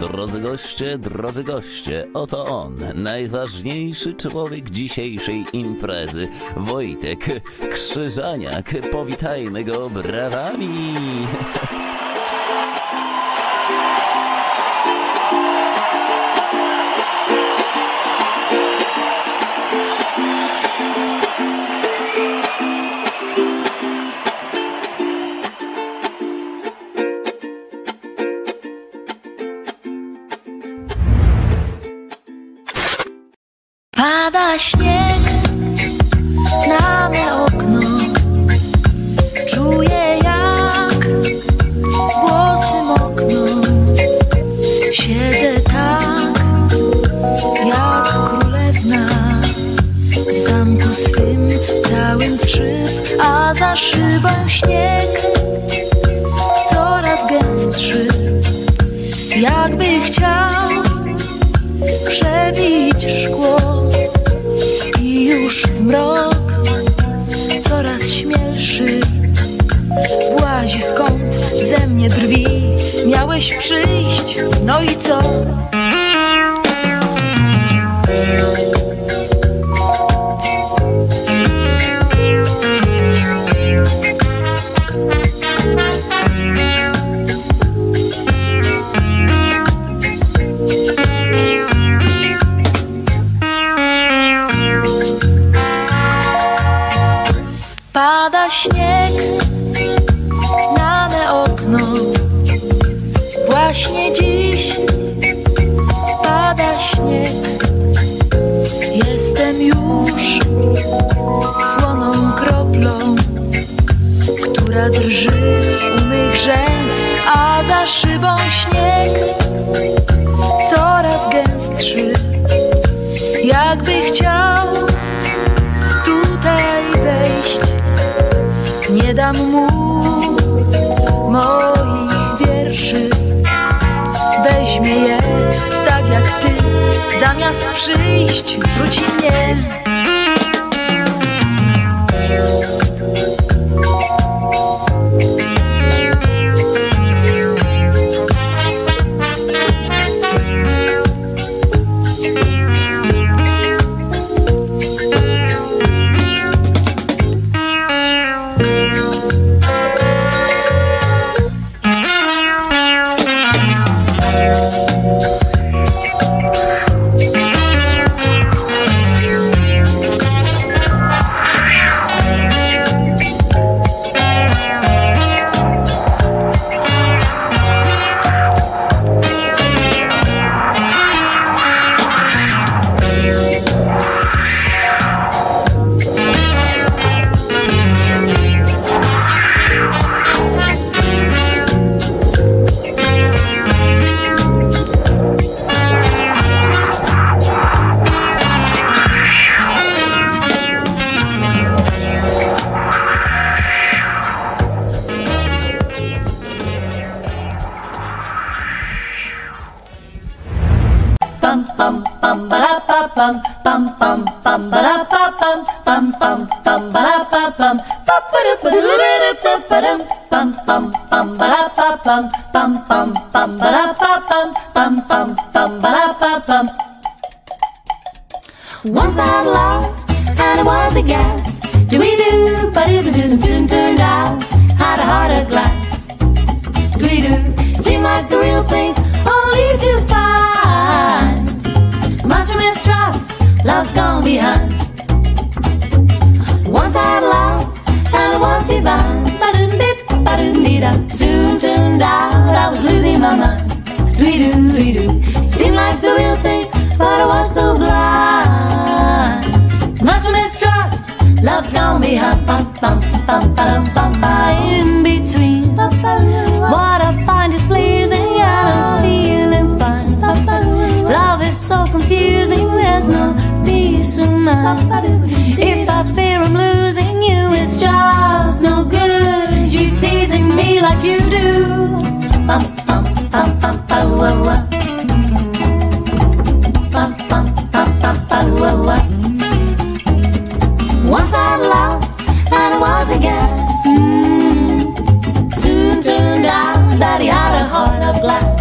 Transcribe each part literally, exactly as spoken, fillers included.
Drodzy goście, drodzy goście, oto on, najważniejszy człowiek dzisiejszej imprezy, Wojtek Krzyżaniak. Powitajmy go brawami! Pada śnieg na me okno, czuję jak włosy mokną. Siedzę tak jak królewna w zamku swym, całym z szyb, a za szybą śnieg coraz gęstszy, jakby chciał przebić szkło. Już zmrok coraz śmielszy błazi w kąt, ze mnie drwi. Miałeś przyjść, no i co? Drży u mych rzęs, a za szybą śnieg coraz gęstszy, jakby chciał tutaj wejść. Nie dam mu moich wierszy, weźmie je tak jak ty, zamiast przyjść rzuci mnie. Once I had love, and it was a gas. Do we do, but it soon turned out. Had a heart of glass. Do we do, seemed like the real thing, only to find much of mistrust, love's gone behind. Once I had love, and it was divine. Ba-dum-bip, ba-dum-dee-da. Soon turned out, I was losing my mind. Do we do, do we do, seemed like the real thing, but I was so blind. Much mistrust, love's gone behind. In between, what I find is pleasing, and I'm feeling fine. Love is so confusing, there's no peace of mind. If I fear I'm losing you, it's just no good. You teasing me like you do. Once I had love, and it was a guess. Mm-hmm. Soon turned out that he had a heart of glass.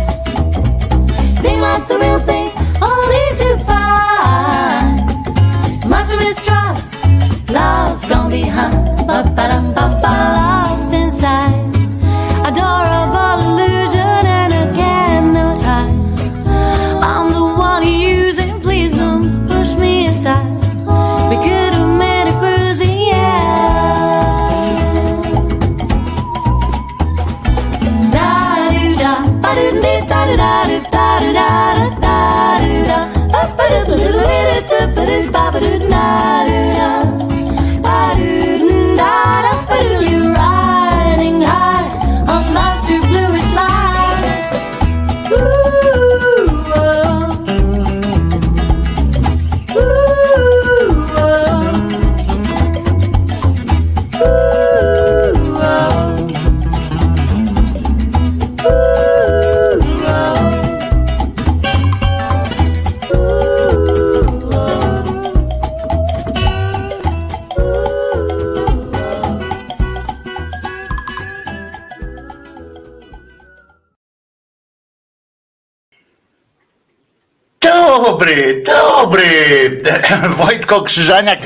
Dobry, dobry, Wojtko Krzyżaniak,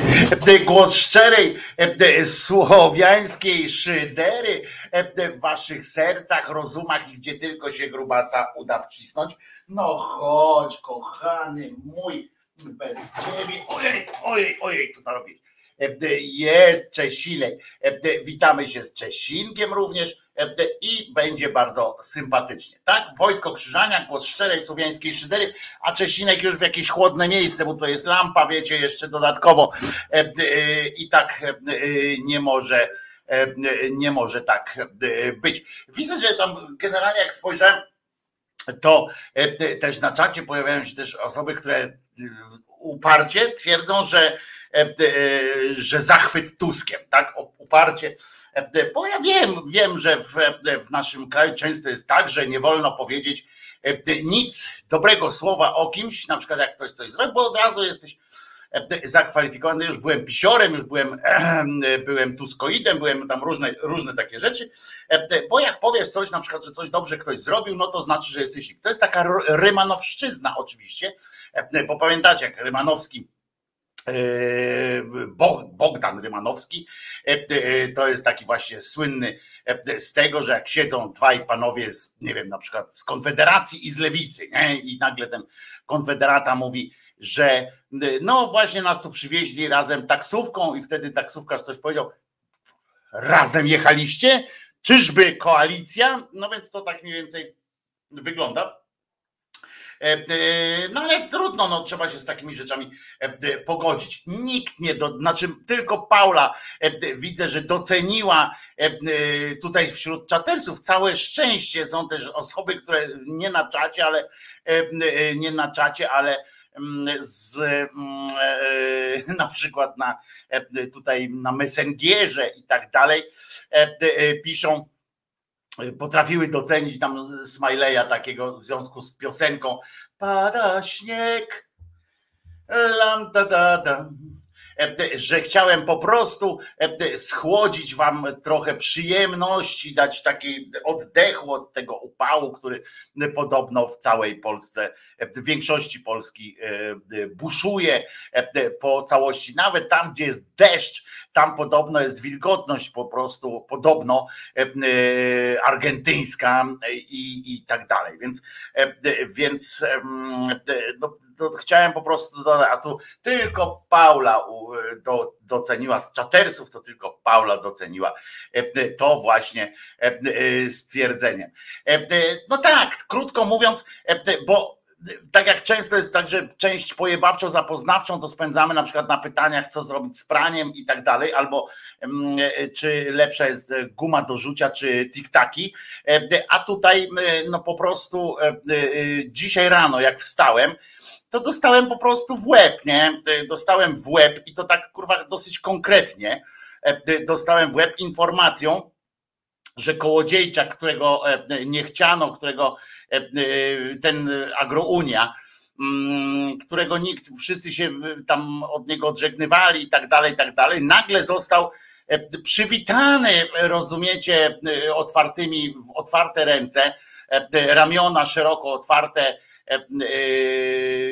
głos szczerej, słowiańskiej szydery w waszych sercach, rozumach i gdzie tylko się grubasa uda wcisnąć. No chodź, kochany mój, bez ciebie, ojej, ojej, ojej, co to robię? Jest Czesilek, witamy się z Czesinkiem również i będzie bardzo sympatycznie, tak? Wojtko Krzyżaniak, głos szczerej słowiańskiej szydery, a Czesinek już w jakieś chłodne miejsce, bo to jest lampa, wiecie, jeszcze dodatkowo i tak nie może, nie może tak być. Widzę, że tam generalnie jak spojrzałem, to też na czacie pojawiają się też osoby, które uparcie twierdzą, że że zachwyt Tuskiem, tak, uparcie, bo ja wiem, wiem, że w, w naszym kraju często jest tak, że nie wolno powiedzieć nic dobrego słowa o kimś, na przykład jak ktoś coś zrobi, bo od razu jesteś zakwalifikowany, już byłem pisiorem, już byłem, byłem tuskoidem, byłem tam różne, różne takie rzeczy, bo jak powiesz coś, na przykład, że coś dobrze ktoś zrobił, no to znaczy, że jesteś, to jest taka rymanowszczyzna oczywiście, bo pamiętacie, jak Rymanowski, Bogdan Rymanowski, to jest taki właśnie słynny z tego, że jak siedzą dwaj panowie z, nie wiem, na przykład z Konfederacji i z Lewicy, nie? I nagle ten konfederata mówi, że no właśnie nas tu przywieźli razem taksówką i wtedy taksówkarz coś powiedział, razem jechaliście? Czyżby koalicja? No więc to tak mniej więcej wygląda. No ale trudno, no, trzeba się z takimi rzeczami pogodzić. Nikt nie, do, znaczy tylko Paula widzę, że doceniła tutaj wśród czatersów. Całe szczęście są też osoby, które nie na czacie, ale nie na czacie, ale z, na przykład na, tutaj na Messengerze i tak dalej piszą, potrafiły docenić tam Smiley'a takiego w związku z piosenką Pada śnieg, lam da da da, że chciałem po prostu schłodzić wam trochę przyjemności, dać taki oddechu od tego upału, który podobno w całej Polsce, w większości Polski buszuje po całości, nawet tam, gdzie jest deszcz, tam podobno jest wilgotność po prostu, podobno argentyńska i, i tak dalej, więc, więc no, to chciałem po prostu dodać, a tu tylko Paula doceniła z czatersów, to tylko Paula doceniła to właśnie stwierdzenie. No tak, krótko mówiąc, bo tak jak często jest tak, że część pojebawczo-zapoznawczą to spędzamy na przykład na pytaniach, co zrobić z praniem i tak dalej, albo czy lepsza jest guma do rzucia, czy tiktaki, a tutaj no po prostu dzisiaj rano jak wstałem, to dostałem po prostu w łeb, nie? Dostałem w łeb i to tak kurwa dosyć konkretnie, dostałem w łeb informacją, że Kołodziejczak, którego nie chciano, którego ten Agrounia, którego nikt, wszyscy się tam od niego odżegnywali i tak dalej, i tak dalej, nagle został przywitany, rozumiecie, otwartymi, w otwarte ręce, ramiona szeroko otwarte,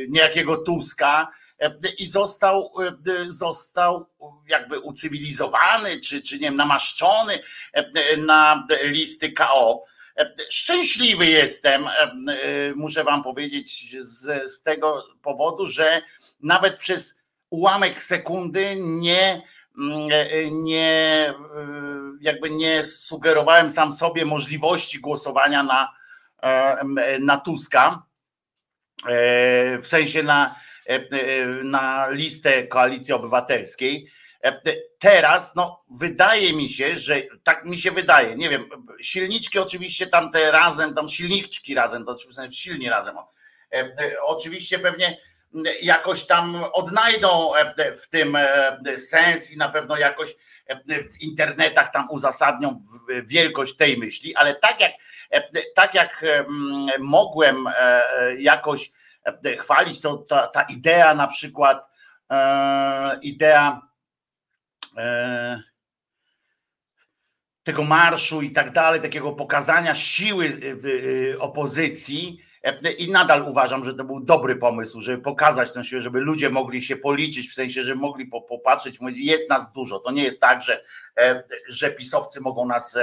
niejakiego Tuska i został, został jakby ucywilizowany czy, czy nie wiem, namaszczony na listy K O. Szczęśliwy jestem, muszę wam powiedzieć, z, z tego powodu, że nawet przez ułamek sekundy nie, nie, jakby nie sugerowałem sam sobie możliwości głosowania na na Tuska, w sensie na, na listę Koalicji Obywatelskiej. Teraz no, wydaje mi się, że tak mi się wydaje, nie wiem, silniczki oczywiście tam te razem, tam silniczki razem, to silni razem. Oczywiście pewnie jakoś tam odnajdą w tym sens i na pewno jakoś w internetach tam uzasadnią wielkość tej myśli, ale tak jak, tak jak mogłem jakoś chwalić, to ta, ta idea na przykład, idea tego marszu i tak dalej, takiego pokazania siły opozycji, i nadal uważam, że to był dobry pomysł, żeby pokazać tę siłę, żeby ludzie mogli się policzyć, w sensie, że mogli popatrzeć, mówić, jest nas dużo. To nie jest tak, że, że pisowcy mogą nas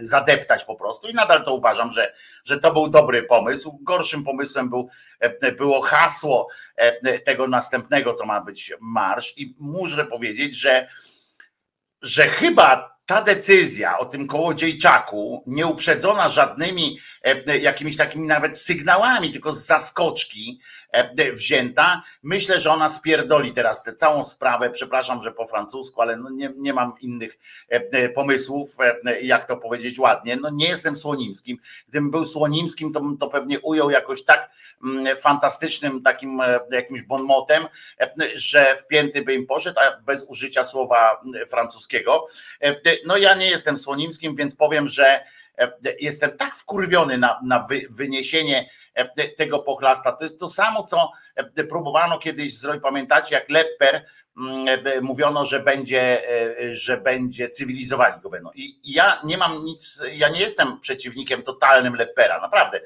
zadeptać po prostu i nadal to uważam, że, że to był dobry pomysł. Gorszym pomysłem był, było hasło tego następnego, co ma być marsz i muszę powiedzieć, że, że chyba ta decyzja o tym Kołodziejczaku, nie uprzedzona żadnymi jakimiś takimi nawet sygnałami, tylko z zaskoczki wzięta, myślę, że ona spierdoli teraz tę całą sprawę, przepraszam, że po francusku, ale no nie, nie mam innych pomysłów, jak to powiedzieć ładnie, no nie jestem Słonimskim, gdybym był Słonimskim, to bym to pewnie ujął jakoś tak fantastycznym takim jakimś bonmotem, że wpięty by im poszedł, a bez użycia słowa francuskiego. No ja nie jestem Słonimskim, więc powiem, że jestem tak wkurwiony na, na wyniesienie tego pochlasta. To jest to samo, co próbowano kiedyś zrobić. Pamiętacie, jak Lepper mówiono, że będzie, że będzie cywilizowali go będą. I ja nie mam nic, ja nie jestem przeciwnikiem totalnym Leppera, naprawdę.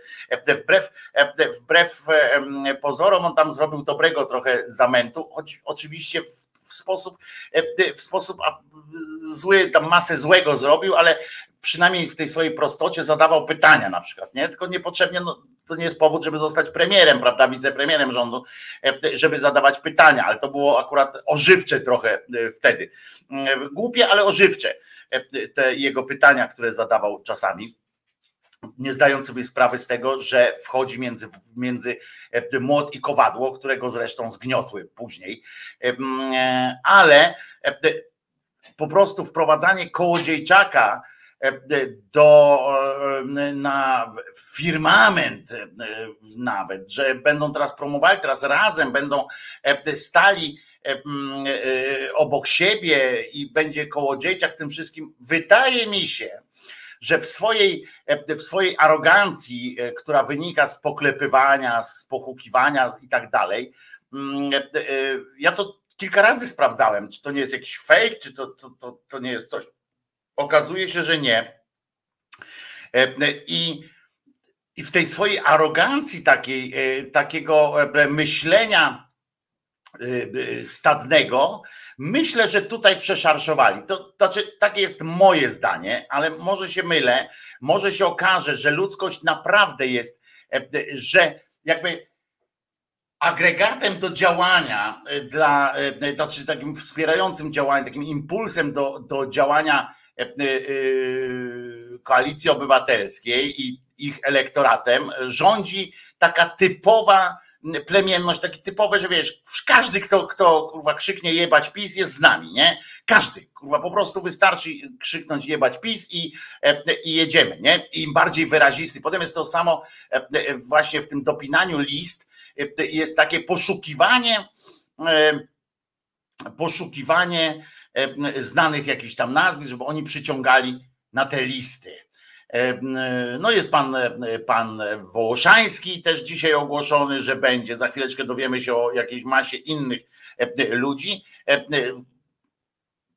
Wbrew, wbrew pozorom on tam zrobił dobrego trochę zamętu, choć oczywiście w, w sposób, w sposób zły, tam masę złego zrobił, ale przynajmniej w tej swojej prostocie zadawał pytania na przykład, nie? Tylko niepotrzebnie, no, to nie jest powód, żeby zostać premierem, prawda, wicepremierem rządu, żeby zadawać pytania, ale to było akurat ożywcze trochę wtedy. Głupie, ale ożywcze te jego pytania, które zadawał czasami, nie zdając sobie sprawy z tego, że wchodzi między, między młot i kowadło, którego zresztą zgniotły później, ale po prostu wprowadzanie Kołodziejczaka do, na firmament nawet, że będą teraz promowali, teraz razem będą stali obok siebie i będzie Kołodziejczak w tym wszystkim. Wydaje mi się, że w swojej, w swojej arogancji, która wynika z poklepywania, z pohukiwania i tak dalej, ja to kilka razy sprawdzałem, czy to nie jest jakiś fake, czy to, to, to, to nie jest coś. Okazuje się, że nie. I, i w tej swojej arogancji takiej, takiego myślenia stadnego, myślę, że tutaj przeszarżowali. To, to znaczy, takie jest moje zdanie, ale może się mylę, może się okaże, że ludzkość naprawdę jest, że jakby agregatem do działania, dla, znaczy takim wspierającym działaniu, takim impulsem do, do działania Koalicji Obywatelskiej i ich elektoratem rządzi taka typowa plemienność, takie typowe, że wiesz, każdy, kto, kto kurwa krzyknie jebać PiS, jest z nami, nie? Każdy, kurwa, po prostu wystarczy krzyknąć jebać PiS i, i jedziemy, nie? Im bardziej wyrazisty. Potem jest to samo właśnie w tym dopinaniu list, jest takie poszukiwanie, poszukiwanie znanych jakichś tam nazwisk, żeby oni przyciągali na te listy. No jest pan, pan Wołoszański też dzisiaj ogłoszony, że będzie. Za chwileczkę dowiemy się o jakiejś masie innych ludzi.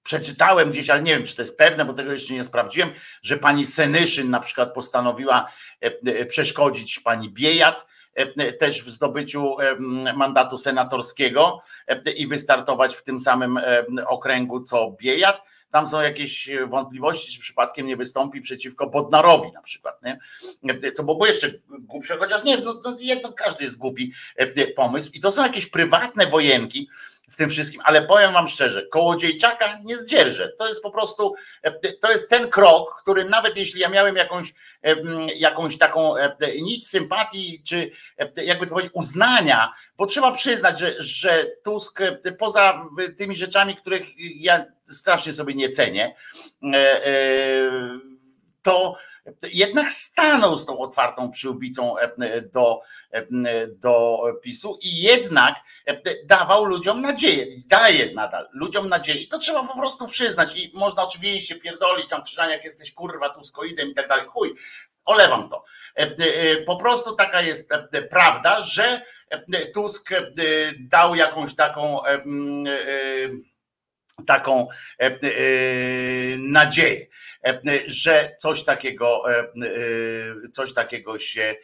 Przeczytałem gdzieś, ale nie wiem, czy to jest pewne, bo tego jeszcze nie sprawdziłem, że pani Senyszyn na przykład postanowiła przeszkodzić pani Biejat też w zdobyciu mandatu senatorskiego i wystartować w tym samym okręgu co Biejat. Tam są jakieś wątpliwości, czy przypadkiem nie wystąpi przeciwko Bodnarowi na przykład, nie? Co było jeszcze głupsze, chociaż nie, no, no, każdy jest głupi pomysł i to są jakieś prywatne wojenki, w tym wszystkim, ale powiem wam szczerze, Kołodziejczaka nie zdzierżę. To jest po prostu, to jest ten krok, który nawet jeśli ja miałem jakąś, jakąś taką nic sympatii, czy jakby to powiedzieć, uznania, bo trzeba przyznać, że, że Tusk poza tymi rzeczami, których ja strasznie sobie nie cenię, to jednak stanął z tą otwartą przyłbicą do, do PiSu i jednak dawał ludziom nadzieję, daje nadal ludziom nadzieję. I to trzeba po prostu przyznać i można oczywiście pierdolić tam krzyżania, jak jesteś kurwa tuskoidem i tak dalej, chuj, olewam to. Po prostu taka jest prawda, że Tusk dał jakąś taką taką nadzieję, że coś takiego, coś takiego się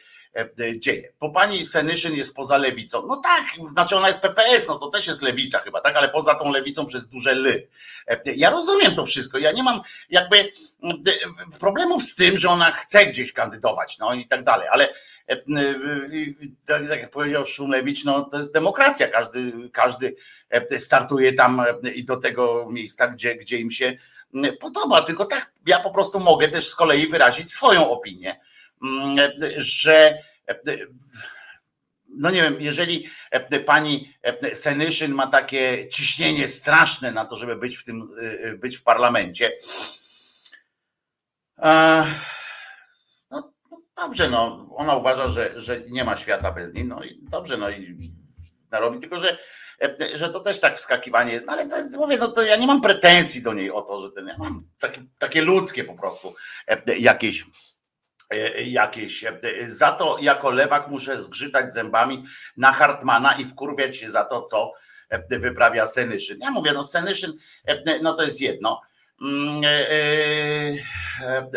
dzieje. Bo pani Senyszyn jest poza lewicą. No tak, znaczy ona jest P P S, no to też jest lewica chyba, tak, ale poza tą lewicą przez duże ly. Ja rozumiem to wszystko. Ja nie mam jakby problemów z tym, że ona chce gdzieś kandydować, no i tak dalej, ale tak jak powiedział Szumlewicz, no to jest demokracja. Każdy, każdy startuje tam i do tego miejsca, gdzie, gdzie im się podoba. Tylko tak ja po prostu mogę też z kolei wyrazić swoją opinię, że no nie wiem, jeżeli pani Senyszyn ma takie ciśnienie straszne na to, żeby być w tym, być w parlamencie, no dobrze, no ona uważa, że, że nie ma świata bez niej, no i dobrze, no i narobi, tylko że, że to też tak wskakiwanie jest, no ale to jest, mówię, no to ja nie mam pretensji do niej o to, że ten, ja mam takie, takie ludzkie po prostu jakieś jakieś. Za to jako lewak muszę zgrzytać zębami na Hartmana i wkurwiać się za to, co wyprawia Senyszyn. Ja mówię, no Senyszyn, no to jest jedno.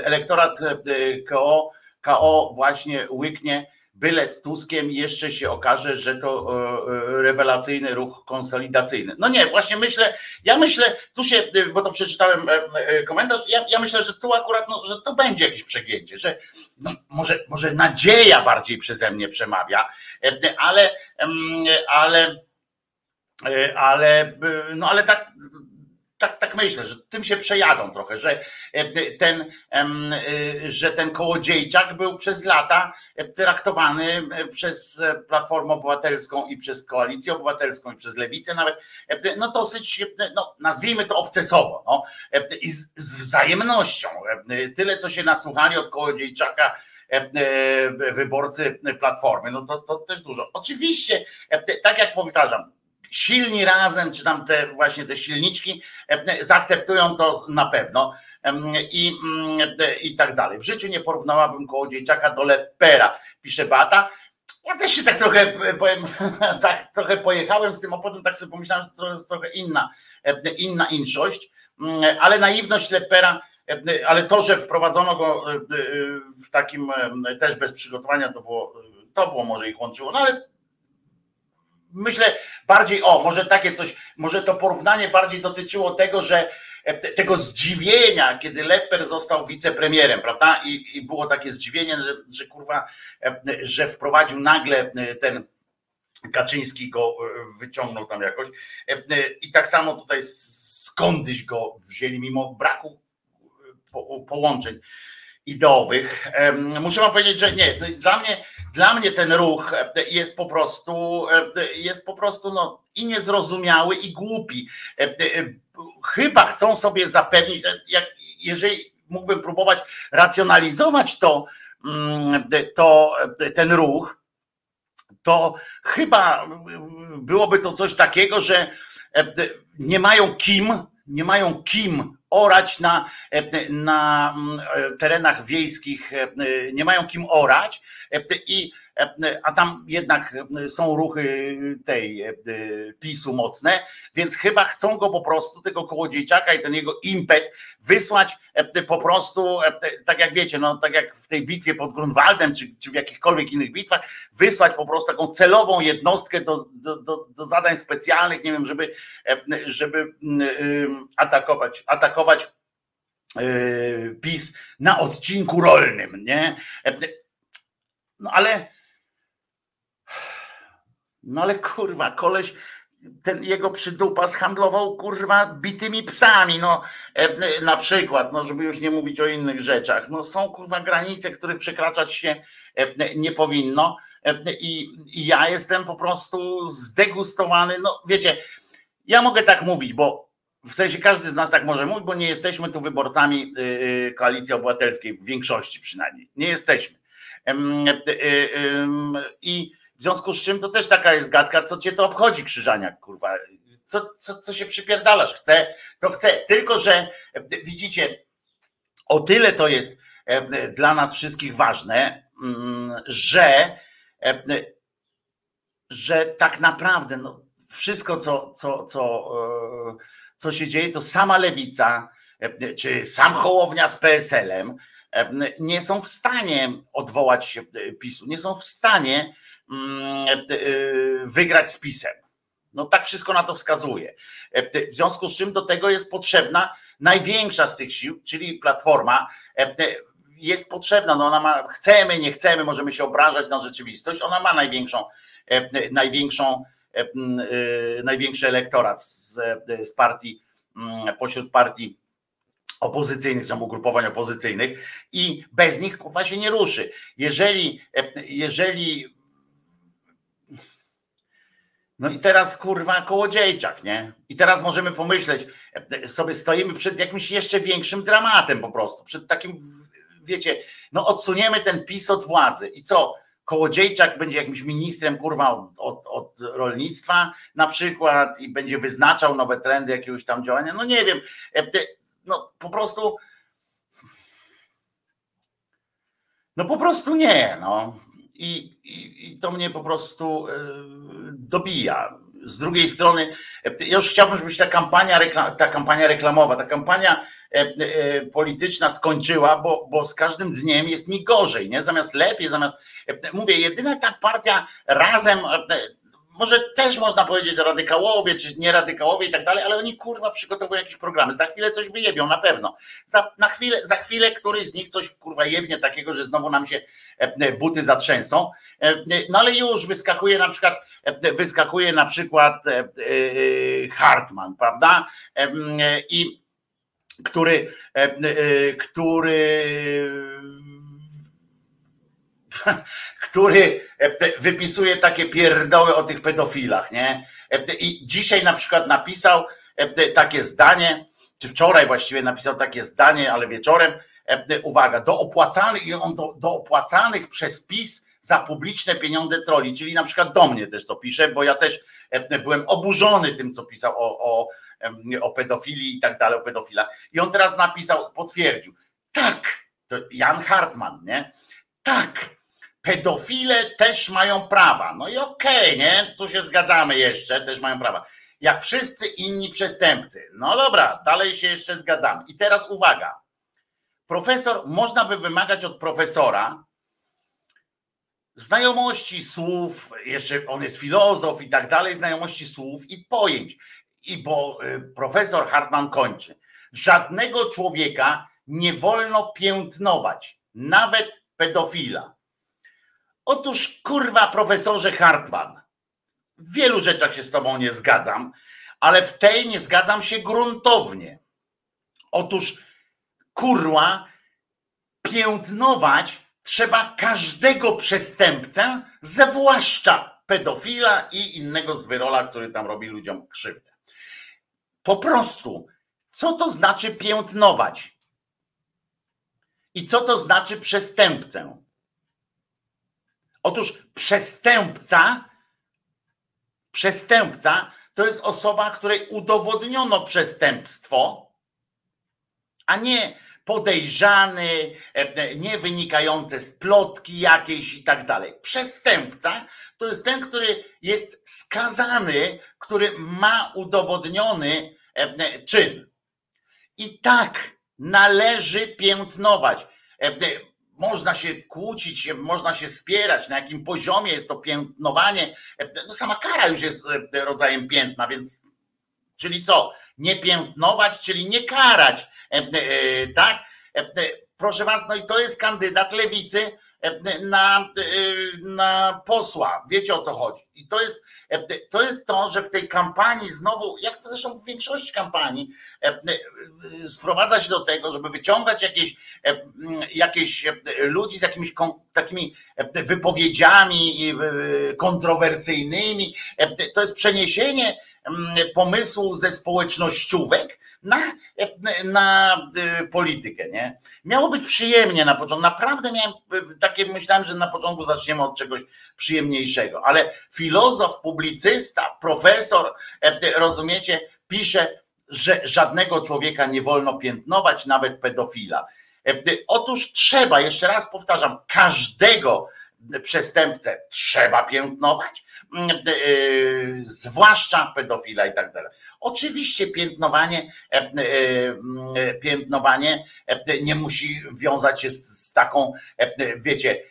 Elektorat K O, K O właśnie łyknie byle z Tuskiem, jeszcze się okaże, że to rewelacyjny ruch konsolidacyjny. No nie, właśnie myślę, ja myślę, tu się, bo to przeczytałem komentarz, ja, ja myślę, że tu akurat, no, że to będzie jakieś przegięcie, że no, może, może nadzieja bardziej przeze mnie przemawia, ale, ale, ale, no ale tak, Tak, tak myślę, że tym się przejadą trochę, że ten, że ten Kołodziejczak był przez lata traktowany przez Platformę Obywatelską i przez Koalicję Obywatelską i przez Lewicę nawet, no dosyć, no, nazwijmy to obcesowo, no, i z, z wzajemnością. Tyle, co się nasłuchali od Kołodziejczaka wyborcy Platformy, no to, to też dużo. Oczywiście, tak jak powtarzam, silni razem, czy tam te właśnie te silniczki zaakceptują to na pewno i, i tak dalej. W życiu nie porównałabym Kołodziejczaka do Lepera, pisze Beata. Ja też się tak trochę powiem, tak trochę pojechałem z tym, a potem tak sobie pomyślałem, że to jest trochę inna, inna inszość, ale naiwność Lepera, ale to, że wprowadzono go w takim też bez przygotowania, to było, to było może ich łączyło, no ale myślę bardziej, o, może takie coś, może to porównanie bardziej dotyczyło tego, że tego zdziwienia, kiedy Leper został wicepremierem, prawda? I, i było takie zdziwienie, że, że kurwa, że wprowadził nagle ten Kaczyński, go wyciągnął tam jakoś. I tak samo tutaj skądś go wzięli, mimo braku połączeń ideowych. Muszę wam powiedzieć, że nie, dla mnie, dla mnie ten ruch jest po prostu, jest po prostu no, i niezrozumiały, i głupi. Chyba chcą sobie zapewnić, jak, jeżeli mógłbym próbować racjonalizować to, to ten ruch, to chyba byłoby to coś takiego, że nie mają kim, nie mają kim orać na, na terenach wiejskich, nie mają kim orać, i, a tam jednak są ruchy tej PiSu mocne, więc chyba chcą go po prostu, tego Kołodziejczaka i ten jego impet wysłać po prostu, tak jak wiecie, no tak jak w tej bitwie pod Grunwaldem, czy, czy w jakichkolwiek innych bitwach, wysłać po prostu taką celową jednostkę do, do, do, do zadań specjalnych, nie wiem, żeby, żeby atakować, atakować PiS na odcinku rolnym, nie? No ale, no ale kurwa, koleś ten jego przydupas handlował kurwa bitymi psami, no na przykład, no żeby już nie mówić o innych rzeczach. No są kurwa granice, których przekraczać się nie powinno i, i ja jestem po prostu zdegustowany, no wiecie, ja mogę tak mówić, bo w sensie każdy z nas tak może mówić, bo nie jesteśmy tu wyborcami Koalicji Obywatelskiej, w większości przynajmniej, nie jesteśmy. I w związku z czym to też taka jest gadka, co cię to obchodzi, Krzyżaniak, kurwa, co, co, co się przypierdalasz, chce, to chce, tylko że widzicie, o tyle to jest dla nas wszystkich ważne, że, że tak naprawdę no, wszystko, co, co, co, co się dzieje, to sama lewica, czy sam Hołownia z P S L-em nie są w stanie odwołać się PiS-u, nie są w stanie wygrać z PiS-em. No tak wszystko na to wskazuje. W związku z czym do tego jest potrzebna największa z tych sił, czyli Platforma jest potrzebna, no ona ma, chcemy, nie chcemy, możemy się obrażać na rzeczywistość, ona ma największą, największą, największy elektorat z, z partii, pośród partii opozycyjnych, tam ugrupowań opozycyjnych i bez nich kurwa się nie ruszy. Jeżeli, jeżeli no i teraz kurwa Kołodziejczak, nie? I teraz możemy pomyśleć, sobie stoimy przed jakimś jeszcze większym dramatem po prostu, przed takim, wiecie, no odsuniemy ten PiS od władzy i co? Kołodziejczak będzie jakimś ministrem kurwa od, od, od rolnictwa na przykład i będzie wyznaczał nowe trendy jakiegoś tam działania, no nie wiem, no po prostu, no po prostu nie, no. I, i, i to mnie po prostu dobija. Z drugiej strony, ja już chciałbym, żeby się ta kampania, ta kampania reklamowa, ta kampania polityczna skończyła, bo, bo z każdym dniem jest mi gorzej, nie? Zamiast lepiej, zamiast, mówię, jedyna ta partia Razem, może też można powiedzieć radykałowie, czy nie radykałowie i tak dalej, ale oni kurwa przygotowują jakieś programy. Za chwilę coś wyjebią, na pewno. Za, na chwilę, za chwilę któryś z nich coś kurwa jebnie takiego, że znowu nam się buty zatrzęsą. No ale już wyskakuje na przykład, wyskakuje na przykład Hartman, prawda? I który, który który wypisuje takie pierdoły o tych pedofilach, nie? I dzisiaj na przykład napisał takie zdanie, czy wczoraj właściwie napisał takie zdanie, ale wieczorem, uwaga, do opłacanych, on do, do opłacanych przez PiS za publiczne pieniądze troli, czyli na przykład do mnie też to pisze, bo ja też byłem oburzony tym, co pisał o, o, o pedofilii i tak dalej, o pedofilach. I on teraz napisał, potwierdził, tak, to Jan Hartman, nie? Tak, pedofile też mają prawa. No i okej, okay, nie? Tu się zgadzamy jeszcze, też mają prawa. Jak wszyscy inni przestępcy. No dobra, dalej się jeszcze zgadzamy. I teraz uwaga. Profesor, można by wymagać od profesora znajomości słów, jeszcze on jest filozof i tak dalej, znajomości słów i pojęć. I bo profesor Hartman kończy. Żadnego człowieka nie wolno piętnować, nawet pedofila. Otóż kurwa profesorze Hartman, w wielu rzeczach się z tobą nie zgadzam, ale w tej nie zgadzam się gruntownie. Otóż kurwa piętnować trzeba każdego przestępcę, zwłaszcza pedofila i innego zwyrola, który tam robi ludziom krzywdę. Po prostu, co to znaczy piętnować? I co to znaczy przestępcę? Otóż przestępca, przestępca to jest osoba, której udowodniono przestępstwo, a nie podejrzany, nie wynikające z plotki jakiejś i tak dalej. Przestępca to jest ten, który jest skazany, który ma udowodniony czyn. I tak należy piętnować. Można się kłócić, można się spierać, na jakim poziomie jest to piętnowanie. No sama kara już jest rodzajem piętna, więc czyli co? Nie piętnować, czyli nie karać. Tak? Proszę was, no i to jest kandydat lewicy na, na posła. Wiecie, o co chodzi. I to jest, to jest to, że w tej kampanii znowu, jak zresztą w większości kampanii, sprowadza się do tego, żeby wyciągać jakieś, jakieś ludzi z jakimiś takimi wypowiedziami kontrowersyjnymi. To jest przeniesienie pomysłu ze społecznościówek na, na politykę, nie? Miało być przyjemnie na początku. Naprawdę miałem takie, myślałem, że na początku zaczniemy od czegoś przyjemniejszego, ale filozof, publicysta, profesor, rozumiecie, pisze, że żadnego człowieka nie wolno piętnować, nawet pedofila. Otóż trzeba, jeszcze raz powtarzam, każdego przestępcę trzeba piętnować, zwłaszcza pedofila i tak dalej. Oczywiście piętnowanie, piętnowanie nie musi wiązać się z taką, wiecie,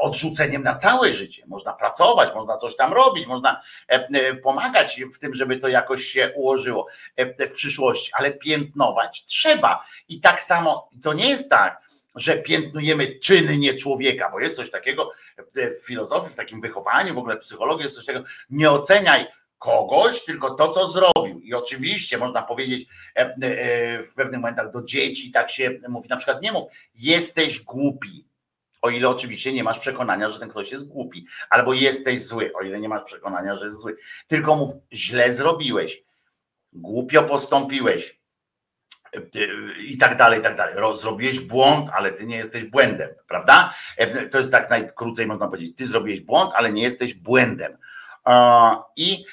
odrzuceniem na całe życie. Można pracować, można coś tam robić, można pomagać w tym, żeby to jakoś się ułożyło w przyszłości, ale piętnować trzeba. I tak samo, to nie jest tak, że piętnujemy czynnie człowieka, bo jest coś takiego w filozofii, w takim wychowaniu, w ogóle w psychologii jest coś takiego, nie oceniaj kogoś, tylko to, co zrobił. I oczywiście można powiedzieć w pewnych momentach do dzieci, tak się mówi, na przykład nie mów, jesteś głupi, o ile oczywiście nie masz przekonania, że ten ktoś jest głupi, albo jesteś zły, o ile nie masz przekonania, że jest zły. Tylko mów, źle zrobiłeś, głupio postąpiłeś, i tak dalej, i tak dalej. Zrobiłeś błąd, ale ty nie jesteś błędem, prawda? To jest tak najkrócej można powiedzieć. Ty zrobiłeś błąd, ale nie jesteś błędem. I,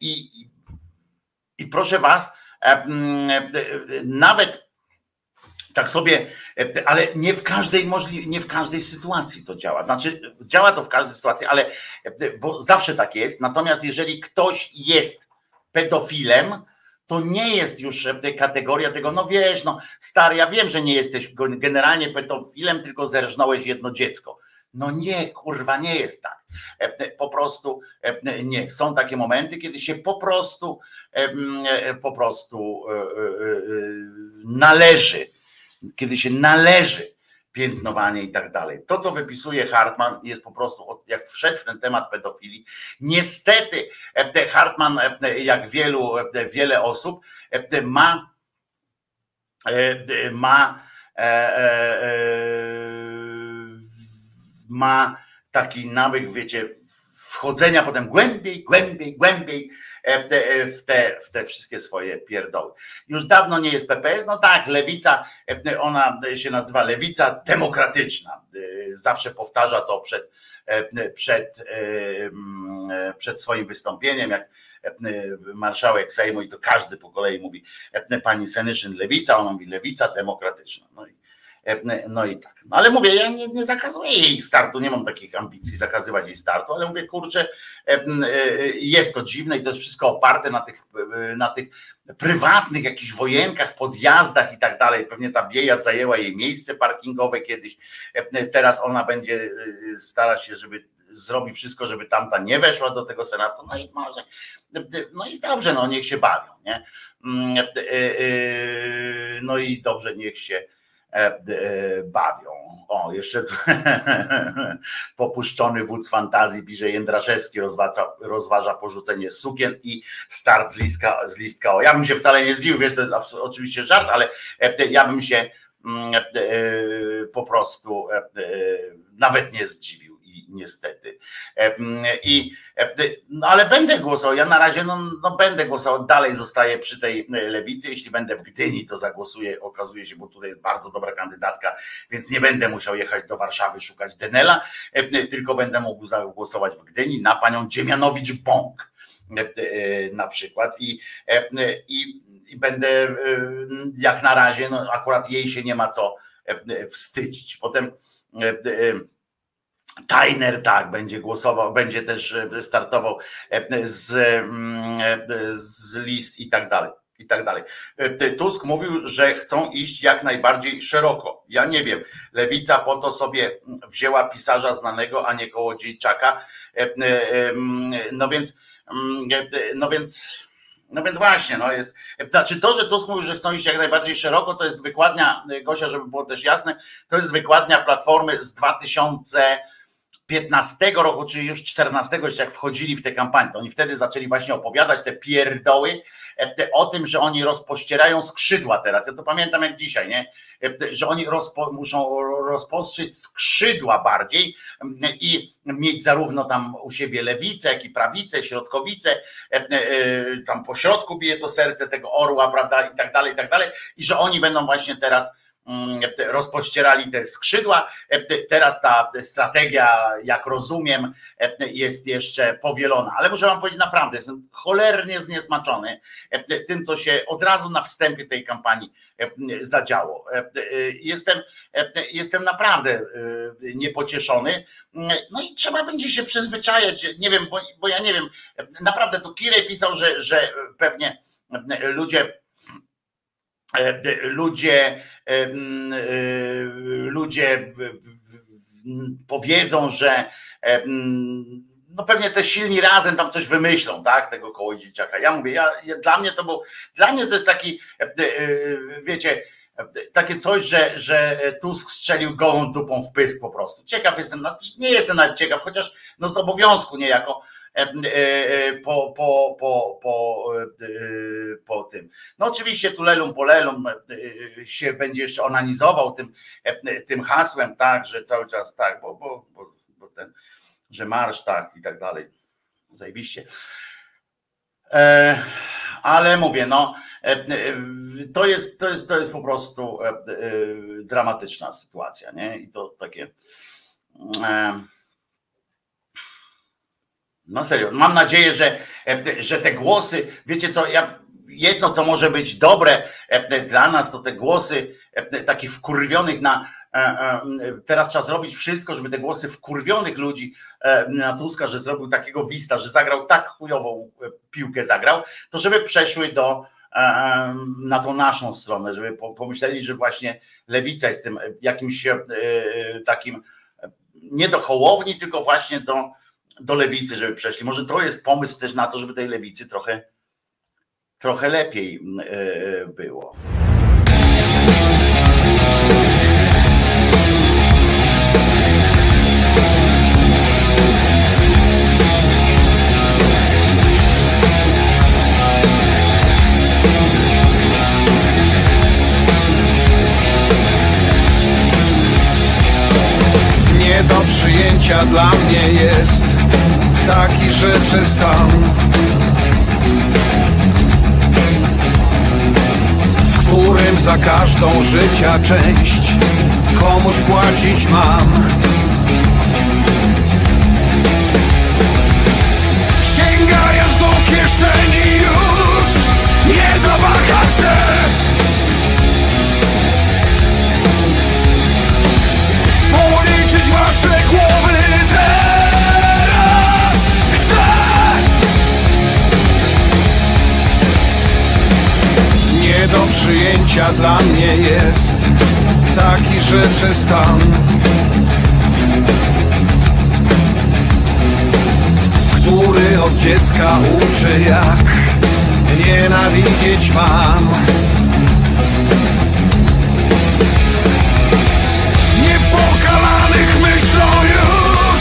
i, i proszę was, nawet tak sobie, ale nie w każdej możli- nie w każdej sytuacji to działa. Znaczy działa to w każdej sytuacji, ale bo zawsze tak jest. Natomiast jeżeli ktoś jest pedofilem, to nie jest już kategoria tego, no wiesz, no stary, ja wiem, że nie jesteś generalnie pedofilem, tylko zerżnąłeś jedno dziecko. No nie, kurwa, nie jest tak. Po prostu nie. Są takie momenty, kiedy się po prostu, po prostu należy, kiedy się należy piętnowanie i tak dalej. To, co wypisuje Hartman, jest po prostu, jak wszedł w ten temat pedofilii, niestety Hartman, jak wielu, wiele osób, ma ma ma taki nawyk, wiecie, wchodzenia potem głębiej, głębiej, głębiej w te, w te wszystkie swoje pierdoły. Już dawno nie jest P P S, no tak, lewica, ona się nazywa lewica demokratyczna. Zawsze powtarza to przed, przed, przed swoim wystąpieniem, jak marszałek Sejmu, i to każdy po kolei mówi, pani Senyszyn lewica, ona mówi lewica demokratyczna. No i No i tak, no ale mówię, ja nie, nie zakazuję jej startu, nie mam takich ambicji zakazywać jej startu, ale mówię, kurczę, jest to dziwne i to jest wszystko oparte na tych, na tych prywatnych jakichś wojenkach, podjazdach i tak dalej. Pewnie ta Bieja zajęła jej miejsce parkingowe kiedyś, teraz ona będzie starała się, żeby zrobi wszystko, żeby tamta nie weszła do tego Senatu, no i może, no i dobrze, no niech się bawią, nie? No i dobrze, niech się bawią. O, jeszcze popuszczony wódz fantazji Biżej Jędraszewski rozważa, rozważa porzucenie sukien i start z listka, z listka. O, ja bym się wcale nie zdziwił, wiesz, to jest abs- oczywiście żart, ale ja bym się po prostu nawet nie zdziwił. I niestety. I, no ale będę głosował. Ja na razie no, no będę głosował. Dalej zostaję przy tej lewicy. Jeśli będę w Gdyni, to zagłosuję. Okazuje się, bo tutaj jest bardzo dobra kandydatka, więc nie będę musiał jechać do Warszawy szukać Denela, tylko będę mógł zagłosować w Gdyni na panią Dziemianowicz-Bąk na przykład. I, i, i będę jak na razie, no akurat jej się nie ma co wstydzić. Potem Tajner tak będzie głosował, będzie też startował z, z list i tak dalej, i tak dalej. Tusk mówił, że chcą iść jak najbardziej szeroko. Ja nie wiem, lewica po to sobie wzięła pisarza znanego, a nie Kołodziejczaka. No więc, no więc No więc właśnie, no jest, znaczy to, że Tusk mówił, że chcą iść jak najbardziej szeroko, to jest wykładnia, Gosia, żeby było też jasne, to jest wykładnia Platformy z dwa tysiące piętnastego roku, czyli już czternastego, jak wchodzili w tę kampanię, to oni wtedy zaczęli właśnie opowiadać te pierdoły o tym, że oni rozpościerają skrzydła teraz. Ja to pamiętam jak dzisiaj, nie? Że oni rozpo, muszą rozpostrzyć skrzydła bardziej i mieć zarówno tam u siebie lewicę, jak i prawicę, środkowicę, tam po środku bije to serce tego orła, prawda, i tak dalej, i tak dalej. I że oni będą właśnie teraz rozpościerali te skrzydła. Teraz ta strategia, jak rozumiem, jest jeszcze powielona, ale muszę wam powiedzieć naprawdę, jestem cholernie zniesmaczony tym, co się od razu na wstępie tej kampanii zadziało. Jestem, jestem naprawdę niepocieszony. No i trzeba będzie się przyzwyczajać, nie wiem, bo, bo ja nie wiem, naprawdę tu Kirej pisał, że, że pewnie ludzie Ludzie, ludzie powiedzą, że no pewnie te silni razem tam coś wymyślą, tak, tego Kołodziejczaka. Ja mówię, ja, dla mnie to był, dla mnie to jest taki, wiecie, takie coś, że, że Tusk strzelił gołą dupą w pysk po prostu. Ciekaw jestem, nie jestem nawet ciekaw, chociaż no z obowiązku niejako po, po, po, po, po tym. No oczywiście tu lelum po lelum się będzie jeszcze onanizował tym, tym hasłem, tak, że cały czas tak, bo, bo, bo, bo ten, że marsz tak i tak dalej. Zajebiście. Ale mówię, no to jest, to jest, to jest po prostu dramatyczna sytuacja, nie? I to takie. No serio, mam nadzieję, że, że te głosy, wiecie co, ja, jedno co może być dobre dla nas, to te głosy takich wkurwionych na, teraz trzeba zrobić wszystko, żeby te głosy wkurwionych ludzi na Tuska, że zrobił takiego wista, że zagrał tak chujową piłkę zagrał, to żeby przeszły do, na tą naszą stronę, żeby pomyśleli, że właśnie lewica jest tym jakimś takim, nie do Hołowni, tylko właśnie do do lewicy, żeby przeszli. Może to jest pomysł też na to, żeby tej lewicy trochę, trochę lepiej było. Nie do przyjęcia dla mnie jest taki rzeczy stan, w którym za każdą życia część komuś płacić mam. Sięgając do kieszeni już nie zawaham się. Policzyć wasze głowy do przyjęcia dla mnie jest taki rzeczy stan, który od dziecka uczy jak nienawidzieć mam. Niepokalanych myślą już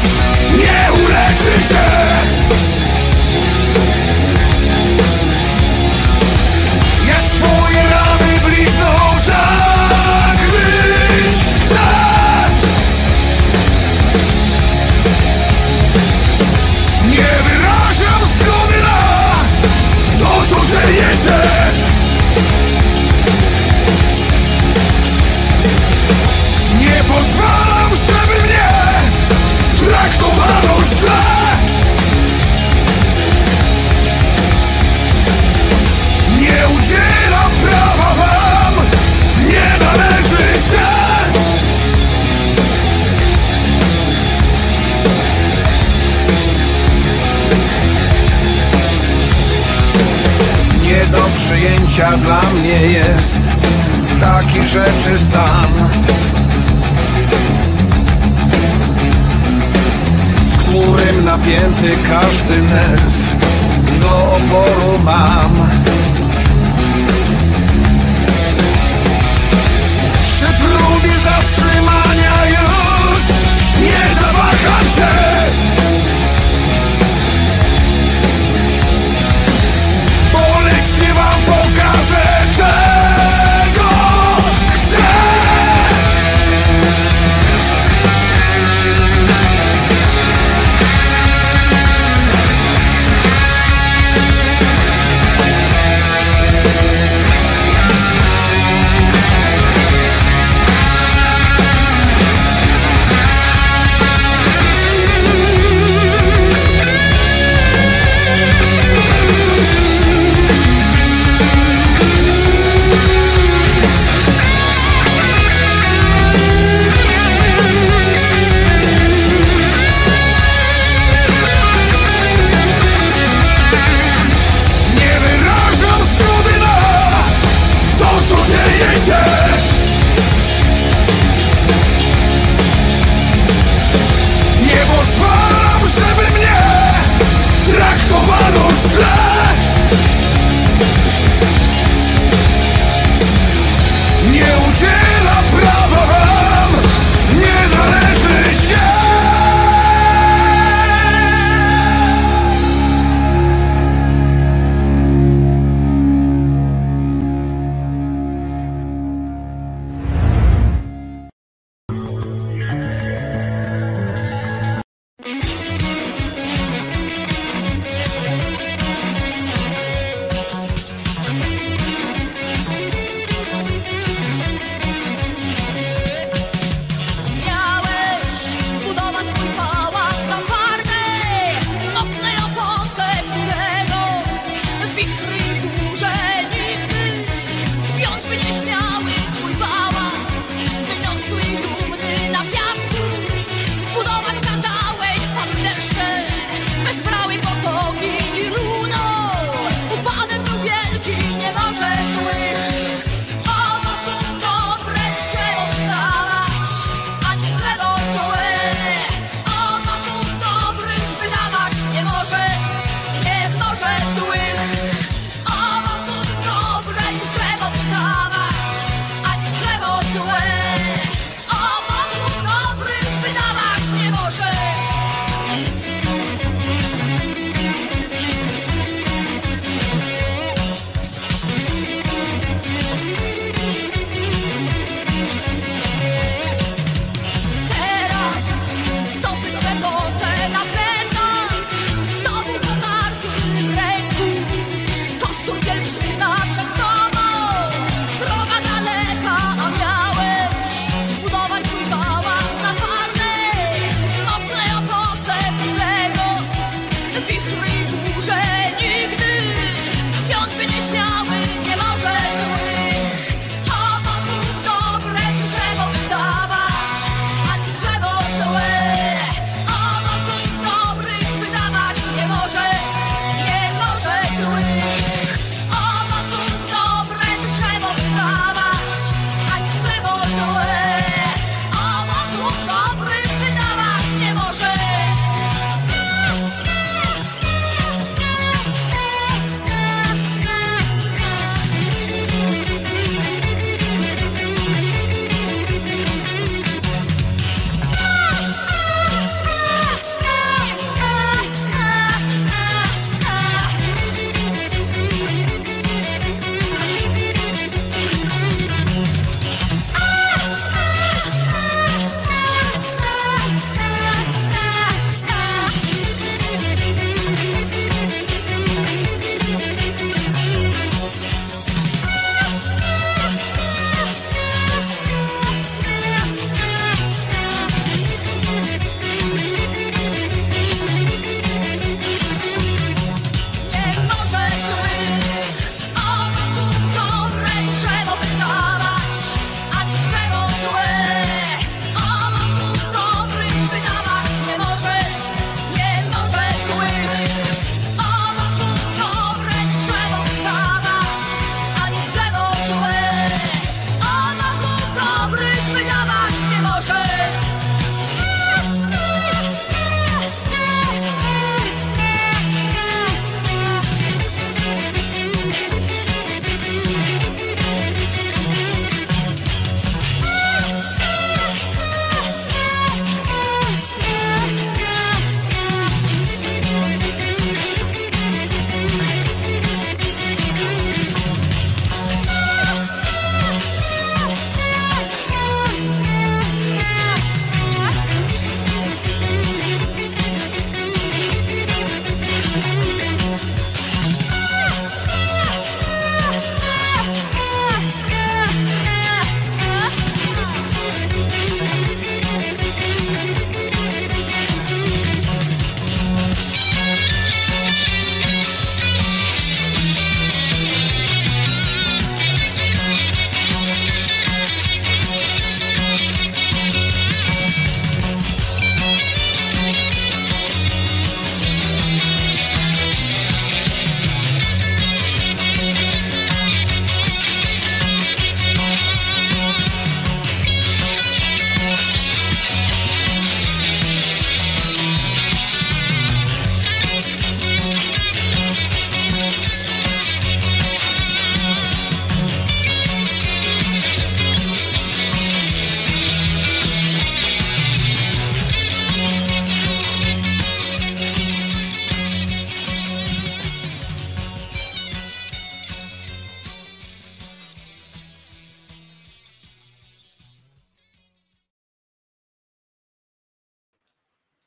nie uleczy się. Swoje rany bliżną zagryź, tak! Nie wyrażam zgody na to, co dzieje się. Nie pozwalam, żeby mnie traktowano źle. Nie udzielam prawa wam, nie należy się. Nie do przyjęcia dla mnie jest taki rzeczy stan, w którym napięty każdy nerw do oporu mam. Przy próbie zatrzymania już nie zawaham się. Boleśnie wam pokażę, czego chcę.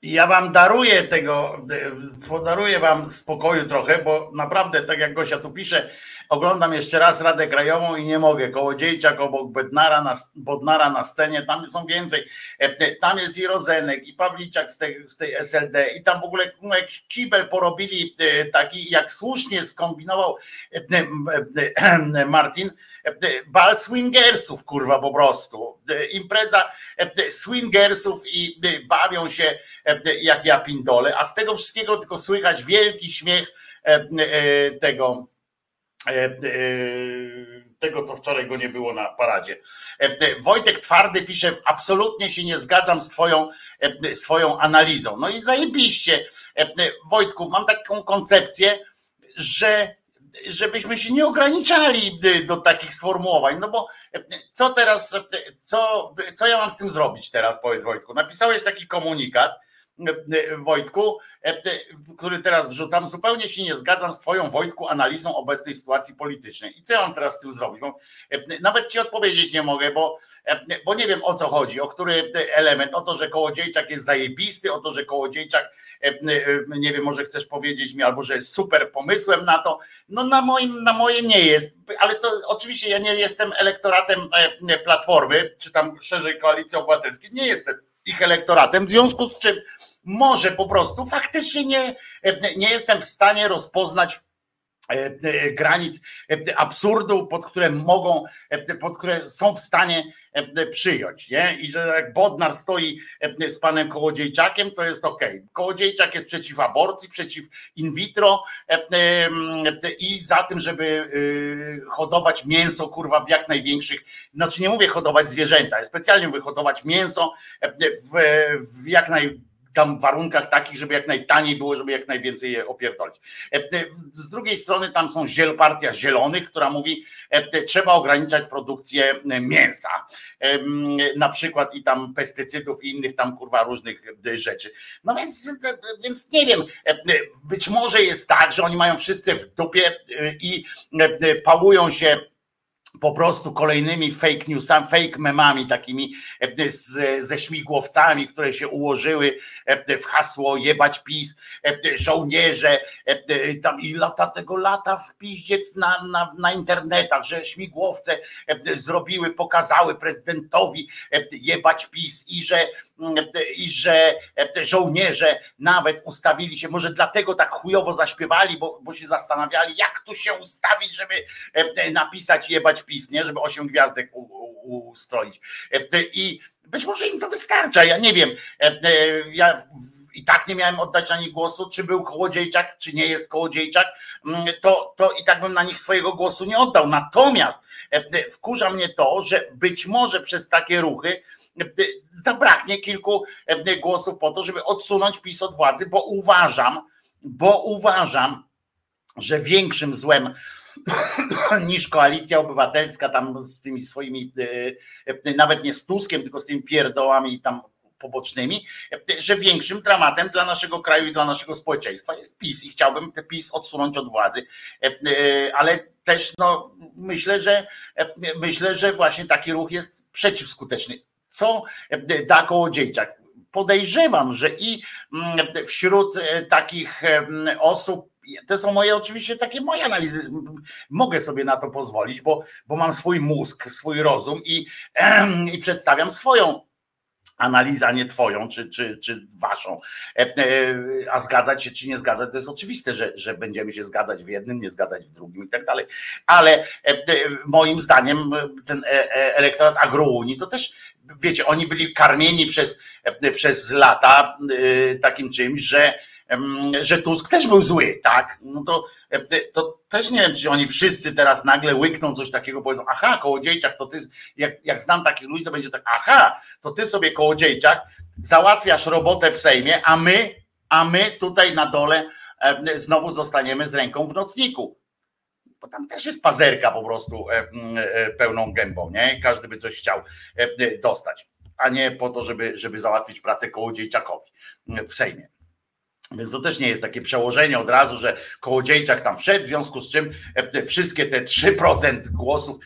Ja wam daruję tego, podaruję wam spokoju trochę, bo naprawdę, tak jak Gosia tu pisze, oglądam jeszcze raz Radę Krajową i nie mogę. Kołodziejczak obok Bednara na, Bodnara na scenie, tam są więcej. Tam jest i Rozenek, i Pawliczak z tej, z tej S L D, i tam w ogóle no, jakiś kibel porobili taki, jak słusznie skombinował Martin, bal swingersów, kurwa, po prostu. Impreza swingersów i bawią się jak ja pindole, a z tego wszystkiego tylko słychać wielki śmiech tego, tego co wczoraj go nie było na paradzie. Wojtek Twardy pisze, absolutnie się nie zgadzam z twoją, z twoją analizą. No i zajebiście, Wojtku, mam taką koncepcję, że żebyśmy się nie ograniczali do takich sformułowań, no bo co teraz, co, co ja mam z tym zrobić teraz, powiedz Wojtku. Napisałeś taki komunikat, Wojtku, który teraz wrzucam, zupełnie się nie zgadzam z twoją, Wojtku, analizą obecnej sytuacji politycznej. I co ja mam teraz z tym zrobić? Bo nawet ci odpowiedzieć nie mogę, bo, bo nie wiem o co chodzi, o który element, o to, że Kołodziejczak jest zajebisty, o to, że Kołodziejczak, nie wiem, może chcesz powiedzieć mi, albo że jest super pomysłem na to. No na, moim, na moje nie jest, ale to oczywiście ja nie jestem elektoratem Platformy, czy tam szerzej Koalicji Obywatelskiej, nie jestem ich elektoratem, w związku z czym może po prostu faktycznie nie, nie jestem w stanie rozpoznać granic absurdu, pod które mogą, pod które są w stanie przyjąć, nie? I że jak Bodnar stoi z panem Kołodziejczakiem, to jest okej. Okay. Kołodziejczak jest przeciw aborcji, przeciw in vitro i za tym, żeby hodować mięso, kurwa, w jak największych, znaczy nie mówię hodować zwierzęta, specjalnie mówię hodować mięso w, w jak naj tam warunkach takich, żeby jak najtaniej było, żeby jak najwięcej je opierdolić. Z drugiej strony tam są partia Zielonych, która mówi, trzeba ograniczać produkcję mięsa, na przykład i tam pestycydów i innych tam kurwa różnych rzeczy. No więc, więc nie wiem, być może jest tak, że oni mają wszyscy w dupie i pałują się po prostu kolejnymi fake newsami, fake memami takimi z, ze śmigłowcami, które się ułożyły w hasło jebać PiS, żołnierze tam i lata tego lata w piździec na, na, na internetach, że śmigłowce zrobiły, pokazały prezydentowi jebać PiS i że, i że żołnierze nawet ustawili się, może dlatego tak chujowo zaśpiewali, bo, bo się zastanawiali, jak tu się ustawić, żeby napisać jebać PiS, nie? Żeby osiem gwiazdek ustroić. I być może im to wystarcza, ja nie wiem. Ja i tak nie miałem oddać na nich głosu, czy był Kołodziejczak, czy nie jest Kołodziejczak, to, to i tak bym na nich swojego głosu nie oddał. Natomiast wkurza mnie to, że być może przez takie ruchy zabraknie kilku głosów po to, żeby odsunąć PiS od władzy, bo uważam, bo uważam, że większym złem niż Koalicja Obywatelska tam z tymi swoimi, nawet nie z Tuskiem, tylko z tymi pierdołami tam pobocznymi, że większym dramatem dla naszego kraju i dla naszego społeczeństwa jest PiS i chciałbym ten PiS odsunąć od władzy, ale też no, myślę, że myślę, że właśnie taki ruch jest przeciwskuteczny. Co da Kołodziejczak? Podejrzewam, że i wśród takich osób, to są moje oczywiście takie moje analizy, mogę sobie na to pozwolić, bo, bo mam swój mózg, swój rozum i, i przedstawiam swoją analizę, a nie twoją, czy, czy, czy waszą. A zgadzać się czy nie zgadzać, to jest oczywiste, że, że będziemy się zgadzać w jednym, nie zgadzać w drugim i tak dalej. Ale moim zdaniem ten elektorat agrounii to też, wiecie, oni byli karmieni przez, przez lata takim czymś, że że Tusk też był zły, tak? No to, to też nie wiem, czy oni wszyscy teraz nagle łykną coś takiego, powiedzą, aha, Kołodziejczak, to ty, jak, jak znam takich ludzi, to będzie tak, aha, to ty sobie, Kołodziejczak, załatwiasz robotę w Sejmie, a my, a my tutaj na dole znowu zostaniemy z ręką w nocniku. Bo tam też jest pazerka po prostu pełną gębą, nie? Każdy by coś chciał dostać, a nie po to, żeby, żeby załatwić pracę Kołodziejczakowi w Sejmie. Więc to też nie jest takie przełożenie od razu, że Kołodziejczak tam wszedł, w związku z czym wszystkie te trzy procent głosów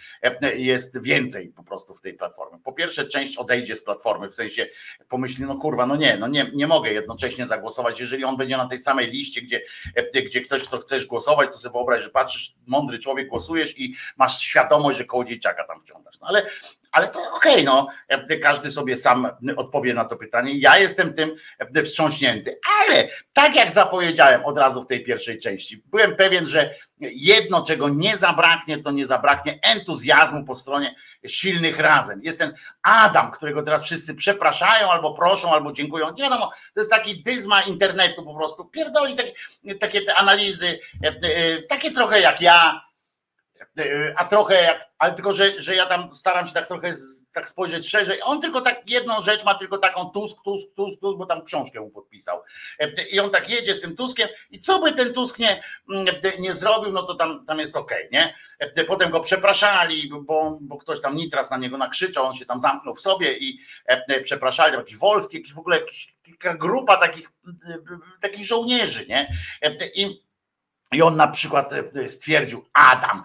jest więcej po prostu w tej platformie. Po pierwsze, część odejdzie z platformy, w sensie pomyśli, no kurwa, no nie, no nie, nie mogę jednocześnie zagłosować. Jeżeli on będzie na tej samej liście, gdzie, gdzie ktoś, kto chcesz głosować, to sobie wyobraź, że patrzysz, mądry człowiek, głosujesz i masz świadomość, że Kołodziejczaka tam wciągasz. No ale, ale to okej, okay, no każdy sobie sam odpowie na to pytanie. Ja jestem tym wstrząśnięty, ale tak jak zapowiedziałem od razu w tej pierwszej części, byłem pewien, że jedno, czego nie zabraknie, to nie zabraknie entuzjazmu po stronie silnych razem. Jest ten Adam, którego teraz wszyscy przepraszają, albo proszą, albo dziękują. Nie wiadomo, to jest taki dyzma internetu po prostu. Pierdoli takie, takie te analizy, takie trochę jak ja, a trochę jak, ale tylko, że, że ja tam staram się tak trochę z, tak spojrzeć szerzej. On tylko tak jedną rzecz ma, tylko taką Tusk, Tusk, Tusk, Tusk, bo tam książkę mu podpisał. I on tak jedzie z tym Tuskiem i co by ten Tusk nie, nie zrobił, no to tam, tam jest okej, nie? Potem go przepraszali, bo, bo ktoś tam nitras na niego nakrzyczał, on się tam zamknął w sobie i przepraszali, tam jakiś Wolski, jakiś w ogóle kilka grupa takich, takich żołnierzy, nie? I I on na przykład stwierdził, Adam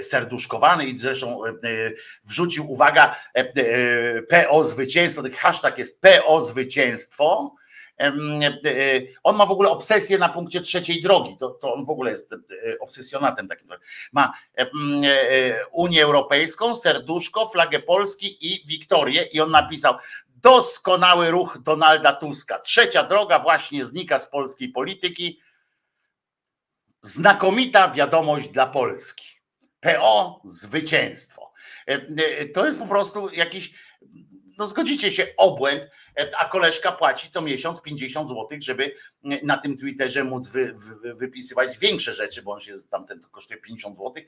serduszkowany, i zresztą wrzucił, uwaga, P O zwycięstwo, taki hashtag jest P O zwycięstwo. On ma w ogóle obsesję na punkcie trzeciej drogi, to, to on w ogóle jest obsesjonatem takim. Ma Unię Europejską, serduszko, flagę Polski i Wiktorię, i on napisał: doskonały ruch Donalda Tuska. Trzecia droga właśnie znika z polskiej polityki. Znakomita wiadomość dla Polski. P O zwycięstwo. To jest po prostu jakiś, no zgodzicie się, obłęd, a koleżka płaci co miesiąc pięćdziesiąt złotych, żeby na tym Twitterze móc wy, wy, wypisywać większe rzeczy, bo on się tam ten kosztuje pięćdziesiąt złotych,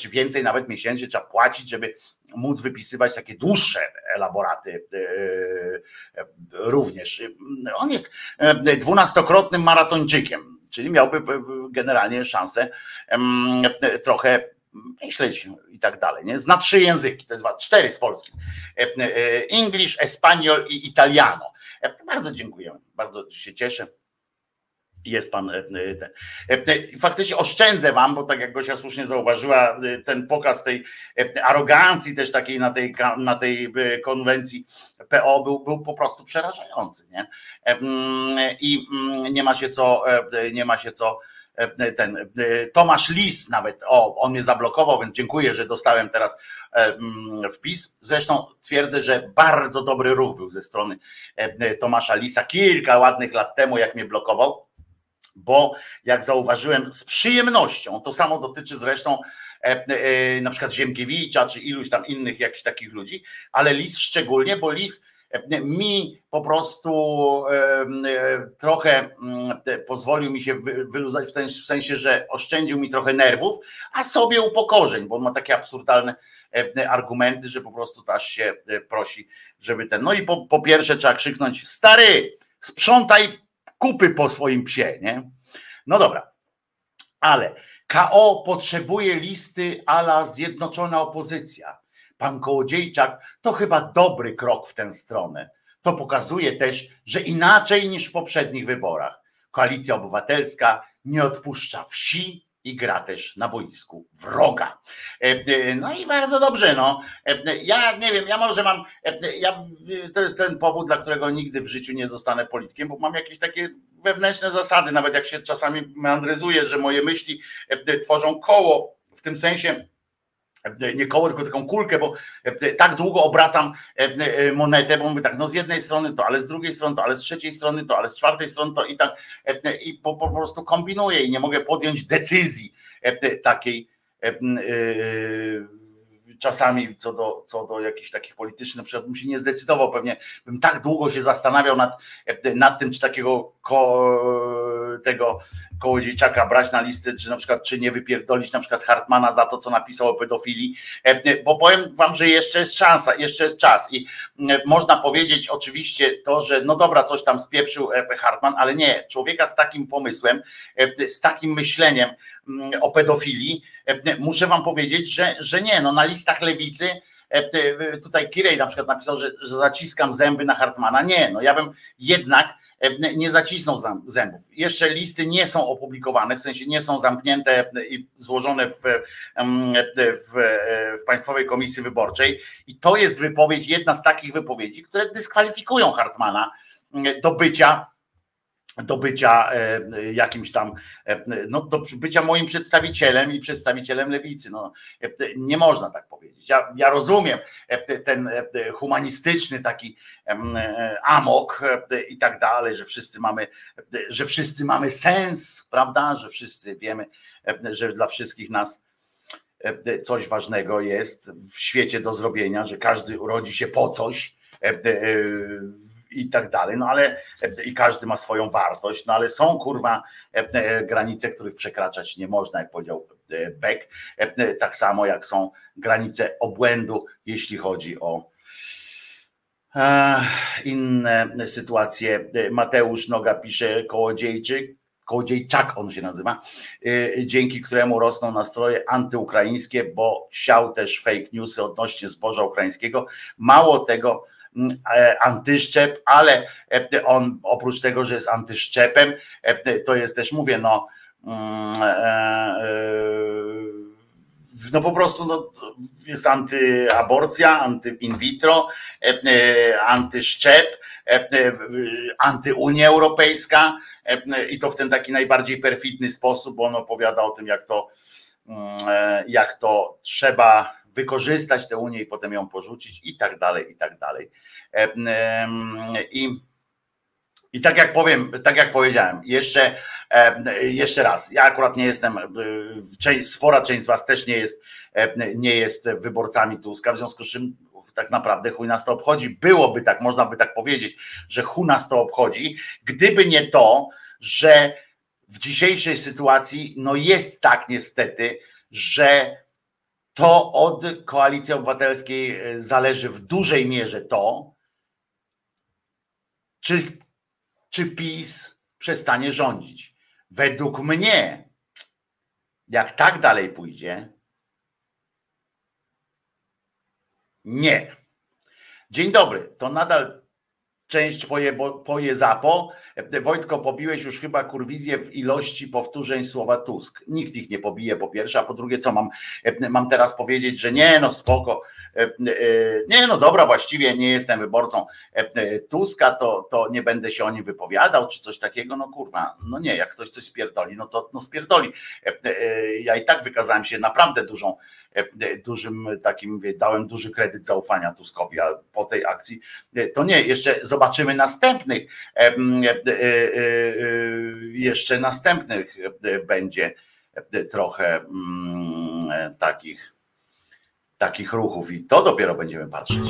czy więcej nawet miesięcznie trzeba płacić, żeby móc wypisywać takie dłuższe elaboraty również. On jest dwunastokrotnym maratończykiem. Czyli miałby generalnie szansę trochę myśleć i tak dalej. Nie? Zna trzy języki, to jest cztery z polskim. English, Espanol i Italiano. Bardzo dziękuję, bardzo się cieszę. Jest pan ten. Faktycznie oszczędzę wam, bo tak jak Gosia słusznie zauważyła, ten pokaz tej arogancji też takiej na tej, na tej konwencji P O był, był po prostu przerażający, nie? I nie ma się co, nie ma się co. Ten Tomasz Lis nawet, o, on mnie zablokował, więc dziękuję, że dostałem teraz wpis. Zresztą twierdzę, że bardzo dobry ruch był ze strony Tomasza Lisa kilka ładnych lat temu, jak mnie blokował, bo jak zauważyłem z przyjemnością, to samo dotyczy zresztą na przykład Ziemkiewicza, czy iluś tam innych jakichś takich ludzi, ale Lis szczególnie, bo Lis mi po prostu trochę pozwolił mi się wyluzać w sensie, że oszczędził mi trochę nerwów, a sobie upokorzeń, bo on ma takie absurdalne argumenty, że po prostu aż się prosi, żeby ten... No i po, po pierwsze trzeba krzyknąć: stary, sprzątaj kupy po swoim psie, nie? No dobra, ale K O potrzebuje listy a la Zjednoczona Opozycja. Pan Kołodziejczak to chyba dobry krok w tę stronę. To pokazuje też, że inaczej niż w poprzednich wyborach Koalicja Obywatelska nie odpuszcza wsi i gra też na boisku wroga. No i bardzo dobrze, no. Ja nie wiem, ja może mam, ja, to jest ten powód, dla którego nigdy w życiu nie zostanę politykiem, bo mam jakieś takie wewnętrzne zasady, nawet jak się czasami meandryzuję, że moje myśli tworzą koło, w tym sensie nie koło, tylko taką kulkę, bo tak długo obracam monetę, bo mówię tak, no z jednej strony to, ale z drugiej strony to, ale z trzeciej strony to, ale z czwartej strony to i tak, i po, po prostu kombinuję i nie mogę podjąć decyzji takiej czasami co do, co do jakichś takich politycznych, na przykład bym się nie zdecydował, pewnie bym tak długo się zastanawiał nad, nad tym, czy takiego ko- tego Kołodziejczaka brać na listę, czy na przykład, czy nie wypierdolić na przykład Hartmana za to, co napisał o pedofilii, bo powiem wam, że jeszcze jest szansa, jeszcze jest czas i można powiedzieć oczywiście to, że no dobra, coś tam spieprzył Hartman, ale nie, człowieka z takim pomysłem, z takim myśleniem o pedofilii, muszę wam powiedzieć, że, że nie, no na listach lewicy tutaj Kirej na przykład napisał, że, że zaciskam zęby na Hartmana, nie, no ja bym jednak nie zacisną zębów. Jeszcze listy nie są opublikowane, w sensie nie są zamknięte i złożone w, w, w Państwowej Komisji Wyborczej i to jest wypowiedź, jedna z takich wypowiedzi, które dyskwalifikują Hartmana do bycia do bycia jakimś tam, no do bycia moim przedstawicielem i przedstawicielem lewicy. No, nie można tak powiedzieć. Ja, ja rozumiem ten humanistyczny taki amok i tak dalej, że wszyscy mamy, że wszyscy mamy sens, prawda, że wszyscy wiemy, że dla wszystkich nas coś ważnego jest w świecie do zrobienia, że każdy urodzi się po coś i tak dalej, no ale i każdy ma swoją wartość, no ale są kurwa granice, których przekraczać nie można, jak powiedział Beck, tak samo jak są granice obłędu, jeśli chodzi o inne sytuacje. Mateusz Noga pisze, Kołodziejczyk, Kołodziejczak on się nazywa, dzięki któremu rosną nastroje antyukraińskie, bo siał też fake newsy odnośnie zboża ukraińskiego, mało tego antyszczep, ale on oprócz tego, że jest antyszczepem, to jest też, mówię, no no po prostu no, jest antyaborcja, anty in vitro, antyszczep, antyunia Europejska i to w ten taki najbardziej perfidny sposób, bo on opowiada o tym, jak to jak to trzeba wykorzystać tę Unię i potem ją porzucić i tak dalej, i tak dalej. I, i tak jak powiem, tak jak powiedziałem, jeszcze, jeszcze raz, ja akurat nie jestem, spora część z was też nie jest, nie jest wyborcami Tuska, w związku z czym tak naprawdę chuj nas to obchodzi. Byłoby tak, można by tak powiedzieć, że chuj nas to obchodzi, gdyby nie to, że w dzisiejszej sytuacji no jest tak niestety, że to od Koalicji Obywatelskiej zależy w dużej mierze to, czy, czy PiS przestanie rządzić. Według mnie, jak tak dalej pójdzie, nie. Dzień dobry, to nadal część poje, poje zapo. Wojtko, pobiłeś już chyba kurwizję w ilości powtórzeń słowa Tusk. Nikt ich nie pobije, po pierwsze, a po drugie, co mam, mam teraz powiedzieć, że nie, no spoko, nie, no dobra, właściwie nie jestem wyborcą Tuska, to, to nie będę się o nim wypowiadał, czy coś takiego, no kurwa, no nie, jak ktoś coś spierdoli, no to no spierdoli. Ja i tak wykazałem się naprawdę dużą, dużym takim, dałem duży kredyt zaufania Tuskowi, a po tej akcji to nie, jeszcze zobaczymy następnych, jeszcze następnych będzie trochę takich, takich ruchów i to dopiero będziemy patrzeć.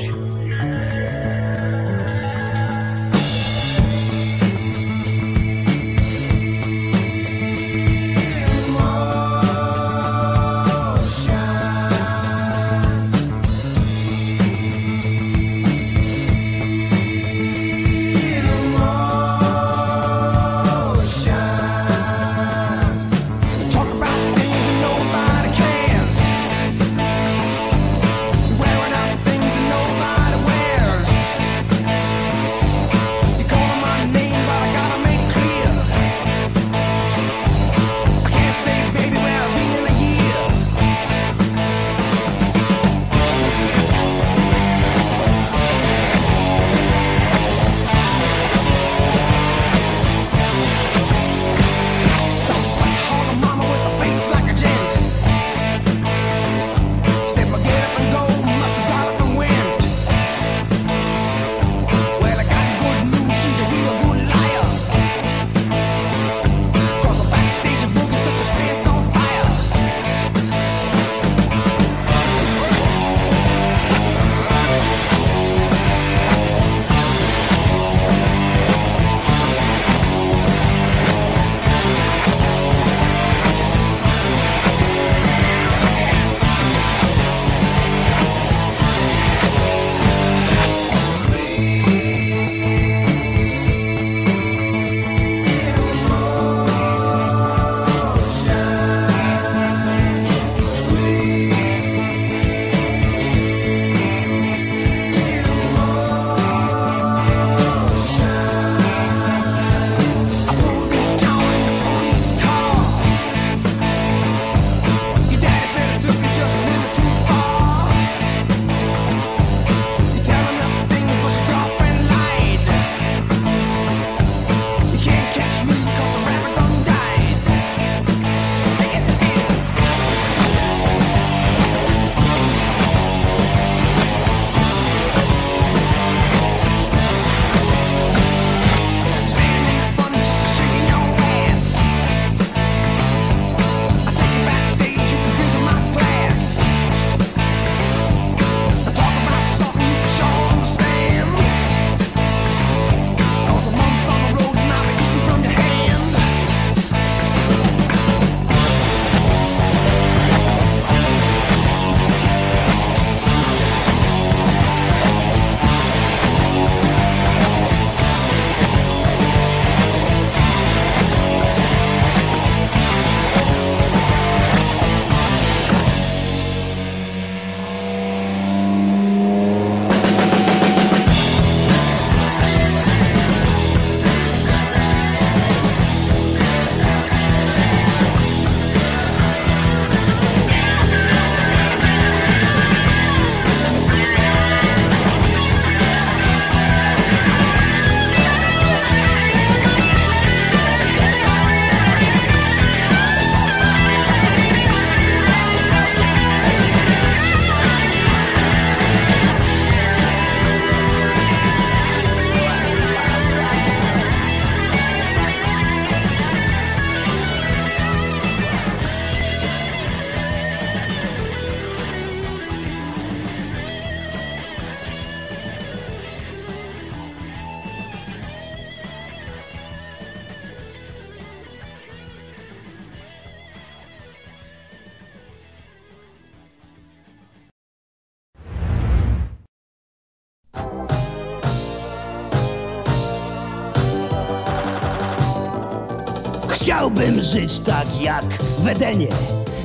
Chciałbym żyć tak jak w Edenie,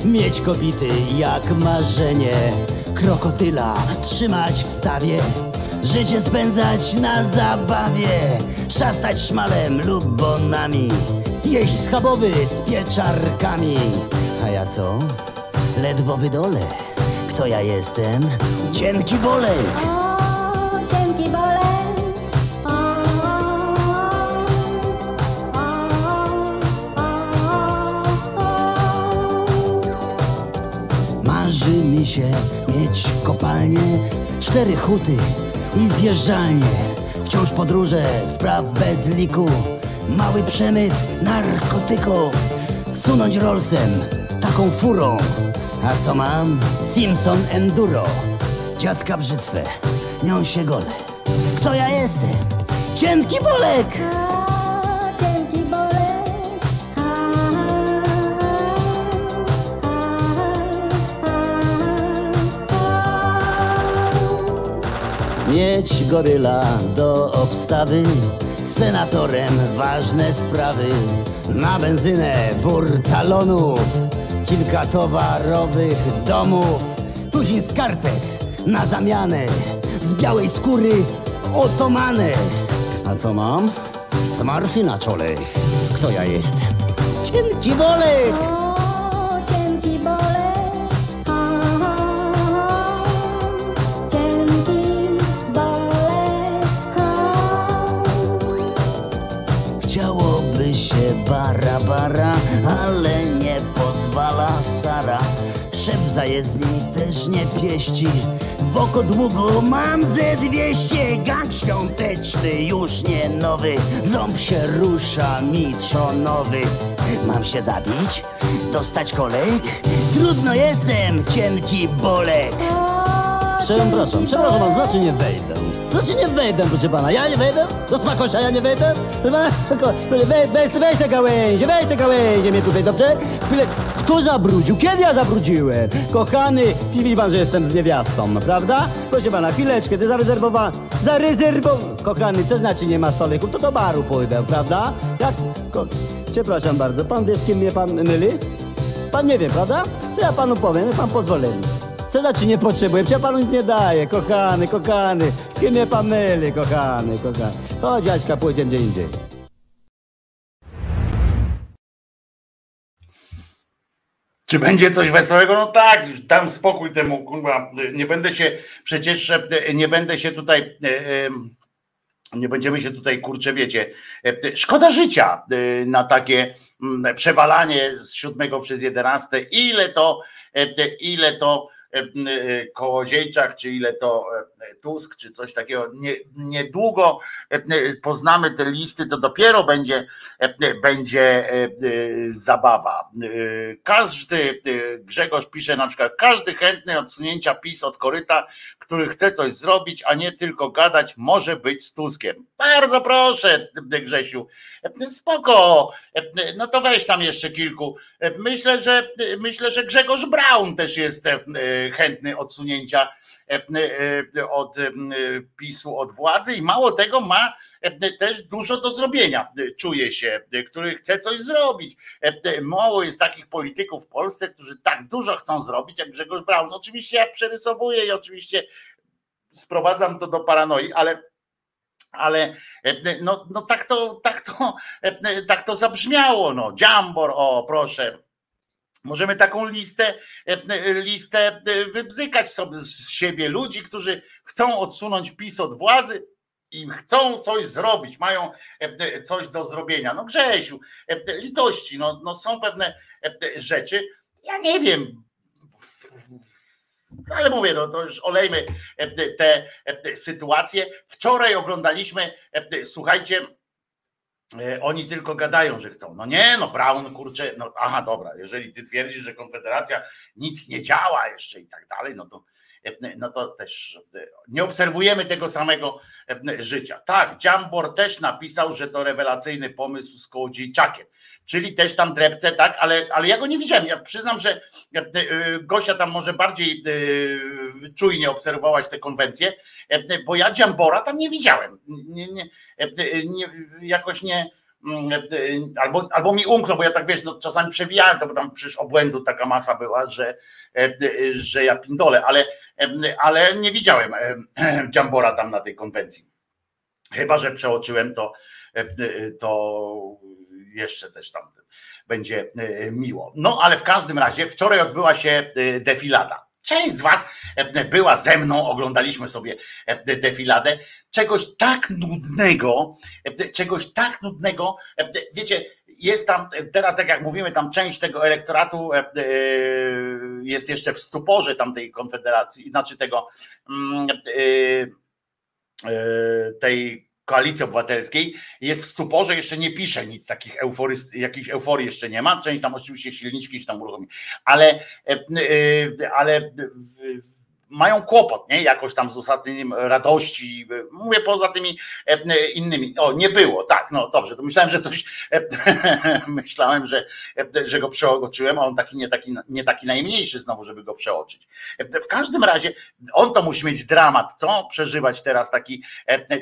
mieć kobiety jak marzenie, krokodyla trzymać w stawie, życie spędzać na zabawie, szastać szmalem lub bonami, jeść schabowy z pieczarkami. A ja co? Ledwo wydolę. Kto ja jestem? Cienki Bolek. Marzy mi się mieć kopalnię, cztery huty i zjeżdżalnie, wciąż podróże, spraw bez liku, mały przemyt narkotyków, sunąć Rollsem, taką furą. A co mam? Simpson Enduro, dziadka brzytwę, nią się golę. Kto ja jestem? Cienki Bolek! Mieć goryla do obstawy, z senatorem ważne sprawy, na benzynę wór talonów, kilka towarowych domów, tuzin skarpet na zamianę, z białej skóry otomany. A co mam? Zmarchy na czole. Kto ja jestem? Cienki Bolek! Chciałoby się bara, bara, ale nie pozwala stara. Szef zajezdni też nie pieści, w oko długo mam ze dwieście. Gang świąteczny już nie nowy, ząb się rusza mi trzonowy. Mam się zabić? Dostać kolek? Trudno jestem, cienki Bolek. Przepraszam, przepraszam, znaczy nie wejdę. Znaczy nie wejdę, proszę pana, ja nie wejdę? Do smakosza ja nie wejdę? Weź, weź te gałęzie, weź te gałęzie mnie tutaj, dobrze? Chwilę, kto zabrudził? Kiedy ja zabrudziłem? Kochany, mówi pan, że jestem z niewiastą, prawda? Proszę pana, chwileczkę, ty zarezerwowa... Zarezerwowa... Kochany, co znaczy nie ma stoliku? To do baru pójdę, prawda? Jak... Ko... Przepraszam bardzo, pan wie, z kim mnie pan myli? Pan nie wie, prawda? To ja panu powiem, pan pozwoleni. Co znaczy nie potrzebuję? Przecież ja panu nic nie daję, kochany, kochany. Z kim mnie pan myli, kochany, kochany. Chodź, Jaśka, pójdziemy gdzie indziej. Czy będzie coś wesołego? No tak, dam spokój temu, kurwa. Nie będę się, przecież nie będę się tutaj... Nie będziemy się tutaj, kurczę, wiecie, szkoda życia na takie przewalanie z siódmego przez jedenastego. Ile to, ile to Kołodziejczak, czy ile to Tusk, czy coś takiego. Niedługo poznamy te listy, to dopiero będzie, będzie zabawa. Każdy, Grzegorz pisze na przykład, każdy chętny odsunięcia PiS od koryta, który chce coś zrobić, a nie tylko gadać, może być z Tuskiem. Bardzo proszę, Grzesiu, spoko, no to weź tam jeszcze kilku. Myślę, że, myślę, że Grzegorz Braun też jest chętny odsunięcia od PiSu, od władzy i mało tego, ma też dużo do zrobienia, czuje się, który chce coś zrobić. Mało jest takich polityków w Polsce, którzy tak dużo chcą zrobić, jak Grzegorz Braun. Oczywiście ja przerysowuję i oczywiście sprowadzam to do paranoi, ale ale no, no tak to, tak to, tak to zabrzmiało. No. Dziambor, o proszę. Możemy taką listę, listę wybzykać sobie z siebie ludzi, którzy chcą odsunąć PiS od władzy i chcą coś zrobić, mają coś do zrobienia. No Grzesiu, litości, no, no są pewne rzeczy. Ja nie wiem, ale mówię, no to już olejmy te sytuacje. Wczoraj oglądaliśmy, słuchajcie, oni tylko gadają, że chcą. No nie, no Braun, kurczę, no aha, dobra, jeżeli ty twierdzisz, że Konfederacja nic nie działa jeszcze i tak dalej, no to, no to też nie obserwujemy tego samego życia. Tak, Dziambor też napisał, że to rewelacyjny pomysł z Kołodziejczakiem, czyli też tam drepce, tak, ale, ale ja go nie widziałem. Ja przyznam, że Gosia tam może bardziej czujnie obserwować te konwencje, bo ja Dziambora tam nie widziałem. Nie, nie, nie, jakoś nie, albo, albo mi umknął, bo ja tak wiesz, no, czasami przewijałem to, bo tam przecież obłędu taka masa była, że, że ja pindolę, ale, ale nie widziałem Dziambora tam na tej konwencji. Chyba że przeoczyłem, to, to jeszcze też tam będzie miło. No ale w każdym razie wczoraj odbyła się defilada. Część z was była ze mną, oglądaliśmy sobie defiladę. Czegoś tak nudnego, czegoś tak nudnego, wiecie, jest tam teraz, tak jak mówimy, tam część tego elektoratu jest jeszcze w stuporze tamtej konfederacji, znaczy tego tej Koalicji Obywatelskiej, jest w stuporze, jeszcze nie pisze nic, takich euforyst, jakiejś euforii jeszcze nie ma, część tam oczywiście silniczki się tam uruchomi, ale, ale w, w, mają kłopot, nie? Jakoś tam z ostatnim radości, mówię poza tymi innymi, o nie było, tak, no dobrze, to myślałem, że coś, myślałem, że, że go przeoczyłem, a on taki nie, taki nie taki najmniejszy znowu, żeby go przeoczyć. W każdym razie on to musi mieć dramat, co? Przeżywać teraz taki,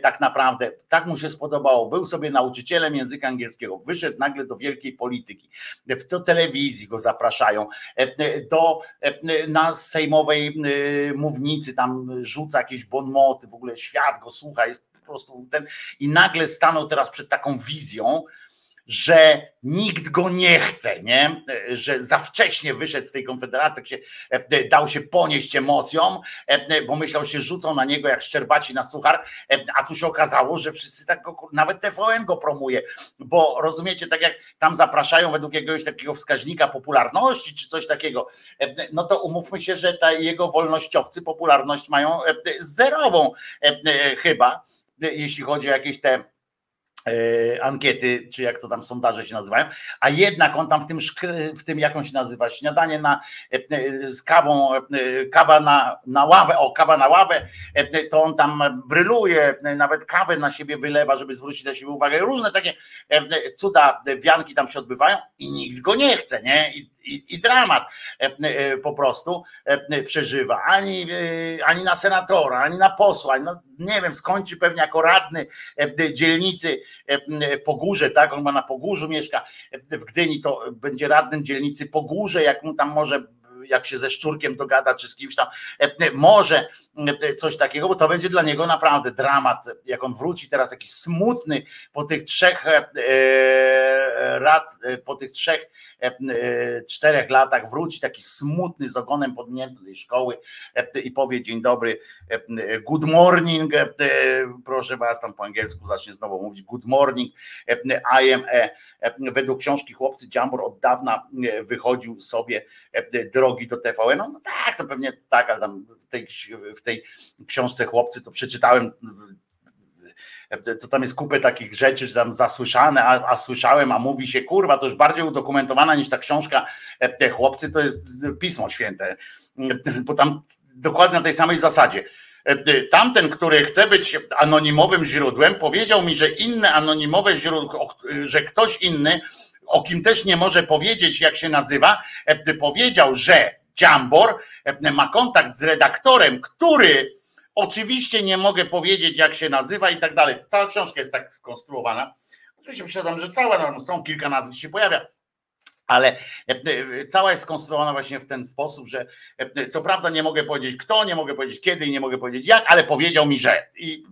tak naprawdę, tak mu się spodobało, był sobie nauczycielem języka angielskiego, wyszedł nagle do wielkiej polityki, do telewizji go zapraszają, do, na sejmowej mównicy, tam rzuca jakieś bonmoty, w ogóle świat go słucha, jest po prostu ten, i nagle stanął teraz przed taką wizją, że nikt go nie chce, nie? Że za wcześnie wyszedł z tej konfederacji, tak się, dał się ponieść emocjom, bo myślał, się rzucą na niego jak szczerbaci na suchar, a tu się okazało, że wszyscy tak go, nawet T V N go promuje, bo rozumiecie, tak jak tam zapraszają według jakiegoś takiego wskaźnika popularności czy coś takiego, no to umówmy się, że ta jego wolnościowcy popularność mają zerową chyba, jeśli chodzi o jakieś te ankiety, czy jak to tam sondaże się nazywają, a jednak on tam w tym, w tym jak on się nazywa, śniadanie na, z kawą, kawa na, na ławę, o kawa na ławę, to on tam bryluje, nawet kawę na siebie wylewa, żeby zwrócić na siebie uwagę, różne takie cuda, wianki tam się odbywają i nikt go nie chce, nie? I, i, i dramat po prostu przeżywa, ani, ani na senatora, ani na posła, ani na, nie wiem, skończy pewnie jako radny dzielnicy Pogórze, tak, on ma na Pogórzu, mieszka w Gdyni, to będzie radnym dzielnicy Pogórze, jak mu tam może, jak się ze Szczurkiem dogada, czy z kimś tam, może coś takiego, bo to będzie dla niego naprawdę dramat, jak on wróci teraz taki smutny po tych trzech rad, po tych trzech, czterech latach wróci taki smutny, z ogonem podniętej szkoły i powie dzień dobry, good morning, proszę was, tam po angielsku zacznie znowu mówić good morning, I am a, według książki Chłopcy Dziambor od dawna wychodził sobie drogę do T V N, no, no tak, to pewnie tak, ale tam w tej, w tej książce Chłopcy to przeczytałem, to tam jest kupę takich rzeczy, że tam zasłyszane, a, a słyszałem, a mówi się, kurwa, to już bardziej udokumentowana niż ta książka te Chłopcy, to jest Pismo Święte, bo tam dokładnie na tej samej zasadzie. Tamten, który chce być anonimowym źródłem, powiedział mi, że inne anonimowe źródło, że ktoś inny, o kim też nie może powiedzieć, jak się nazywa, powiedział, że Dziambor ma kontakt z redaktorem, który oczywiście nie mogę powiedzieć, jak się nazywa i tak dalej. Cała książka jest tak skonstruowana. Oczywiście myślałem, że cała, no są kilka nazw, gdzie się pojawia, ale cała jest skonstruowana właśnie w ten sposób, że co prawda nie mogę powiedzieć kto, nie mogę powiedzieć kiedy i nie mogę powiedzieć jak, ale powiedział mi, że. I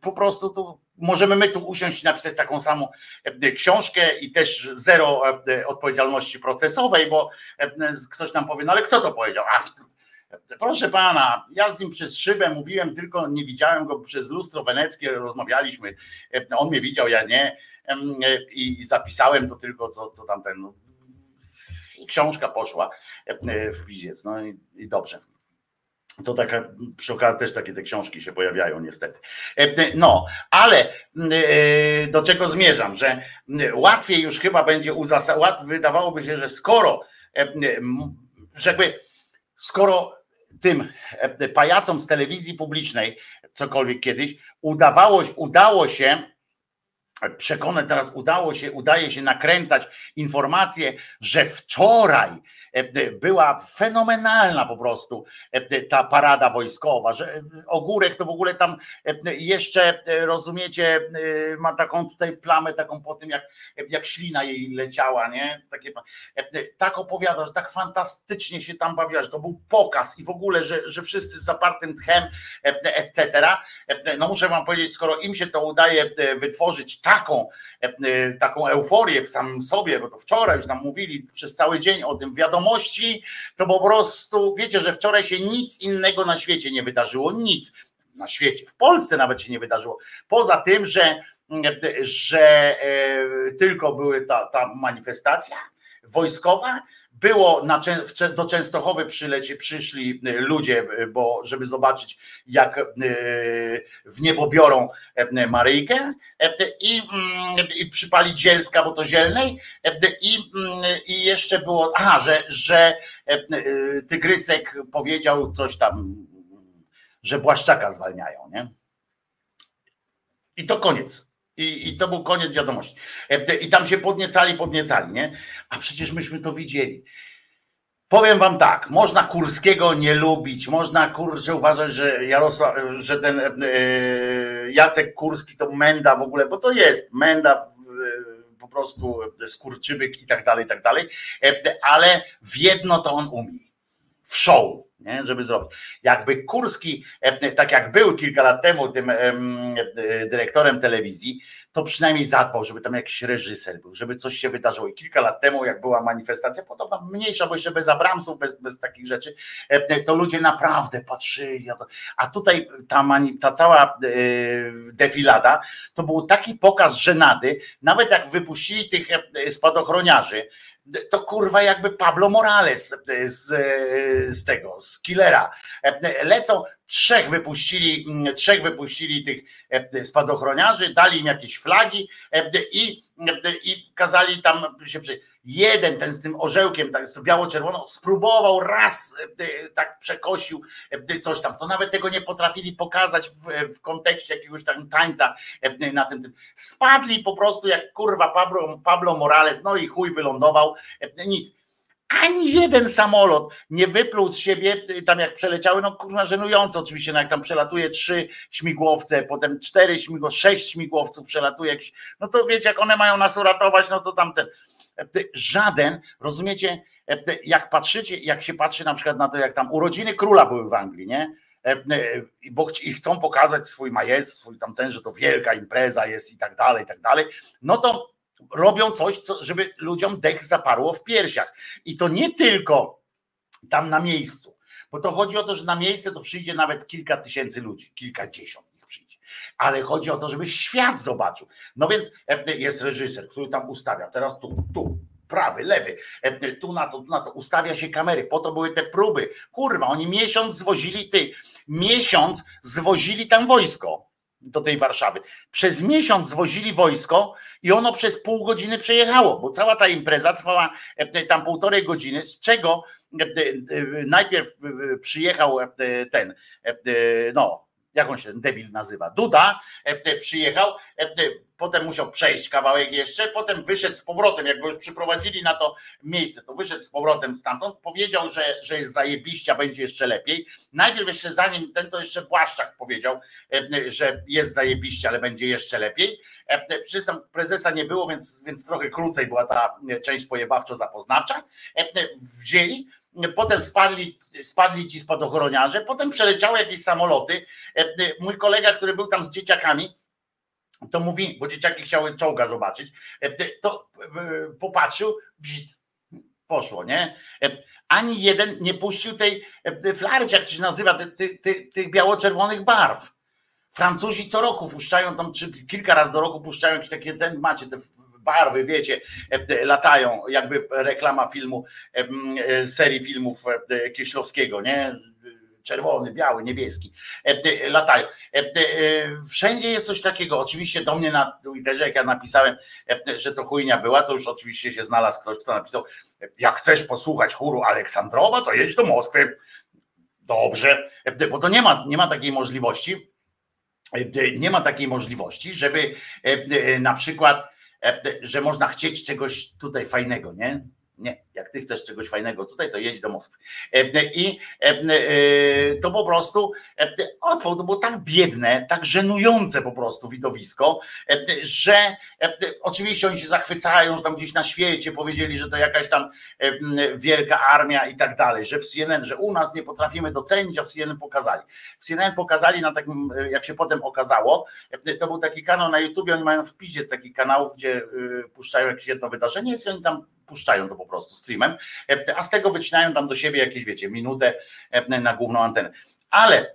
po prostu to możemy my tu usiąść i napisać taką samą książkę i też zero odpowiedzialności procesowej, bo ktoś nam powie, no ale kto to powiedział? Ach, proszę pana, ja z nim przez szybę mówiłem, tylko nie widziałem go przez lustro weneckie, rozmawialiśmy, on mnie widział, ja nie, i zapisałem to tylko, co, co tam ten, no. I książka poszła w piziec, no i, i dobrze. To taka, przy okazji też takie te książki się pojawiają niestety. No, ale do czego zmierzam, że łatwiej już chyba będzie uzasadnić, wydawałoby się, że skoro, że jakby, skoro tym pajacom z telewizji publicznej, cokolwiek kiedyś, udawało, udało się przekonać, teraz udało się, udaje się nakręcać informację, że wczoraj była fenomenalna po prostu ta parada wojskowa, że Ogórek to w ogóle tam jeszcze, rozumiecie, ma taką tutaj plamę, taką po tym, jak, jak ślina jej leciała, nie? Takie, tak opowiada, że tak fantastycznie się tam bawiła, że to był pokaz i w ogóle, że, że wszyscy z zapartym tchem, et cetera. No muszę wam powiedzieć, skoro im się to udaje wytworzyć taką, taką euforię w samym sobie, bo to wczoraj już tam mówili przez cały dzień o tym wiadomości, to po prostu wiecie, że wczoraj się nic innego na świecie nie wydarzyło, nic na świecie, w Polsce nawet się nie wydarzyło, poza tym, że, że tylko były ta, ta manifestacja wojskowa, było na, do Częstochowy przyleci, przyszli ludzie, bo żeby zobaczyć, jak w niebo biorą Maryjkę i, i przypali Zielska, bo to Zielnej i, i jeszcze było, aha, że, że Tygrysek powiedział coś tam, że Błaszczaka zwalniają, nie? I to koniec. I, I to był koniec wiadomości. I tam się podniecali, podniecali, nie? A przecież myśmy to widzieli. Powiem wam tak, można Kurskiego nie lubić, można kurczę uważać, że Jarosław, że ten yy, Jacek Kurski to menda w ogóle, bo to jest menda yy, po prostu skurczybyk i tak dalej, i tak dalej. Ale w jedno to on umie. W show, nie? Żeby zrobić. Jakby Kurski, tak jak był kilka lat temu tym dyrektorem telewizji, to przynajmniej zadbał, żeby tam jakiś reżyser był, żeby coś się wydarzyło. I kilka lat temu, jak była manifestacja, podobna, mniejsza, bo jeszcze bez Abramsów, bez, bez takich rzeczy, to ludzie naprawdę patrzyli. A tutaj ta, mani, ta cała defilada, to był taki pokaz żenady, nawet jak wypuścili tych spadochroniarzy, to kurwa jakby Pablo Morales z, z tego, z Killera. Lecą, trzech wypuścili, trzech wypuścili tych spadochroniarzy, dali im jakieś flagi i, i kazali tam się przy... Jeden ten z tym orzełkiem, tak biało-czerwono, spróbował raz, tak przekosił coś tam. To nawet tego nie potrafili pokazać w, w kontekście jakiegoś tam tańca na tym, tym. Spadli po prostu jak kurwa Pablo, Pablo Morales, no i chuj wylądował, nic. Ani jeden samolot nie wypluł z siebie, tam jak przeleciały, no kurwa żenująco oczywiście, no jak tam przelatuje trzy śmigłowce, potem cztery śmigłowce, sześć śmigłowców przelatuje jakiś, no to wiecie, jak one mają nas uratować, no to tamten. Żaden, rozumiecie, jak patrzycie, jak się patrzy na przykład na to, jak tam urodziny króla były w Anglii, nie? Bo ch- i chcą pokazać swój majestat, swój tamten, że to wielka impreza jest i tak dalej, i tak dalej, no to robią coś, co, żeby ludziom dech zaparło w piersiach. I to nie tylko tam na miejscu, bo to chodzi o to, że na miejsce to przyjdzie nawet kilka tysięcy ludzi, kilkadziesiąt ich przyjdzie. Ale chodzi o to, żeby świat zobaczył. No więc jest reżyser, który tam ustawia. Teraz tu, tu, prawy, lewy, tu na to, tu na to. Ustawia się kamery. Po to były te próby. Kurwa, oni miesiąc zwozili, ty, miesiąc zwozili tam wojsko. Do tej Warszawy. Przez miesiąc zwozili wojsko i ono przez pół godziny przejechało, bo cała ta impreza trwała tam półtorej godziny, z czego najpierw przyjechał ten, no, jak on się ten debil nazywa, Duda, przyjechał, potem musiał przejść kawałek jeszcze, potem wyszedł z powrotem, jak go już przyprowadzili na to miejsce, to wyszedł z powrotem stamtąd, powiedział, że, że jest zajebiście, będzie jeszcze lepiej. Najpierw jeszcze zanim ten, to jeszcze Błaszczak powiedział, że jest zajebiście, ale będzie jeszcze lepiej. Przecież tam prezesa nie było, więc, więc trochę krócej była ta część pojebawczo-zapoznawcza. Wzięli, potem spadli, spadli ci spadochroniarze, potem przeleciały jakieś samoloty. Mój kolega, który był tam z dzieciakami, to mówi, bo dzieciaki chciały czołga zobaczyć, to popatrzył, poszło, nie? Ani jeden nie puścił tej flarki, jak to się nazywa, tych, tych, tych biało-czerwonych barw. Francuzi co roku puszczają, tam czy kilka razy do roku puszczają jakieś takie, ten macie te barwy, wiecie, latają, jakby reklama filmu, serii filmów Kieślowskiego, nie? Czerwony, biały, niebieski, latają. Wszędzie jest coś takiego. Oczywiście do mnie na Twitterze, jak ja napisałem, że to chujnia była, to już oczywiście się znalazł ktoś, kto napisał, jak chcesz posłuchać chóru Aleksandrowa, to jedź do Moskwy. Dobrze, bo to nie ma, nie ma takiej możliwości. nie ma takiej możliwości, żeby na przykład, że można chcieć czegoś tutaj fajnego, nie? Nie, jak ty chcesz czegoś fajnego tutaj, to jedź do Moskwy. I to po prostu, to było tak biedne, tak żenujące po prostu widowisko, że oczywiście oni się zachwycają, że tam gdzieś na świecie powiedzieli, że to jakaś tam wielka armia i tak dalej, że w C N N, że u nas nie potrafimy docenić, a w C N N pokazali. W C N N pokazali na takim, jak się potem okazało, to był taki kanał na YouTubie, oni mają w piździe z takich kanałów, gdzie puszczają jakieś jedno wydarzenie, jest i oni tam puszczają to po prostu streamem, a z tego wycinają tam do siebie jakieś, wiecie, minutę na główną antenę. Ale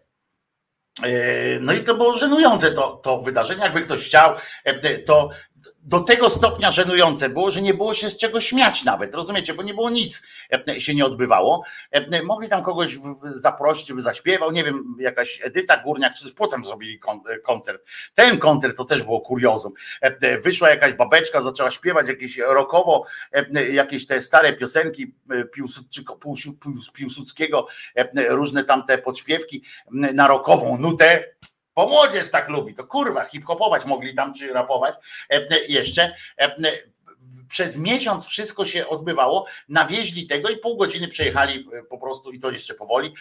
no i to było żenujące to, to wydarzenie, jakby ktoś chciał, to do tego stopnia żenujące było, że nie było się z czego śmiać nawet, rozumiecie, bo nie było nic, się nie odbywało. Mogli tam kogoś zaprosić, żeby zaśpiewał, nie wiem, jakaś Edyta Górniak, czy potem zrobili koncert. Ten koncert to też było kuriozum. Wyszła jakaś babeczka, zaczęła śpiewać jakieś rockowo, jakieś te stare piosenki Piłsudskiego, różne tam te podśpiewki na rockową nutę. Bo młodzież tak lubi, to kurwa, hip-hopować mogli tam, czy rapować jeszcze. Przez miesiąc wszystko się odbywało, nawieźli tego i pół godziny przejechali po prostu i to jeszcze powoli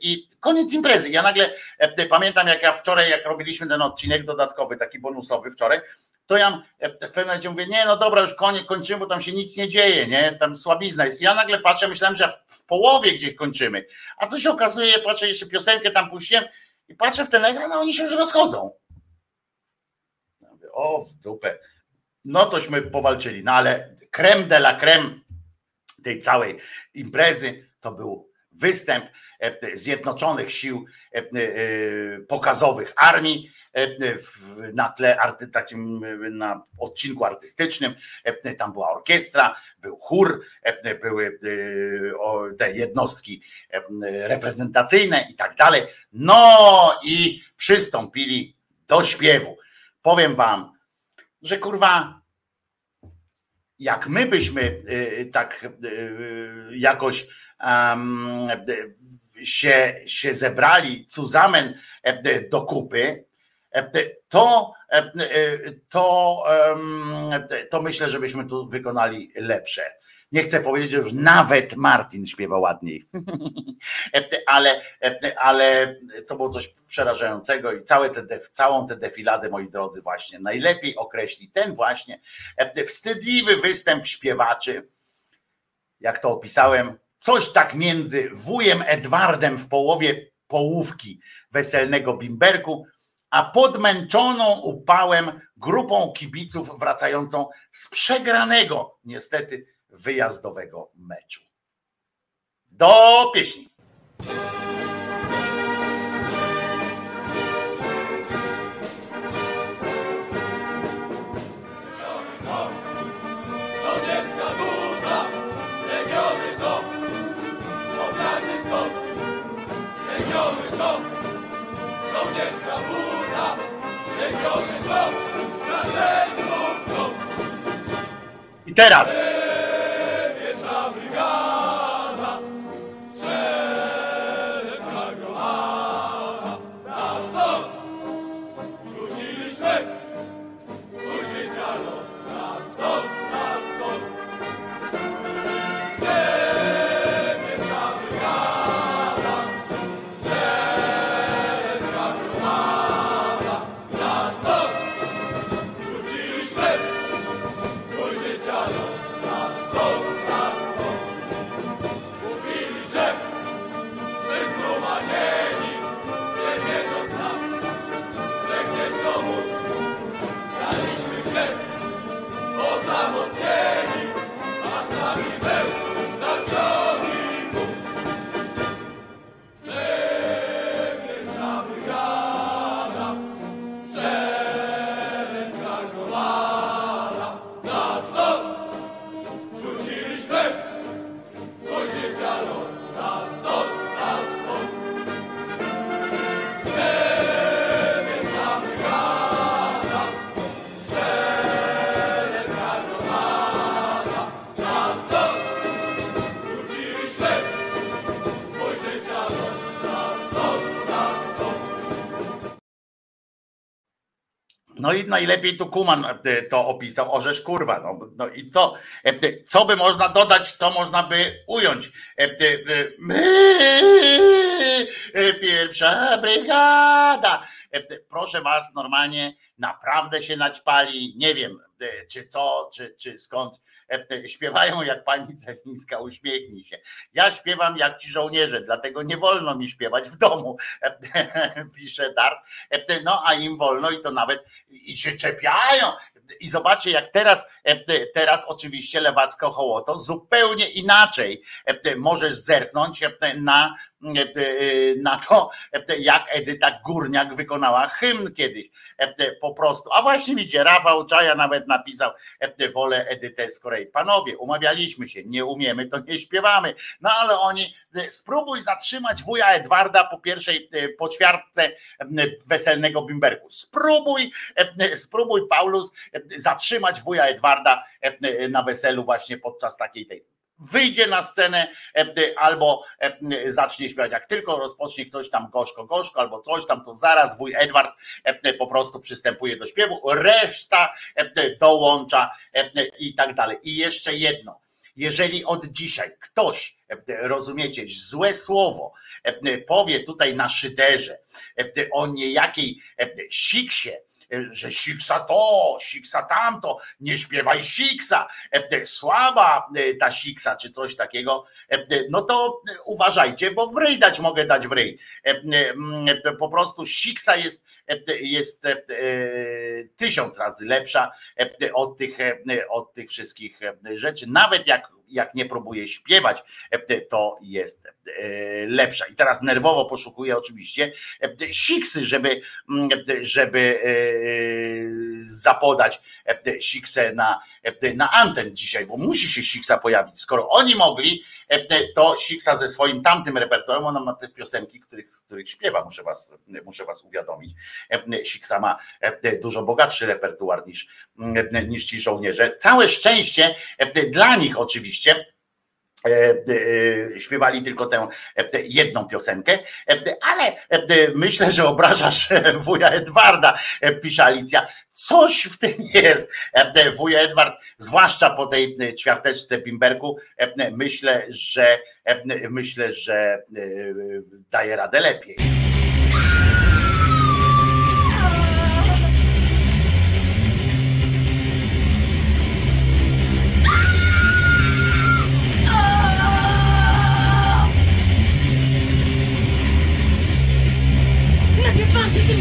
i koniec imprezy. Ja nagle pamiętam, jak ja wczoraj, jak robiliśmy ten odcinek dodatkowy, taki bonusowy wczoraj, to ja w pewnym momencie mówię, nie no dobra, już konie, kończymy, bo tam się nic nie dzieje, nie, tam słabizna jest. I ja nagle patrzę, myślałem, że w połowie gdzieś kończymy, a tu się okazuje, patrzę, jeszcze piosenkę tam puściłem, i patrzę w ten ekran, a oni się już rozchodzą. Ja mówię, o w dupę. No tośmy powalczyli, no ale crème de la crème tej całej imprezy to był występ Zjednoczonych Sił Pokazowych Armii na tle takim, na odcinku artystycznym. Tam była orkiestra, był chór, były te jednostki reprezentacyjne i tak dalej. No i przystąpili do śpiewu. Powiem wam, że kurwa, jak my byśmy tak jakoś um, się, się zebrali cuzamen do kupy, to, to, to myślę, żebyśmy tu wykonali lepsze. Nie chcę powiedzieć, że już nawet Martin śpiewa ładniej, ale, ale to było coś przerażającego i całe te, całą tę defiladę, moi drodzy, właśnie najlepiej określi ten właśnie wstydliwy występ śpiewaczy, jak to opisałem, coś tak między wujem Edwardem w połowie połówki weselnego bimberku, a podmęczoną upałem grupą kibiców wracającą z przegranego, niestety, wyjazdowego meczu. Do pieśni. I teraz No i najlepiej tu Kuman to opisał, orzesz kurwa, no, no i co, co by można dodać, co można by ująć. Pierwsza brygada, proszę was, normalnie naprawdę się naćpali, nie wiem czy co, czy, czy skąd, śpiewają jak pani Celińska, uśmiechnij się. Ja śpiewam jak ci żołnierze, dlatego nie wolno mi śpiewać w domu, pisze Dart, no a im wolno i to nawet i się czepiają. I zobaczcie jak teraz, teraz oczywiście Lewacko-Hołoto zupełnie inaczej możesz zerknąć na, na to, jak Edyta Górniak wykonała hymn kiedyś po prostu. A właśnie widzicie, Rafał Czaja nawet napisał, wolę Edytę z Korei. Panowie, umawialiśmy się, nie umiemy, to nie śpiewamy. No ale oni, spróbuj zatrzymać wuja Edwarda po pierwszej po ćwiartce weselnego bimberku. Spróbuj, spróbuj Paulus zatrzymać wuja Edwarda na weselu właśnie podczas takiej tej. Wyjdzie na scenę albo zacznie śpiewać. Jak tylko rozpocznie ktoś tam gorzko, gorzko albo coś tam, to zaraz wuj Edward po prostu przystępuje do śpiewu, reszta dołącza i tak dalej. I jeszcze jedno, jeżeli od dzisiaj ktoś, rozumiecie, złe słowo powie tutaj na szyderze o niejakiej siksie, że siksa to, siksa tamto, nie śpiewaj siksa, słaba ta siksa czy coś takiego, no to uważajcie, bo w ryj dać mogę dać w ryj. Po prostu siksa jest, jest tysiąc razy lepsza od tych, od tych wszystkich rzeczy, nawet jak jak nie próbuje śpiewać, to jest lepsza. I teraz nerwowo poszukuję oczywiście siksy, żeby, żeby zapodać siksę na, na anten dzisiaj, bo musi się siksa pojawić. Skoro oni mogli, to siksa ze swoim tamtym repertuarem, ona ma te piosenki, których, których śpiewa, muszę was, muszę was uwiadomić. Siksa ma dużo bogatszy repertuar niż, niż ci żołnierze. Całe szczęście dla nich oczywiście, śpiewali tylko tę jedną piosenkę, ale myślę, że obrażasz wuja Edwarda, pisze Alicja. Coś w tym jest. Wuja Edward, zwłaszcza po tej ćwiarteczce bimberku, myślę, że myślę, że daje radę lepiej.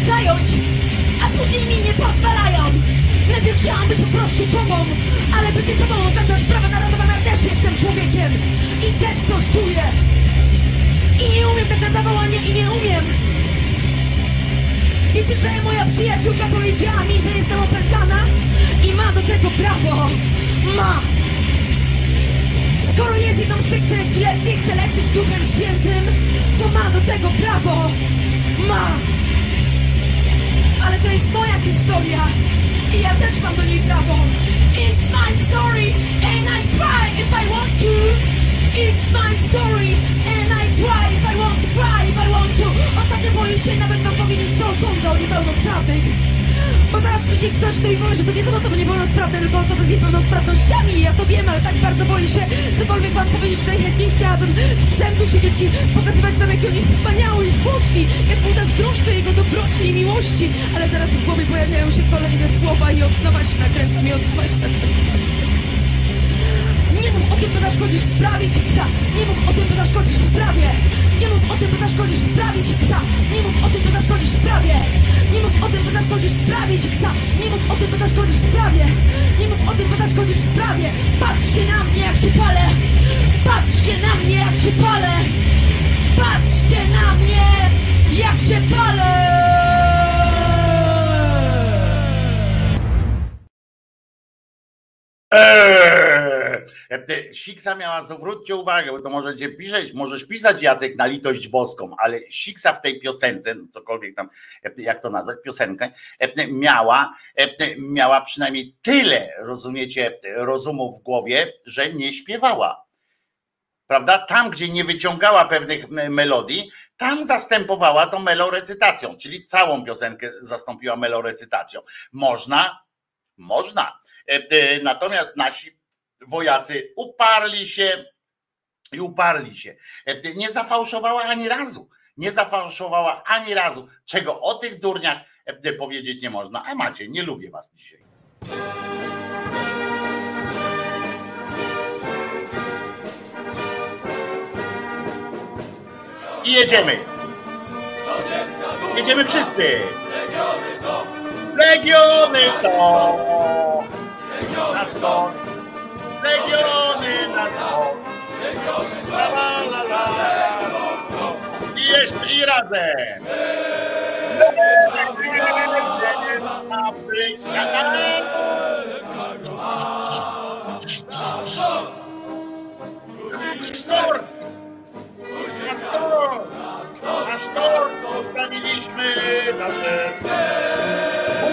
Zająć, a później mi nie pozwalają. Lepiej chciałam być po prostu sobą, ale bycie sobą oznacza sprawę narodową. Ja też jestem człowiekiem i też coś czuję. I nie umiem tak na zawołanie i nie umiem. Wiecie, że moja przyjaciółka powiedziała mi, że jestem opętana i ma do tego prawo. Ma. Skoro jest jedną z tych epilepsji, chce leczyć z Duchem Świętym, to ma do tego prawo. Ma. Ale to jest moja historia i ja też mam do niej prawo. It's my story and I cry if I want to. It's my story and I cry if I want to, cry if I want to. Ostatnio boję się nawet wam powiedzieć, co sądzę o niepełnosprawnych. Bo zaraz przyjdzie ktoś, kto mi powie, że to nie są osoby niepełnosprawne, tylko osoby z niepełnosprawnościami. Ja to wiem, ale tak bardzo boję się cokolwiek wam powiedzieć. Najchętniej chciałabym z psem tu siedzieć i pokazywać wam, jaki on jest wspaniały i słodki, jak mu zazdroszczę jego dobroci i miłości. Ale zaraz w głowie pojawiają się kolejne słowa i od nowa się nakręcam i od nowa się nakręcam. Nie mów o tym, bo zaszkodzisz sprawie siksa. Nie mów o tym, bo zaszkodzisz sprawie. Nie mów o tym, bo zaszkodzisz sprawie siksa. Nie mów o tym, bo zaszkodzisz sprawie. Nie mów o tym, bo zaszkodzisz sprawie siksa. Nie mów o tym, bo zaszkodzisz sprawie. Nie mów o tym, bo zaszkodzisz sprawie. Patrzcie na mnie, jak się palę. Patrzcie na mnie, jak się palę. Patrzcie na mnie, jak się palę. Siksa miała, zwróćcie uwagę, bo to możecie pisać, możesz pisać Jacek na litość boską, ale siksa w tej piosence, cokolwiek tam, jak to nazwać, piosenkę, miała, miała przynajmniej tyle, rozumiecie, rozumu w głowie, że nie śpiewała. prawda? Tam, gdzie nie wyciągała pewnych melodii, tam zastępowała to melorecytacją, czyli całą piosenkę zastąpiła melorecytacją. Można? Można. Natomiast nasi wojacy uparli się i uparli się. Nie zafałszowała ani razu. Nie zafałszowała ani razu. Czego o tych durniach powiedzieć nie można. A macie, nie lubię was dzisiaj. I jedziemy. Jedziemy wszyscy. Legiony to. Na to. Legiony na to. La, la, la, la. I jeszcze i razem. Na sztorm, na sztorm postawiliśmy nasze.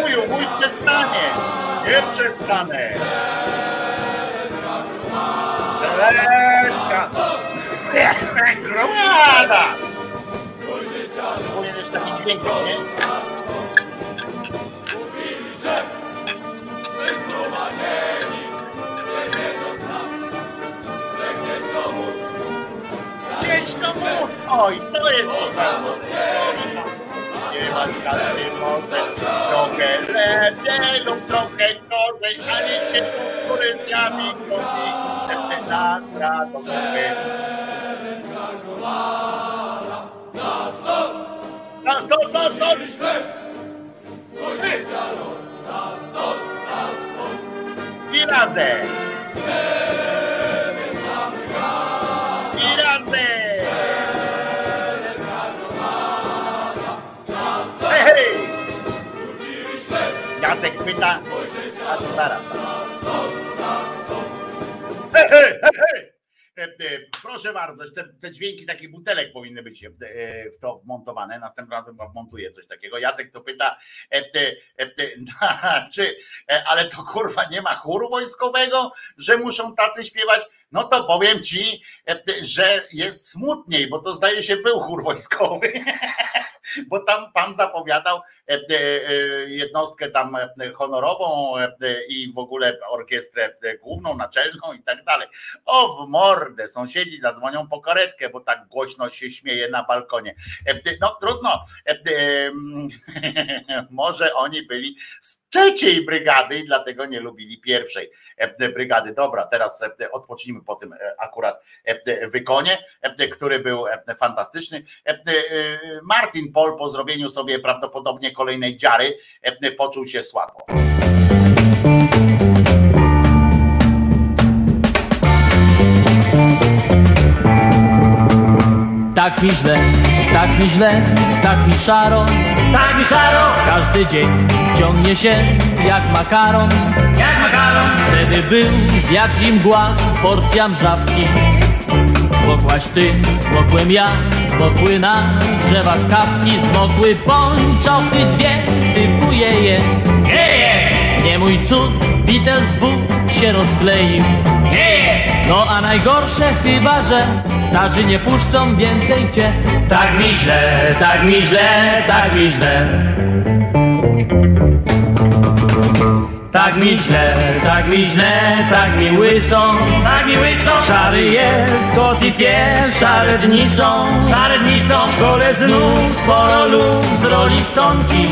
Wuju, wuj przestanie, nie przestanę. Czeleczka, gromada. Powinieneś taki dźwięk, nie? Mówili, że my złomanieni, nie wierząc nam, że gdzieś domu. Pięć do mur! Oj, to jest to samo! Nie ma każdy może trochę lepiej lub trochę gorzej, a niech się konkurencjami godzi, żeby nas radość nas dos! Nas dos! I razem! Jacek pyta, a to zaraz. He, he, he, he. Proszę bardzo, te, te dźwięki takich butelek powinny być w to wmontowane. Następnym razem wmontuję coś takiego. Jacek to pyta, e, ty, e, ty, na, czy, e, ale to kurwa nie ma chóru wojskowego, że muszą tacy śpiewać? No to powiem ci, że jest smutniej, bo to zdaje się był chór wojskowy, bo tam pan zapowiadał jednostkę tam honorową i w ogóle orkiestrę główną, naczelną i tak dalej. O w mordę, sąsiedzi zadzwonią po karetkę, bo tak głośno się śmieje na balkonie. No trudno, może oni byli z trzeciej brygady i dlatego nie lubili pierwszej brygady. Dobra, teraz odpocznijmy po tym akurat wykonie, który był fantastyczny. Martin Pol po zrobieniu sobie prawdopodobnie kolejnej dziary poczuł się słabo. Tak mi źle, tak mi źle, tak mi szaro, tak mi szaro. Każdy dzień ciągnie się jak makaron, jak makaron. Wtedy był jak i mgła porcja mrzawki. Zmokłaś ty, zmokłem ja, zmokły na drzewach kawki, zmokły pończochy dwie, typu jeje. Jeje! Nie mój cud, Beatles Bóg się rozkleił. Jeje! No a najgorsze chyba, że starzy nie puszczą więcej cię. Tak mi źle, tak mi źle, tak mi źle. Tak mi źle, tak mi źle, tak mi łysą, tak mi łysą. Szary jest kot i pies, szare dni są, szare dni są. W szkole znów sporo lub z roli stonki.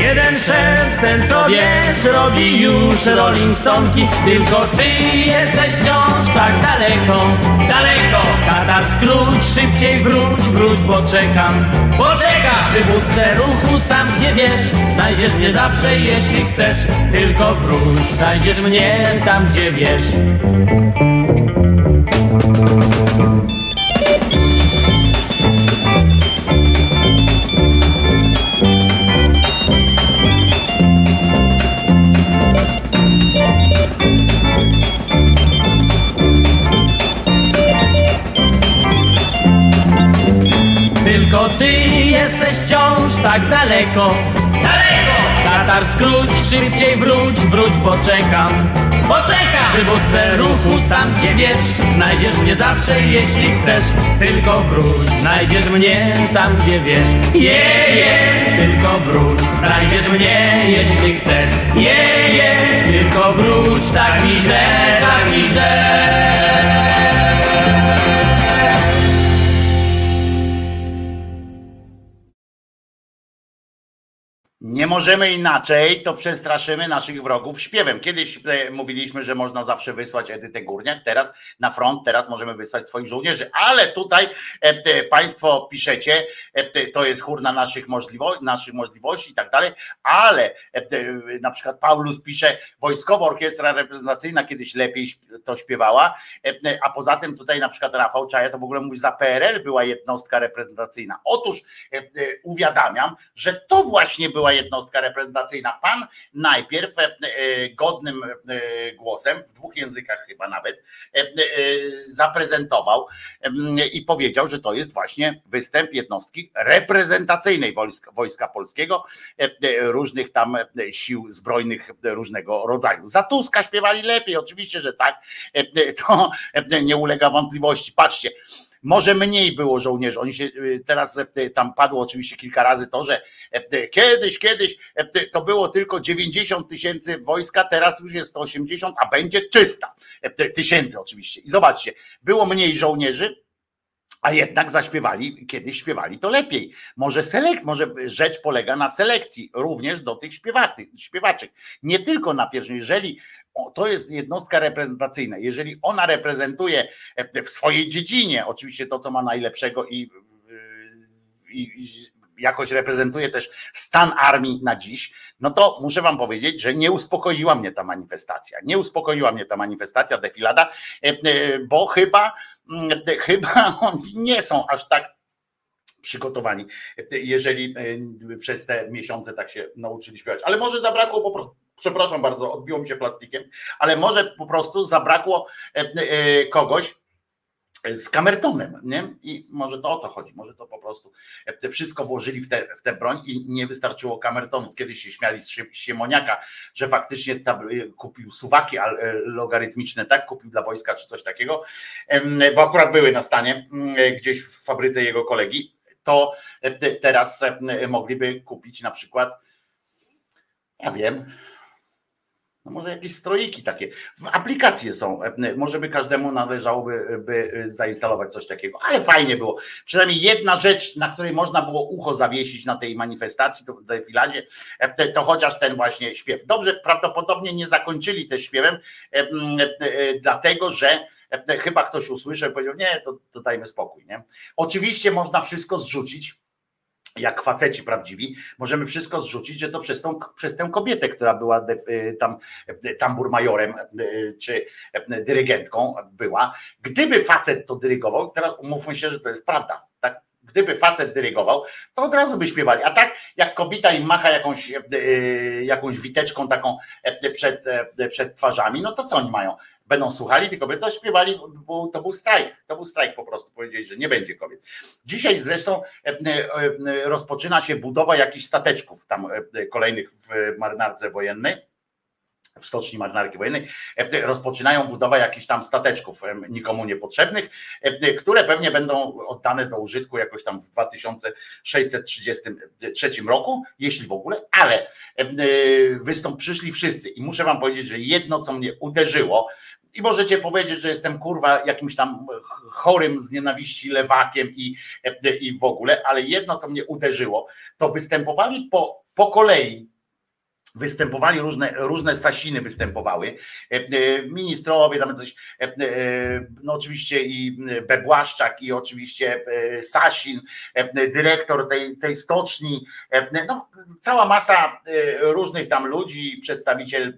Jeden szef, ten co wiesz, robi już Rolling Stonki. Tylko ty jesteś wciąż tak daleko, daleko. Katar skróć, szybciej wróć, wróć, bo czekam, bo czekam. Przywódcę ruchu tam gdzie wiesz, znajdziesz mnie zawsze jeśli chcesz. Tylko wróć, znajdziesz mnie tam gdzie wiesz. Tylko ty jesteś wciąż tak daleko, daleko. Tatar skróć, szybciej wróć, wróć, bo czekam, poczeka! Przywódcę ruchu tam, gdzie wiesz, znajdziesz mnie zawsze, jeśli chcesz. Tylko wróć, znajdziesz mnie tam, gdzie wiesz. Je, je, tylko wróć, znajdziesz mnie, jeśli chcesz. Je, je, tylko wróć, tak mi źle, tak mi źle. Nie możemy inaczej, to przestraszymy naszych wrogów śpiewem. Kiedyś mówiliśmy, że można zawsze wysłać Edytę Górniak, teraz na front, teraz możemy wysłać swoich żołnierzy, ale tutaj Państwo piszecie, to jest chór na naszych, możliwości, naszych możliwości i tak dalej, ale na przykład Paulus pisze, Wojskowa Orkiestra Reprezentacyjna kiedyś lepiej to śpiewała, a poza tym tutaj na przykład Rafał Czaja to w ogóle mówi, za P R L była jednostka reprezentacyjna. Otóż uwiadamiam, że to właśnie była jednostka reprezentacyjna. Pan najpierw godnym głosem, w dwóch językach chyba nawet, zaprezentował i powiedział, że to jest właśnie występ jednostki reprezentacyjnej Wojska Polskiego, różnych tam sił zbrojnych różnego rodzaju. Za Tuska śpiewali lepiej, oczywiście, że tak. To nie ulega wątpliwości. Patrzcie, może mniej było żołnierzy. Oni się teraz tam padło oczywiście kilka razy to, że kiedyś, kiedyś to było tylko dziewięćdziesiąt tysięcy wojska, teraz już jest sto osiemdziesiąt, a będzie trzysta tysięcy oczywiście. I zobaczcie, było mniej żołnierzy, a jednak zaśpiewali, kiedyś śpiewali to lepiej. Może selekt, może rzecz polega na selekcji również do tych śpiewaczy, śpiewaczek. Nie tylko na pierwszym, jeżeli o, to jest jednostka reprezentacyjna, jeżeli ona reprezentuje w swojej dziedzinie oczywiście to, co ma najlepszego i, i, i jakoś reprezentuje też stan armii na dziś, no to muszę wam powiedzieć, że nie uspokoiła mnie ta manifestacja. Nie uspokoiła mnie ta manifestacja, defilada, bo chyba, chyba oni nie są aż tak przygotowani, jeżeli przez te miesiące tak się nauczyli śpiewać. Ale może zabrakło po prostu, przepraszam bardzo, odbiło mi się plastikiem, ale może po prostu zabrakło kogoś z kamertonem, nie? I może to o to chodzi, może to po prostu te wszystko włożyli w tę w broń i nie wystarczyło kamertonów. Kiedyś się śmiali z Siemoniaka, że faktycznie ta, kupił suwaki logarytmiczne, tak? Kupił dla wojska czy coś takiego, bo akurat były na stanie gdzieś w fabryce jego kolegi, to teraz mogliby kupić na przykład, ja wiem, no może jakieś stroiki takie. Aplikacje są. Może by każdemu należałoby by zainstalować coś takiego. Ale fajnie było. Przynajmniej jedna rzecz, na której można było ucho zawiesić na tej manifestacji, to w defiladzie, to chociaż ten właśnie śpiew. Dobrze, prawdopodobnie nie zakończyli też śpiewem, dlatego że chyba ktoś usłyszał i powiedział, nie, to, to dajmy spokój. Nie? Oczywiście można wszystko zrzucić, jak faceci prawdziwi, możemy wszystko zrzucić, że to przez tą, przez tę kobietę, która była def, tam tamburmajorem czy dyrygentką była. Gdyby facet to dyrygował, teraz umówmy się, że to jest prawda, tak? Gdyby facet dyrygował, to od razu by śpiewali. A tak jak kobieta im macha jakąś, jakąś witeczką taką przed, przed twarzami, no to co oni mają? Będą słuchali, tylko by to śpiewali, bo to był strajk, to był strajk po prostu, powiedzieli, że nie będzie kobiet. Dzisiaj zresztą rozpoczyna się budowa jakichś stateczków tam kolejnych w marynarce wojennej, w Stoczni Marynarki Wojennej, rozpoczynają budowę jakichś tam stateczków nikomu niepotrzebnych, które pewnie będą oddane do użytku jakoś tam w dwa tysiące sześćset trzydziestym trzecim roku, jeśli w ogóle, ale wystąp przyszli wszyscy i muszę wam powiedzieć, że jedno, co mnie uderzyło, i możecie powiedzieć, że jestem kurwa jakimś tam chorym z nienawiści lewakiem i, i w ogóle, ale jedno, co mnie uderzyło, to występowali po, po kolei, występowali różne, różne Sasiny występowały, ministrowie tam coś, no oczywiście i Bebłaszczak i oczywiście Sasin, dyrektor tej, tej stoczni, no cała masa różnych tam ludzi, przedstawiciel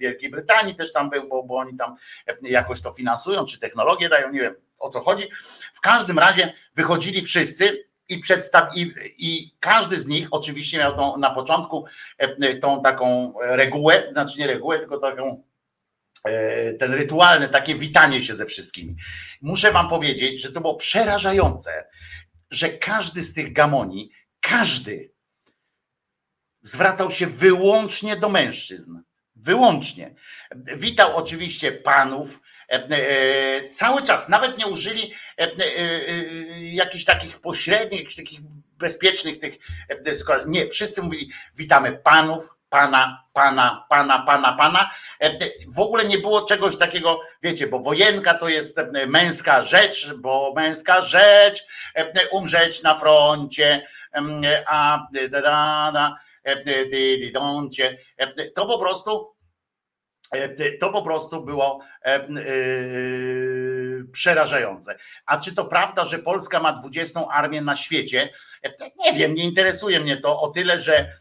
Wielkiej Brytanii też tam był, bo, bo oni tam jakoś to finansują, czy technologię dają, nie wiem o co chodzi. W każdym razie wychodzili wszyscy, I, przedstaw, i, i każdy z nich oczywiście miał tą, na początku tą taką regułę, znaczy nie regułę, tylko taką ten rytualne takie witanie się ze wszystkimi. Muszę wam powiedzieć, że to było przerażające, że każdy z tych gamoni, każdy zwracał się wyłącznie do mężczyzn. wyłącznie. Witał oczywiście panów cały czas, nawet nie użyli jakichś takich pośrednich, jakichś takich bezpiecznych tych, nie, wszyscy mówili witamy panów, pana, pana, pana, pana, pana. W ogóle nie było czegoś takiego, wiecie, bo wojenka to jest męska rzecz, bo męska rzecz, umrzeć na froncie, a to po prostu to po prostu było przerażające. A czy to prawda, że Polska ma dwudziestą armię na świecie? Nie wiem, nie interesuje mnie to o tyle, że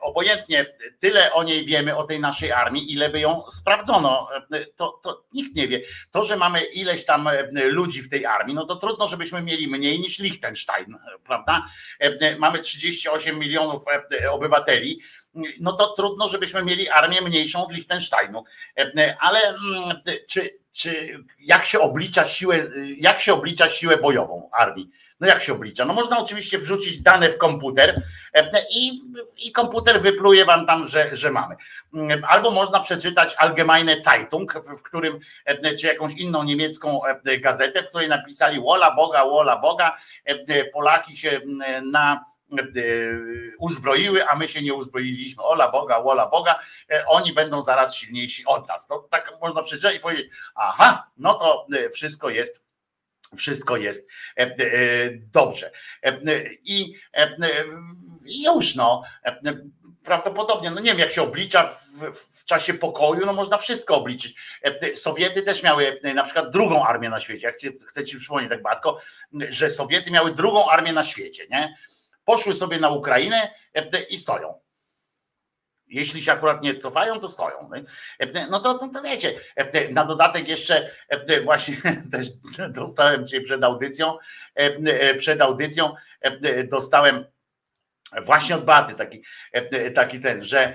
obojętnie tyle o niej wiemy, o tej naszej armii, ile by ją sprawdzono, to, to nikt nie wie. To, że mamy ileś tam ludzi w tej armii, no to trudno, żebyśmy mieli mniej niż Liechtenstein, prawda? Mamy trzydzieści osiem milionów obywateli, no to trudno, żebyśmy mieli armię mniejszą od Liechtensteinu. Ale czy, czy jak się oblicza siłę, jak się oblicza siłę bojową armii? No jak się oblicza? No można oczywiście wrzucić dane w komputer i, i komputer wypluje wam tam, że, że mamy. Albo można przeczytać Allgemeine Zeitung, w którym, czy jakąś inną niemiecką gazetę, w której napisali wola Boga, wola Boga, Polaki się na uzbroiły, a my się nie uzbroiliśmy. Ola Boga, wola Boga, oni będą zaraz silniejsi od nas. No tak można przeczytać i powiedzieć, aha, no to wszystko jest Wszystko jest dobrze. I już no, prawdopodobnie, no nie wiem jak się oblicza w, w czasie pokoju, no można wszystko obliczyć. Sowiety też miały na przykład drugą armię na świecie. Ja chcę, chcę ci przypomnieć tak, Batko, że Sowiety miały drugą armię na świecie, nie? Poszły sobie na Ukrainę i stoją. Jeśli się akurat nie cofają, to stoją. No to, to, to wiecie, na dodatek jeszcze właśnie też dostałem dzisiaj przed audycją, przed audycją dostałem właśnie od Beaty taki, taki ten, że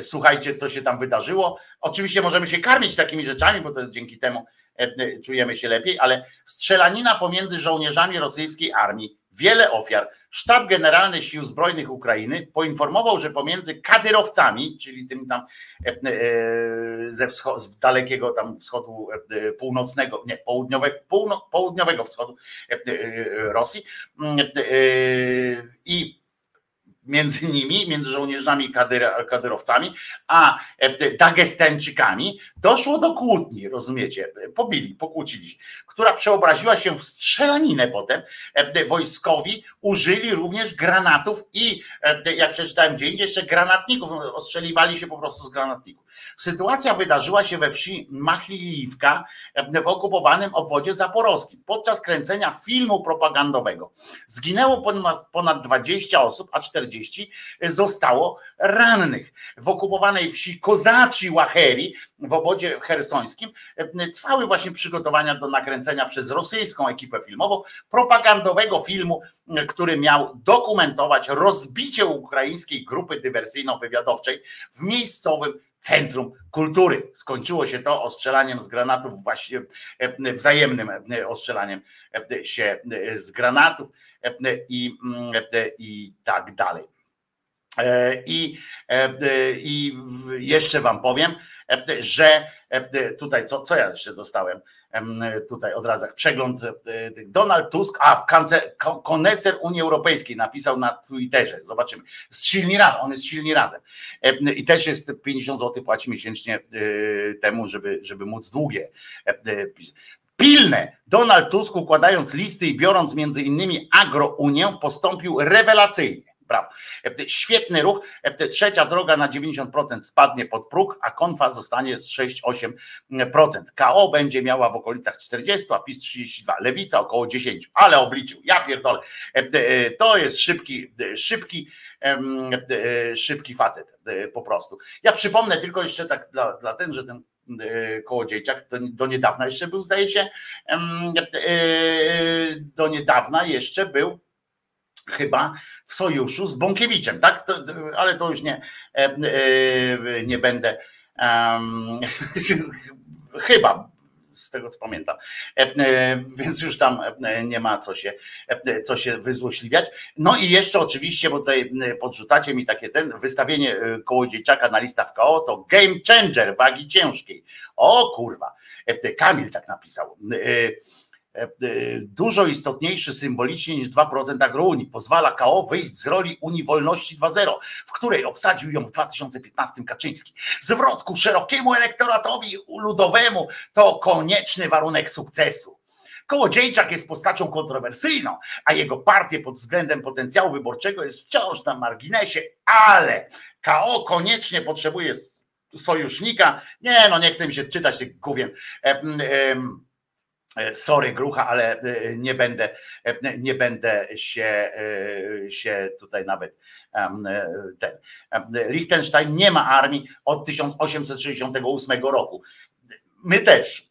słuchajcie, co się tam wydarzyło. Oczywiście możemy się karmić takimi rzeczami, bo to jest dzięki temu czujemy się lepiej, ale strzelanina pomiędzy żołnierzami rosyjskiej armii. Wiele ofiar. Sztab Generalny Sił Zbrojnych Ukrainy poinformował, że pomiędzy kadyrowcami, czyli tym tam ze wschod- z dalekiego tam wschodu północnego, nie, południowego, półno- południowego wschodu Rosji i między nimi, między żołnierzami kadyra, kadyrowcami, a Dagestańczykami doszło do kłótni, rozumiecie, pobili, pokłócili się, która przeobraziła się w strzelaninę potem. Wojskowi użyli również granatów i, jak przeczytałem gdzie indziej, jeszcze granatników, ostrzeliwali się po prostu z granatników. Sytuacja wydarzyła się we wsi Machliwka w okupowanym obwodzie zaporowskim. Podczas kręcenia filmu propagandowego zginęło ponad dwadzieścia osób, a czterdzieści zostało rannych. W okupowanej wsi Kozaci Łacheri w obozie hersońskim trwały właśnie przygotowania do nakręcenia przez rosyjską ekipę filmową propagandowego filmu, który miał dokumentować rozbicie ukraińskiej grupy dywersyjno-wywiadowczej w miejscowym Centrum Kultury. Skończyło się to ostrzelaniem z granatów, właśnie wzajemnym ostrzelaniem się z granatów i, i tak dalej. I, i jeszcze wam powiem, że tutaj co, co ja jeszcze dostałem tutaj od razu, przegląd Donald Tusk, a koneser Unii Europejskiej napisał na Twitterze, zobaczymy, silni razem, on jest silni razem i też jest pięćdziesiąt złotych płaci miesięcznie temu, żeby, żeby móc długie pisać. Pilne! Donald Tusk, układając listy i biorąc między innymi Agrounię, postąpił rewelacyjnie. Brawo. Świetny ruch. Trzecia droga na dziewięćdziesiąt procent spadnie pod próg, a konfa zostanie z sześć osiem procent. K O będzie miała w okolicach czterdzieści, a PiS trzydzieści dwa. Lewica około dziesięć. Ale obliczył. Ja pierdolę. To jest szybki, szybki, szybki facet po prostu. Ja przypomnę tylko jeszcze tak dla, dla ten, że ten Kołodziejczak do niedawna jeszcze był, zdaje się, do niedawna jeszcze był chyba w sojuszu z Bąkiewiczem, tak? To, ale to już nie, nie będę. Um, chyba z tego co pamiętam, więc już tam nie ma co się, co się wyzłośliwiać. No i jeszcze oczywiście, bo tutaj podrzucacie mi takie ten, wystawienie Kołodziejczaka na listach w K O to game changer wagi ciężkiej. O kurwa, Kamil tak napisał. Dużo istotniejszy symbolicznie niż dwa procent agrounii. Pozwala K O wyjść z roli Unii Wolności dwa zero, w której obsadził ją w dwa tysiące piętnastym Kaczyński. Zwrot ku szerokiemu elektoratowi ludowemu to konieczny warunek sukcesu. Kołodziejczak jest postacią kontrowersyjną, a jego partie pod względem potencjału wyborczego jest wciąż na marginesie, ale K O koniecznie potrzebuje sojusznika. Nie, no nie chcę mi się czytać tych gówien. Sorry Grucha, ale nie będę, nie będę się, się tutaj nawet ten. Liechtenstein nie ma armii od tysiąc osiemset sześćdziesiątego ósmego roku. My też.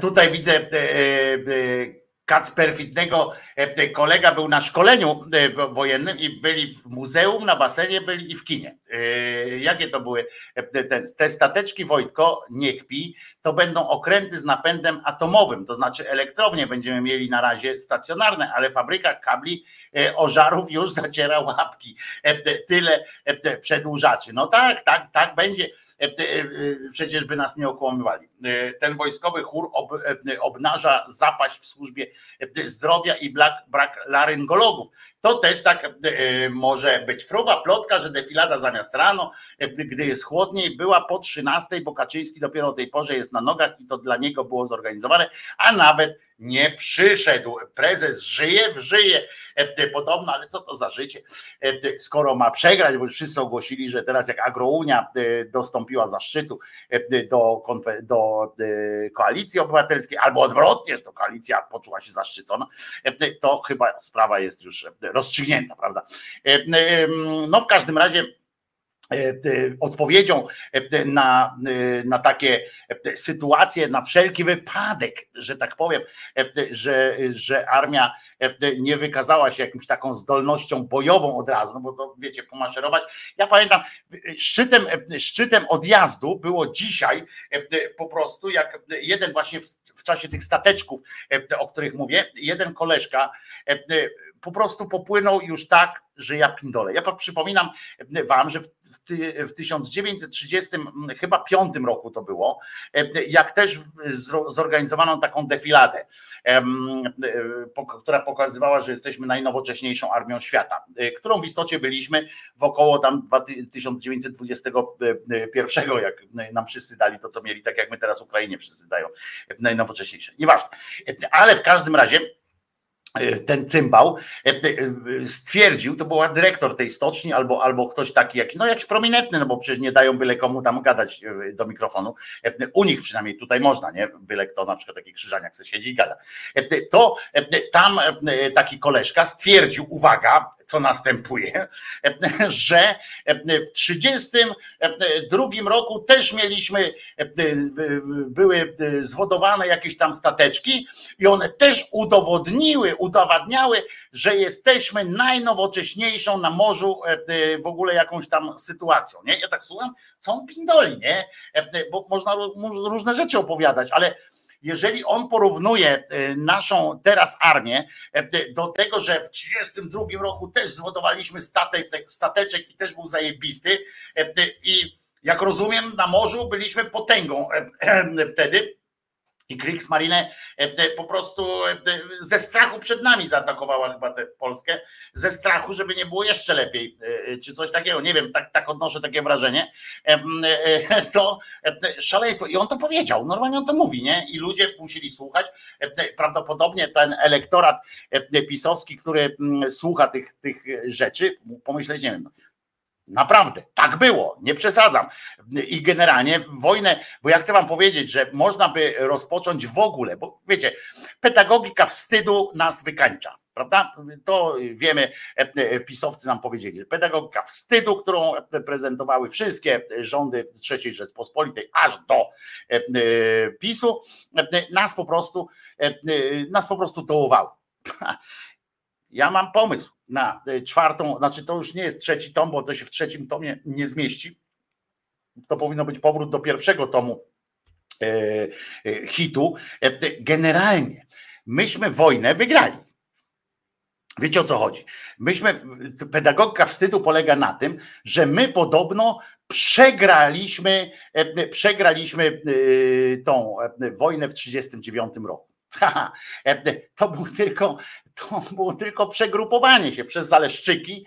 Tutaj widzę Kacper Fitnego, kolega był na szkoleniu wojennym i byli w muzeum, na basenie byli i w kinie. Jakie to były te, te stateczki, Wojtko, nie kpi, to będą okręty z napędem atomowym, to znaczy elektrownie będziemy mieli na razie stacjonarne, ale fabryka kabli ożarów już zaciera łapki. Tyle przedłużaczy. No tak, tak, tak będzie. Przecież by nas nie okłamywali. Ten wojskowy chór ob, obnaża zapaść w służbie zdrowia i brak, brak laryngologów. To też tak może być. Fruwa plotka, że defilada zamiast rano, gdy jest chłodniej, była po trzynastej, bo Kaczyński dopiero o tej porze jest na nogach i to dla niego było zorganizowane, a nawet nie przyszedł. Prezes żyje, wżyje podobno, ale co to za życie, skoro ma przegrać, bo już wszyscy ogłosili, że teraz jak Agrounia dostąpiła zaszczytu do, konfe- do Koalicji Obywatelskiej, albo odwrotnie, że to koalicja poczuła się zaszczycona, to chyba sprawa jest już rozstrzygnięta, prawda? No w każdym razie odpowiedzią na, na takie sytuacje, na wszelki wypadek, że tak powiem, że, że armia nie wykazała się jakimś taką zdolnością bojową od razu, no bo to wiecie, pomaszerować. Ja pamiętam, szczytem, szczytem odjazdu było dzisiaj po prostu, jak jeden właśnie w, w czasie tych stateczków, o których mówię, jeden koleżka po prostu popłynął już tak, że ja pindolę. Ja przypominam wam, że w, w tysiąc dziewięćset trzydziestym chyba piątym roku to było, jak też zorganizowano taką defiladę, która pokazywała, że jesteśmy najnowocześniejszą armią świata, którą w istocie byliśmy wokoło tam tysiąc dziewięćset dwudziestego pierwszego, jak nam wszyscy dali to, co mieli, tak jak my teraz Ukrainie wszyscy dają najnowocześniejsze. Nieważne. Ale w każdym razie ten cymbał stwierdził, to była dyrektor tej stoczni albo, albo ktoś taki, jak, no jakiś prominentny, no bo przecież nie dają byle komu tam gadać do mikrofonu. U nich przynajmniej tutaj można, nie? Byle kto, na przykład taki Krzyżaniak se siedzi i gada. To tam taki koleżka stwierdził, uwaga, co następuje, że w tysiąc dziewięćset trzydziestym drugim roku też mieliśmy, były zwodowane jakieś tam stateczki i one też udowodniły, udowadniały, że jesteśmy najnowocześniejszą na morzu w ogóle jakąś tam sytuacją. Nie? Ja tak słucham, co on pindoli, nie? Bo można różne rzeczy opowiadać, ale jeżeli on porównuje naszą teraz armię do tego, że w tysiąc dziewięćset trzydziestym drugim roku też zwodowaliśmy statek, stateczek i też był zajebisty i jak rozumiem na morzu byliśmy potęgą wtedy i Kriegsmarine po prostu ze strachu przed nami zaatakowała chyba tę Polskę, ze strachu, żeby nie było jeszcze lepiej, czy coś takiego, nie wiem, tak, tak odnoszę takie wrażenie, to szaleństwo. I on to powiedział, normalnie on to mówi, nie? I ludzie musieli słuchać, prawdopodobnie ten elektorat pisowski, który słucha tych, tych rzeczy, pomyśleć, nie wiem, naprawdę, tak było, nie przesadzam. I generalnie wojnę, bo ja chcę wam powiedzieć, że można by rozpocząć w ogóle, bo wiecie, pedagogika wstydu nas wykańcza, prawda? To wiemy, pisowcy nam powiedzieli, że pedagogika wstydu, którą prezentowały wszystkie rządy trzeciej Rzeczpospolitej aż do PiSu, nas po prostu, nas po prostu dołowały. Ja mam pomysł na czwartą, znaczy to już nie jest trzeci tom, bo to się w trzecim tomie nie zmieści. To powinno być powrót do pierwszego tomu hitu. Generalnie myśmy wojnę wygrali. Wiecie, o co chodzi? Myśmy, pedagogika wstydu polega na tym, że my podobno przegraliśmy, przegraliśmy tą wojnę w tysiąc dziewięćset trzydziestym dziewiątym roku. Haha, to był tylko, to było tylko przegrupowanie się przez Zaleszczyki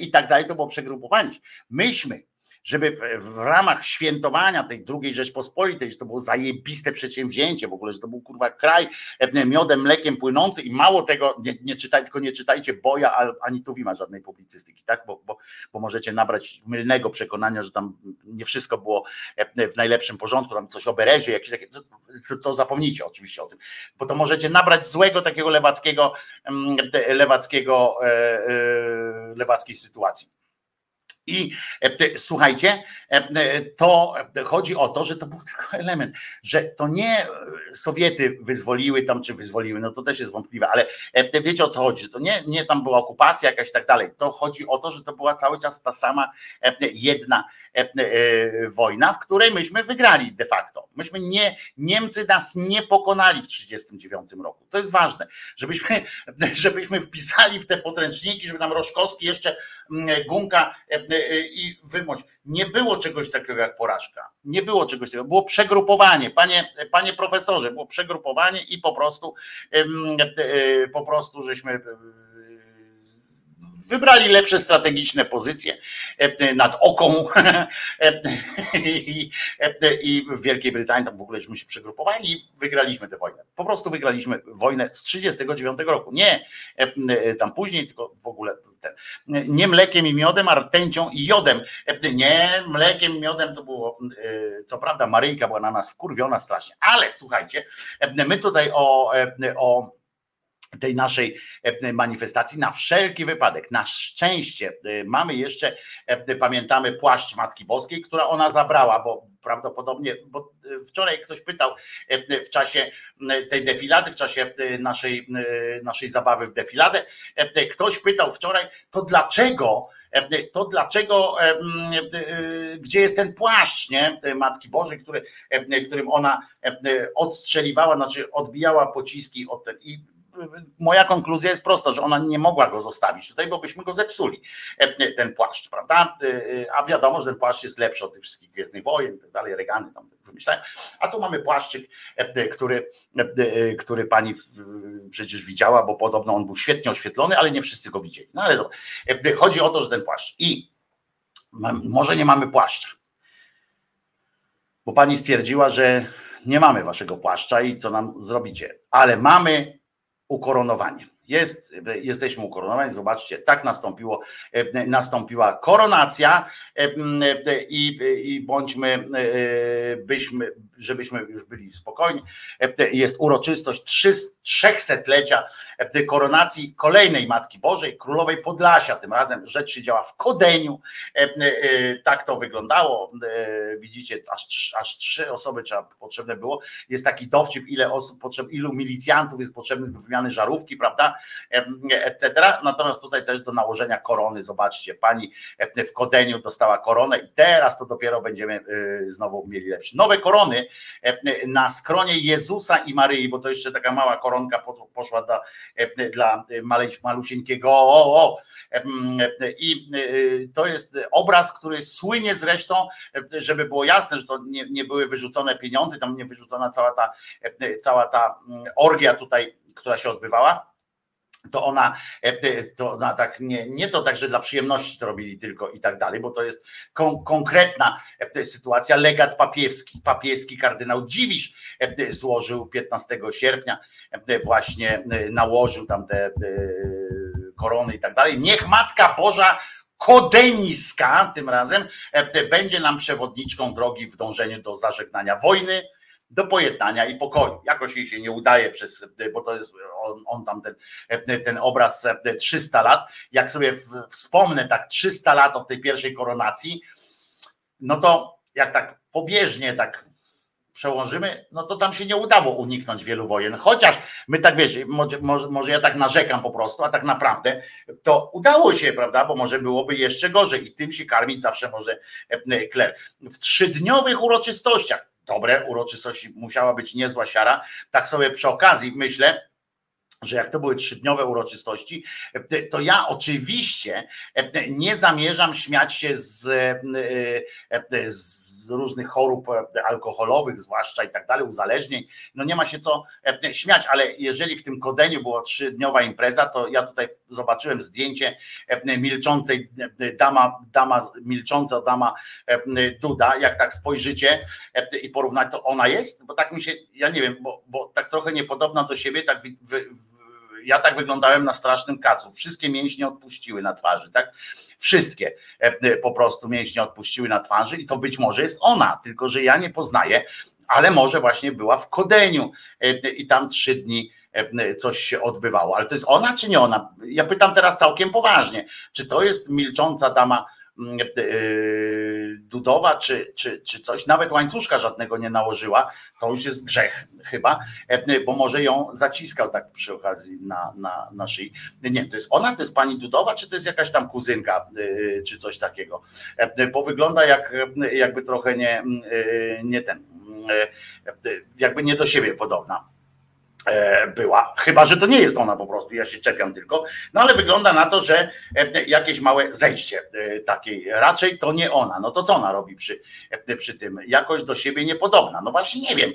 i tak dalej, to było przegrupowanie się. Myśmy, żeby w, w ramach świętowania tej drugiej Rzeczpospolitej, że to było zajebiste przedsięwzięcie w ogóle, że to był kurwa kraj miodem, mlekiem płynący i mało tego, nie, nie czytajcie, tylko nie czytajcie Boja, ani Tuwima żadnej publicystyki, tak? Bo, bo, bo możecie nabrać mylnego przekonania, że tam nie wszystko było w najlepszym porządku, tam coś o Berezie, jakieś takie, to, to zapomnijcie oczywiście o tym, bo to możecie nabrać złego takiego lewackiego, lewackiego, lewackiej sytuacji. I słuchajcie, to chodzi o to, że to był tylko element, że to nie Sowiety wyzwoliły tam, czy wyzwoliły, no to też jest wątpliwe, ale wiecie o co chodzi, że to nie, nie tam była okupacja jakaś i tak dalej, to chodzi o to, że to była cały czas ta sama jedna wojna, w której myśmy wygrali de facto. Myśmy nie, Niemcy nas nie pokonali w tysiąc dziewięćset trzydziestym dziewiątym roku, to jest ważne, żebyśmy, żebyśmy wpisali w te podręczniki, żeby tam Roszkowski jeszcze Gumka i Wymość. Nie było czegoś takiego jak porażka. Nie było czegoś takiego. Było przegrupowanie. Panie, panie profesorze, było przegrupowanie i po prostu, po prostu żeśmy wybrali lepsze strategiczne pozycje nad Oką i w Wielkiej Brytanii tam w ogóleśmy się przegrupowali i wygraliśmy tę wojnę. Po prostu wygraliśmy wojnę z tysiąc dziewięćset trzydziestym dziewiątym roku. Nie tam później, tylko w ogóle ten. Nie mlekiem i miodem, a rtęcią i jodem. Nie mlekiem i miodem to było, co prawda Maryjka była na nas wkurwiona strasznie, ale słuchajcie, my tutaj o, o tej naszej manifestacji na wszelki wypadek. Na szczęście mamy jeszcze, pamiętamy płaszcz Matki Boskiej, która ona zabrała, bo prawdopodobnie, bo wczoraj ktoś pytał w czasie tej defilady, w czasie naszej, naszej zabawy w defiladę, ktoś pytał wczoraj, to dlaczego to dlaczego, gdzie jest ten płaszcz, nie? Matki Bożej, który, którym ona odstrzeliwała, znaczy odbijała pociski od ten, i moja konkluzja jest prosta, że ona nie mogła go zostawić tutaj, bo byśmy go zepsuli, ten płaszcz, prawda? A wiadomo, że ten płaszcz jest lepszy od tych wszystkich Gwiezdnych Wojen i tak dalej, Regany tam wymyślają. A tu mamy płaszczyk, który, który pani przecież widziała, bo podobno on był świetnie oświetlony, ale nie wszyscy go widzieli. No ale dobra. Chodzi o to, że ten płaszcz. I może nie mamy płaszcza, bo pani stwierdziła, że nie mamy waszego płaszcza i co nam zrobicie? Ale mamy ukoronowanie. Jest, jesteśmy ukoronowani, zobaczcie, tak nastąpiło, nastąpiła koronacja i, i bądźmy, byśmy, żebyśmy już byli spokojni, jest uroczystość trzysetlecia koronacji kolejnej Matki Bożej, Królowej Podlasia, tym razem rzecz się działa w Kodeniu, tak to wyglądało, widzicie, aż, aż trzy osoby trzeba, potrzebne było, jest taki dowcip, ile osób potrzeb, ilu milicjantów jest potrzebnych do wymiany żarówki, prawda, et cetera. Natomiast tutaj też do nałożenia korony, zobaczcie, pani w Kodeniu dostała koronę i teraz to dopiero będziemy znowu mieli lepsze. Nowe korony na skronie Jezusa i Maryi, bo to jeszcze taka mała koronka poszła dla, dla malusieńkiego. I to jest obraz, który słynie zresztą, żeby było jasne, że to nie, nie były wyrzucone pieniądze, tam nie wyrzucona cała ta, cała ta orgia tutaj, która się odbywała. To ona, to ona tak nie, nie to tak, że dla przyjemności to robili tylko i tak dalej, bo to jest kon, konkretna sytuacja. Legat papieski, papieski kardynał Dziwisz złożył piętnastego sierpnia, właśnie nałożył tam te korony i tak dalej. Niech Matka Boża Kodeniska tym razem będzie nam przewodniczką drogi w dążeniu do zażegnania wojny, do pojednania i pokoju. Jakoś jej się nie udaje, przez, bo to jest on, on tam ten, ten obraz trzysta lat. Jak sobie w, wspomnę tak trzysta lat od tej pierwszej koronacji, no to jak tak pobieżnie tak przełożymy, no to tam się nie udało uniknąć wielu wojen. Chociaż my tak, wiesz, może, może ja tak narzekam po prostu, a tak naprawdę to udało się, prawda, bo może byłoby jeszcze gorzej i tym się karmić zawsze może Kler. W trzydniowych uroczystościach, dobre uroczystości, musiała być niezła siara. Tak sobie przy okazji myślę, że jak to były trzydniowe uroczystości, to ja oczywiście nie zamierzam śmiać się z, z różnych chorób alkoholowych, zwłaszcza i tak dalej, uzależnień. No nie ma się co śmiać, ale jeżeli w tym Kodeniu była trzydniowa impreza, to ja tutaj zobaczyłem zdjęcie milczącej dama, dama milcząca dama Duda, jak tak spojrzycie i porównać, to ona jest, bo tak mi się, ja nie wiem, bo, bo tak trochę niepodobna do siebie, tak wy, wy, ja tak wyglądałem na strasznym kacu. Wszystkie mięśnie odpuściły na twarzy, tak? Wszystkie po prostu mięśnie odpuściły na twarzy i to być może jest ona, tylko że ja nie poznaję, ale może właśnie była w Kodeniu i tam trzy dni coś się odbywało. Ale to jest ona czy nie ona? Ja pytam teraz całkiem poważnie, czy to jest milcząca dama Dudowa czy, czy, czy coś, nawet łańcuszka żadnego nie nałożyła, to już jest grzech chyba, bo może ją zaciskał tak przy okazji na, na, na szyi. Nie, to jest ona, to jest pani Dudowa, czy to jest jakaś tam kuzynka, czy coś takiego, bo wygląda jak, jakby trochę nie, nie ten, jakby nie do siebie podobna była, chyba że to nie jest ona po prostu, ja się czepiam tylko, no ale wygląda na to, że jakieś małe zejście takiej, raczej to nie ona, no to co ona robi przy, przy tym, jakoś do siebie niepodobna, no właśnie nie wiem,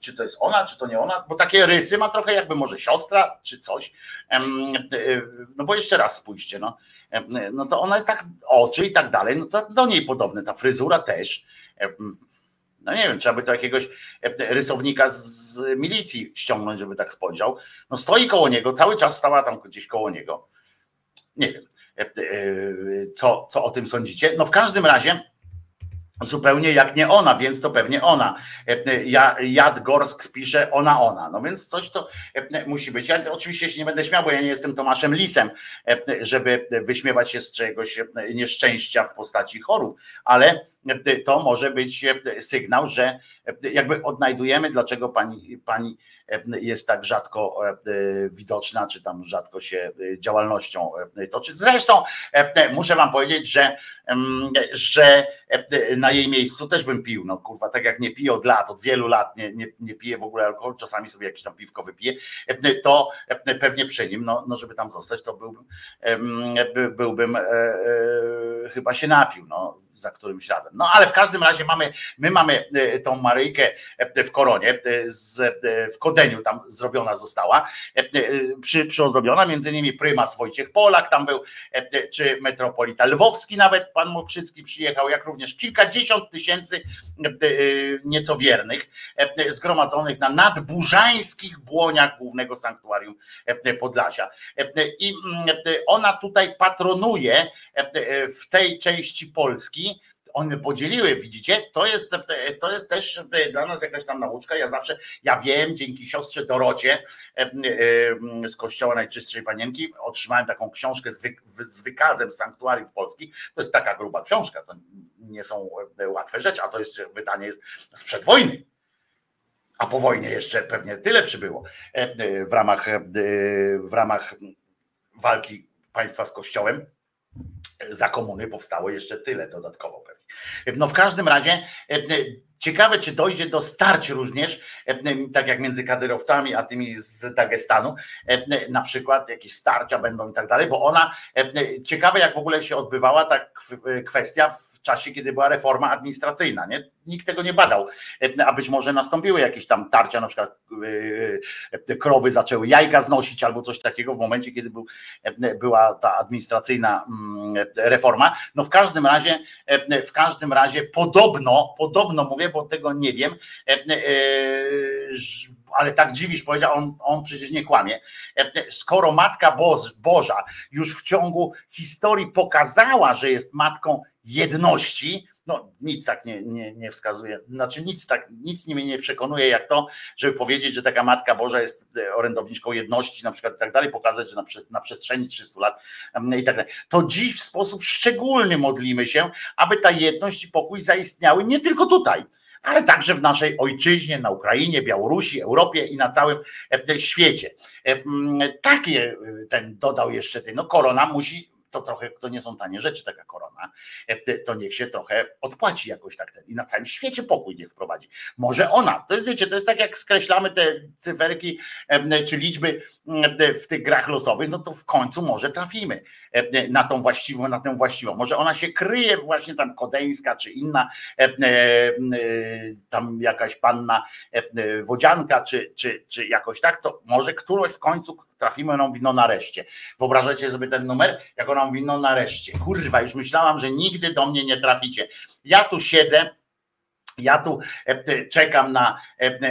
czy to jest ona, czy to nie ona, bo takie rysy ma trochę jakby może siostra, czy coś, no bo jeszcze raz spójrzcie, no, no to ona jest tak, oczy i tak dalej, no to do niej podobne, ta fryzura też. No nie wiem, trzeba by to jakiegoś rysownika z milicji ściągnąć, żeby tak spojrzał. No stoi koło niego, cały czas stała tam gdzieś koło niego. Nie wiem, co, co o tym sądzicie. No w każdym razie zupełnie jak nie ona, więc to pewnie ona. Ja, Jadgorsk pisze ona, ona. No więc coś to musi być. Ja oczywiście się nie będę śmiał, bo ja nie jestem Tomaszem Lisem, żeby wyśmiewać się z czegoś nieszczęścia w postaci chorób, ale to może być sygnał, że jakby odnajdujemy, dlaczego pani, pani jest tak rzadko widoczna, czy tam rzadko się działalnością toczy. Zresztą muszę wam powiedzieć, że, że na jej miejscu też bym pił. No kurwa, tak jak nie piję od lat, od wielu lat nie, nie, nie piję w ogóle alkoholu, czasami sobie jakieś tam piwko wypiję, to pewnie przy nim, no, no żeby tam zostać, to byłbym, byłbym chyba się napił, no, za którymś razem. No ale w każdym razie mamy, my mamy tą Maryjkę w koronie, z, w Kodeniu tam zrobiona została, przy, przyozdobiona, między innymi prymas Wojciech Polak tam był, czy metropolita Lwowski, nawet pan Mokrzycki przyjechał, jak również kilkadziesiąt tysięcy niecowiernych zgromadzonych na nadburzańskich błoniach głównego sanktuarium Podlasia. I ona tutaj patronuje w tej części Polski. One podzieliły, widzicie, to jest, to jest też dla nas jakaś tam nauczka. Ja zawsze, ja wiem, dzięki siostrze Dorocie z Kościoła Najczystszej Wanienki otrzymałem taką książkę z, wy, z wykazem sanktuariów polskich. To jest taka gruba książka, to nie są łatwe rzeczy, a to jest wydanie jest sprzed wojny. A po wojnie jeszcze pewnie tyle przybyło w ramach, w ramach walki państwa z Kościołem. Za komuny powstało jeszcze tyle dodatkowo pewnie. No w każdym razie ciekawe, czy dojdzie do starć również, tak jak między kadyrowcami a tymi z Dagestanu, na przykład jakieś starcia będą i tak dalej, bo ona, ciekawe jak w ogóle się odbywała ta kwestia w czasie, kiedy była reforma administracyjna, nie? Nikt tego nie badał, a być może nastąpiły jakieś tam tarcia, na przykład krowy zaczęły jajka znosić albo coś takiego w momencie, kiedy był, była ta administracyjna reforma. No w każdym razie, w każdym razie podobno, podobno mówię, bo tego nie wiem, ale tak Dziwisz powiedział, on, on przecież nie kłamie. Skoro Matka Boża już w ciągu historii pokazała, że jest matką jedności, no nic tak nie, nie, nie wskazuje, znaczy nic tak, nic mnie nie przekonuje jak to, żeby powiedzieć, że taka Matka Boża jest orędowniczką jedności na przykład i tak dalej, pokazać, że na, na przestrzeni trzystu lat i tak dalej. To dziś w sposób szczególny modlimy się, aby ta jedność i pokój zaistniały nie tylko tutaj, ale także w naszej ojczyźnie, na Ukrainie, Białorusi, Europie i na całym świecie. Takie ten dodał jeszcze ten, no korona musi, to trochę, to nie są tanie rzeczy, taka korona, to niech się trochę odpłaci jakoś tak ten i na całym świecie pokój niech wprowadzi. Może ona, to jest wiecie, to jest tak jak skreślamy te cyferki czy liczby w tych grach losowych, no to w końcu może trafimy na tą właściwą, na tę właściwą. Może ona się kryje właśnie tam Kodeńska czy inna tam jakaś panna Wodzianka czy, czy, czy jakoś tak, to może którąś w końcu trafimy, ona mówi, no nareszcie. Wyobrażacie sobie ten numer? Jak ona mówi, no nareszcie. Kurwa, już myślałam, że nigdy do mnie nie traficie. Ja tu siedzę Ja tu czekam na,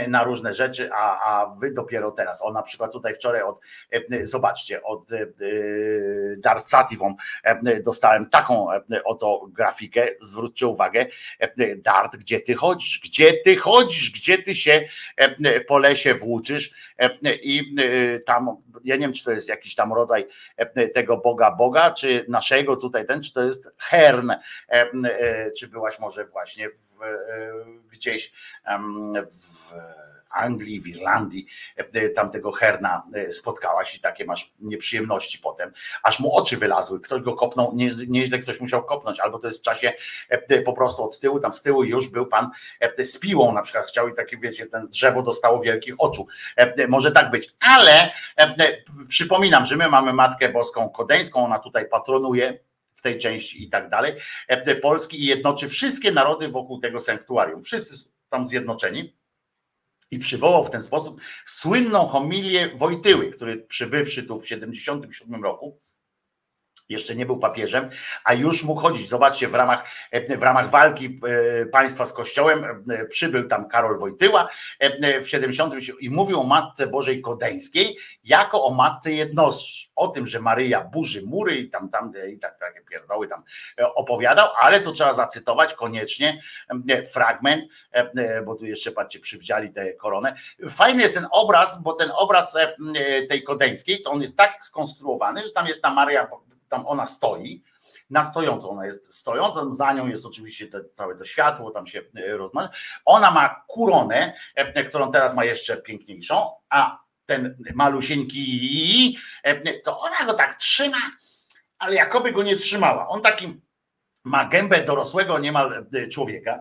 na różne rzeczy, a, a wy dopiero teraz. O, na przykład tutaj wczoraj od, zobaczcie, od Dartsativum dostałem taką oto grafikę. Zwróćcie uwagę, Dart, gdzie ty chodzisz, gdzie ty chodzisz, gdzie ty się po lesie włóczysz i tam, ja nie wiem, czy to jest jakiś tam rodzaj tego Boga Boga, czy naszego tutaj ten, czy to jest Hern, czy byłaś może właśnie w gdzieś w Anglii, w Irlandii, tamtego Herna spotkałaś i takie masz nieprzyjemności potem, aż mu oczy wylazły, ktoś go kopnął, nie, nieźle ktoś musiał kopnąć, albo to jest w czasie po prostu od tyłu, tam z tyłu już był pan z piłą na przykład chciał i taki, wiecie, ten drzewo dostało wielkich oczu, może tak być, ale przypominam, że my mamy Matkę Boską Kodeńską, ona tutaj patronuje tej części i tak dalej, Polski i jednoczy wszystkie narody wokół tego sanktuarium. Wszyscy tam zjednoczeni. I przywołał w ten sposób słynną homilię Wojtyły, który przybywszy tu w siedemdziesiątym siódmym roku, jeszcze nie był papieżem, a już mógł chodzić. Zobaczcie, w ramach, w ramach walki państwa z Kościołem przybył tam Karol Wojtyła w siedemdziesiątym i mówił o Matce Bożej Kodeńskiej jako o Matce Jedności. O tym, że Maryja burzy mury i tam, tam i tak, takie pierdoły tam opowiadał, ale to trzeba zacytować koniecznie fragment, bo tu jeszcze, patrzcie, przywdziali tę koronę. Fajny jest ten obraz, bo ten obraz tej Kodeńskiej, to on jest tak skonstruowany, że tam jest ta Maryja, tam ona stoi, na stojąco ona jest stojąca, za nią jest oczywiście te, całe to światło, tam się rozmawia. Ona ma koronę, którą teraz ma jeszcze piękniejszą, a ten malusieńki, to ona go tak trzyma, ale jakoby go nie trzymała. On taki ma gębę dorosłego niemal człowieka,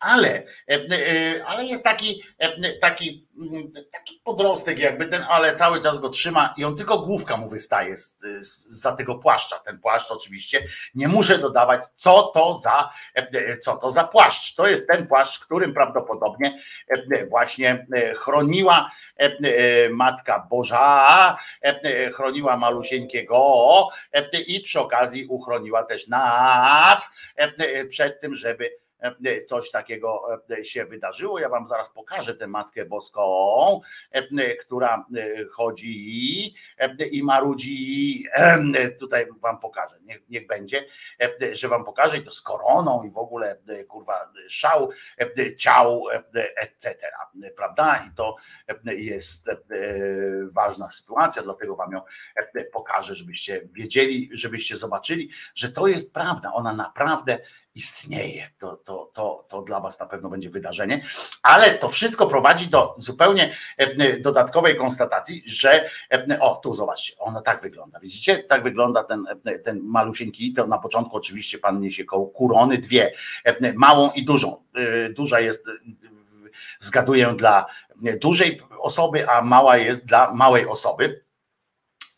ale, ale jest taki, taki, taki podrostek jakby ten, ale cały czas go trzyma i on tylko główka mu wystaje z, z, za tego płaszcza. Ten płaszcz oczywiście, nie muszę dodawać, co to za, co to za płaszcz. To jest ten płaszcz, którym prawdopodobnie właśnie chroniła Matka Boża, chroniła malusieńkiego i przy okazji uchroniła też nas przed tym, żeby coś takiego się wydarzyło. Ja wam zaraz pokażę tę Matkę Boską, która chodzi i marudzi. Tutaj wam pokażę, niech, niech będzie, że wam pokażę i to z koroną i w ogóle kurwa szał, ciał, et cetera. Prawda? I to jest ważna sytuacja, dlatego wam ją pokażę, żebyście wiedzieli, żebyście zobaczyli, że to jest prawda. Ona naprawdę istnieje, to, to, to, to dla was na pewno będzie wydarzenie, ale to wszystko prowadzi do zupełnie dodatkowej konstatacji, że o, tu zobaczcie, ona tak wygląda, widzicie, tak wygląda ten, ten malusieńki, to na początku oczywiście pan niesie koło kurony, dwie, małą i dużą, duża jest, zgaduję, dla dużej osoby, a mała jest dla małej osoby.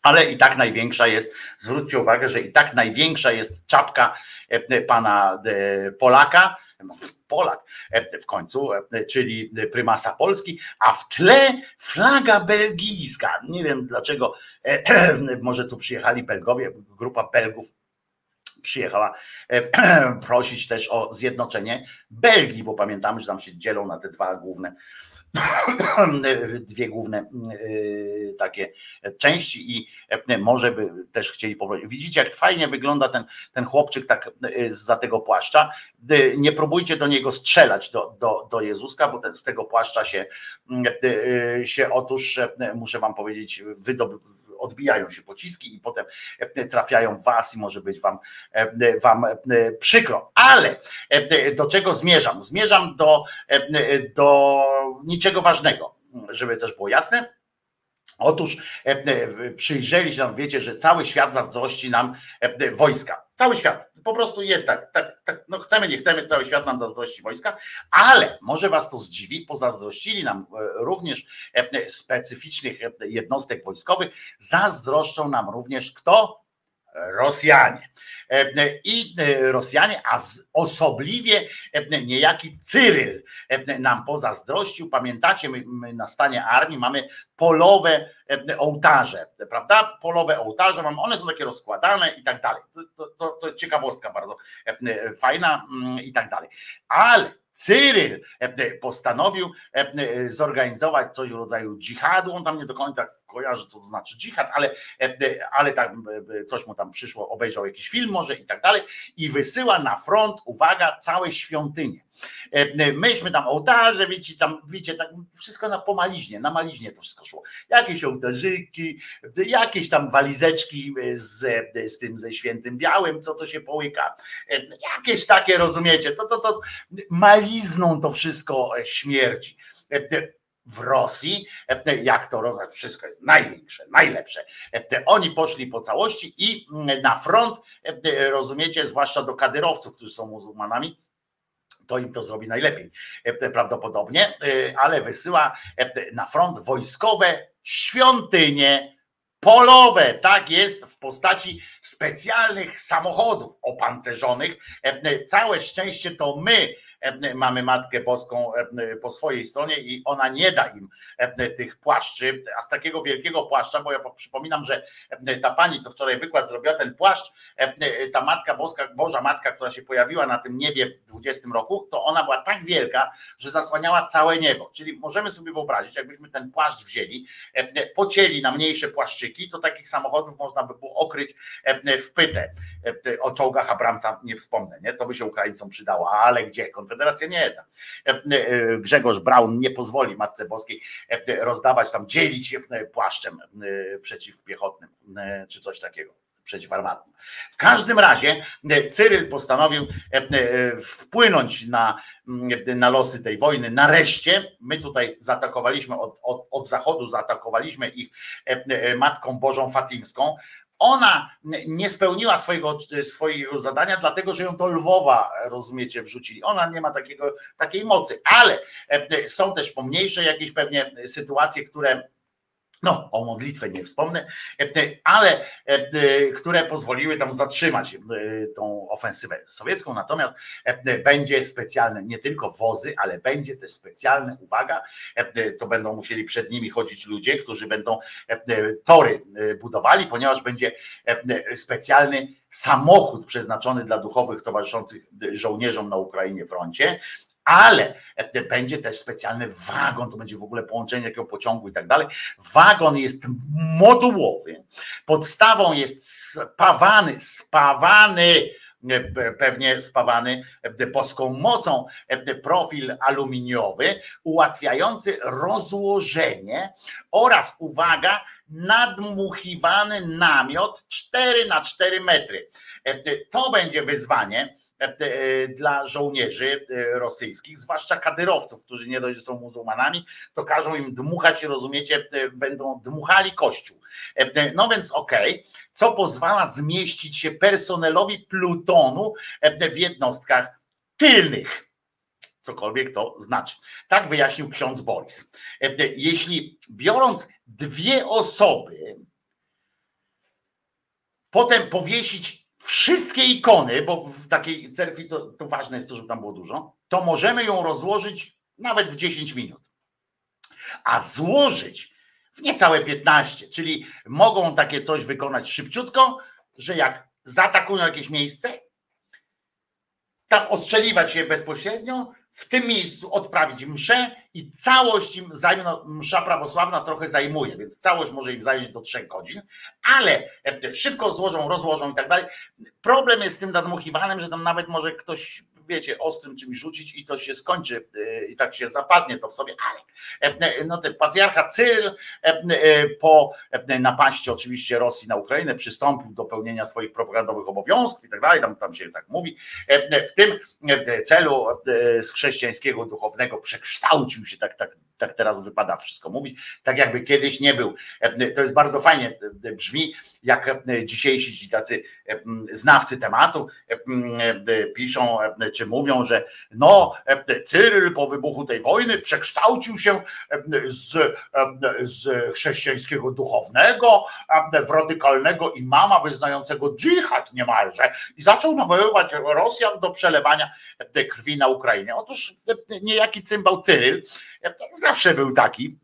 Ale i tak największa jest, zwróćcie uwagę, że i tak największa jest czapka pana Polaka, Polak w końcu, czyli prymasa Polski, a w tle flaga belgijska. Nie wiem dlaczego, może tu przyjechali Belgowie, grupa Belgów przyjechała prosić też o zjednoczenie Belgii, bo pamiętamy, że tam się dzielą na te dwa główne dwie główne takie części i może by też chcieli powrócić. Widzicie, jak fajnie wygląda ten, ten chłopczyk tak zza tego płaszcza. Nie próbujcie do niego strzelać, do, do, do Jezuska, bo ten, z tego płaszcza się, się otóż, muszę wam powiedzieć, wydoby, odbijają się pociski i potem trafiają w was i może być wam, wam przykro. Ale do czego zmierzam? Zmierzam do, do niczego ważnego, żeby też było jasne. Otóż przyjrzeli się nam, wiecie, że cały świat zazdrości nam wojska. Cały świat, po prostu jest tak, tak, tak, no chcemy, nie chcemy, cały świat nam zazdrości wojska, ale może was to zdziwi, pozazdrościli nam również specyficznych jednostek wojskowych, zazdroszczą nam również kto? Rosjanie. I Rosjanie, a osobliwie niejaki Cyryl nam pozazdrościł. Pamiętacie, my na stanie armii mamy polowe ołtarze, prawda? Polowe ołtarze mamy, one są takie rozkładane i tak dalej. To, to, to jest ciekawostka bardzo fajna i tak dalej. Ale Cyryl postanowił zorganizować coś w rodzaju dżihadu. On tam nie do końca kojarzy, co to znaczy dżihad, ale, ale tam coś mu tam przyszło, obejrzał jakiś film może i tak dalej i wysyła na front, uwaga, całe świątynie. Myśmy tam ołtarze, wiecie, tam wiecie, tak wszystko na pomaliźnie, na maliźnie to wszystko szło. Jakieś ołtarzyki, jakieś tam walizeczki z, z tym ze świętym białym, co to się połyka. Jakieś takie, rozumiecie, to, to, to malizną to wszystko śmierdzi. W Rosji, jak to rozumiesz, wszystko jest największe, najlepsze. Oni poszli po całości i na front, rozumiecie, zwłaszcza do kadyrowców, którzy są muzułmanami, to im to zrobi najlepiej prawdopodobnie, ale wysyła na front wojskowe świątynie polowe, tak jest, w postaci specjalnych samochodów opancerzonych. Całe szczęście to my mamy Matkę Boską po swojej stronie i ona nie da im tych płaszczy, a z takiego wielkiego płaszcza, bo ja przypominam, że ta pani, co wczoraj wykład zrobiła, ten płaszcz, ta Matka Boska, Boża Matka, która się pojawiła na tym niebie w dwudziestym roku, to ona była tak wielka, że zasłaniała całe niebo. Czyli możemy sobie wyobrazić, jakbyśmy ten płaszcz wzięli, pocięli na mniejsze płaszczyki, to takich samochodów można by było okryć w pytę. O czołgach Abramsa nie wspomnę, nie? To by się Ukraińcom przydało, ale gdzie? Federacja nie da. Grzegorz Braun nie pozwoli Matce Boskiej rozdawać tam, dzielić się płaszczem przeciwpiechotnym czy coś takiego, przeciwarmatnym. W każdym razie Cyryl postanowił wpłynąć na, na losy tej wojny. Nareszcie my tutaj zaatakowaliśmy, od, od, od zachodu zaatakowaliśmy ich Matką Bożą Fatimską. Ona nie spełniła swojego, swojego zadania, dlatego że ją do Lwowa, rozumiecie, wrzucili. Ona nie ma takiego, takiej mocy, ale są też pomniejsze jakieś pewnie sytuacje, które, no o modlitwę nie wspomnę, ale które pozwoliły tam zatrzymać tą ofensywę sowiecką. Natomiast będzie specjalne, nie tylko wozy, ale będzie też specjalne, uwaga, to będą musieli przed nimi chodzić ludzie, którzy będą tory budowali, ponieważ będzie specjalny samochód przeznaczony dla duchowych towarzyszących żołnierzom na Ukrainie froncie, ale będzie też specjalny wagon, to będzie w ogóle połączenie jakiego pociągu i tak dalej. Wagon jest modułowy, podstawą jest spawany, spawany, pewnie spawany boską mocą profil aluminiowy, ułatwiający rozłożenie oraz, uwaga, nadmuchiwany namiot cztery na cztery metry. To będzie wyzwanie dla żołnierzy rosyjskich, zwłaszcza kadyrowców, którzy nie dość, że są muzułmanami, to każą im dmuchać, rozumiecie, będą dmuchali kościół. No więc okej, okay, co pozwala zmieścić się personelowi plutonu w jednostkach tylnych. Cokolwiek to znaczy. Tak wyjaśnił ksiądz Boris. Jeśli biorąc dwie osoby, potem powiesić wszystkie ikony, bo w takiej cerkwi to, to ważne jest to, żeby tam było dużo, to możemy ją rozłożyć nawet w dziesięć minut. A złożyć w niecałe piętnaście, czyli mogą takie coś wykonać szybciutko, że jak zaatakują jakieś miejsce, tam ostrzeliwać się bezpośrednio, w tym miejscu odprawić mszę i całość im zajmie, no, msza prawosławna trochę zajmuje, więc całość może im zająć do trzech godzin, ale szybko złożą, rozłożą i tak dalej. Problem jest z tym nadmuchiwanym, że tam nawet może ktoś, wiecie, ostrym czymś rzucić i to się skończy i tak się zapadnie to w sobie, ale no ten patriarcha Cyryl po napaści oczywiście Rosji na Ukrainę przystąpił do pełnienia swoich propagandowych obowiązków i tak dalej, tam, tam się tak mówi, w tym celu z chrześcijańskiego duchownego przekształcił się, tak, tak, tak teraz wypada wszystko mówić, tak jakby kiedyś nie był. To jest bardzo fajnie brzmi, jak dzisiejsi ci tacy znawcy tematu piszą czy mówią, że no Cyryl po wybuchu tej wojny przekształcił się z, z chrześcijańskiego duchownego w radykalnego imama wyznającego dżihad niemalże i zaczął nawoływać Rosjan do przelewania krwi na Ukrainie. Otóż niejaki cymbał Cyryl zawsze był taki,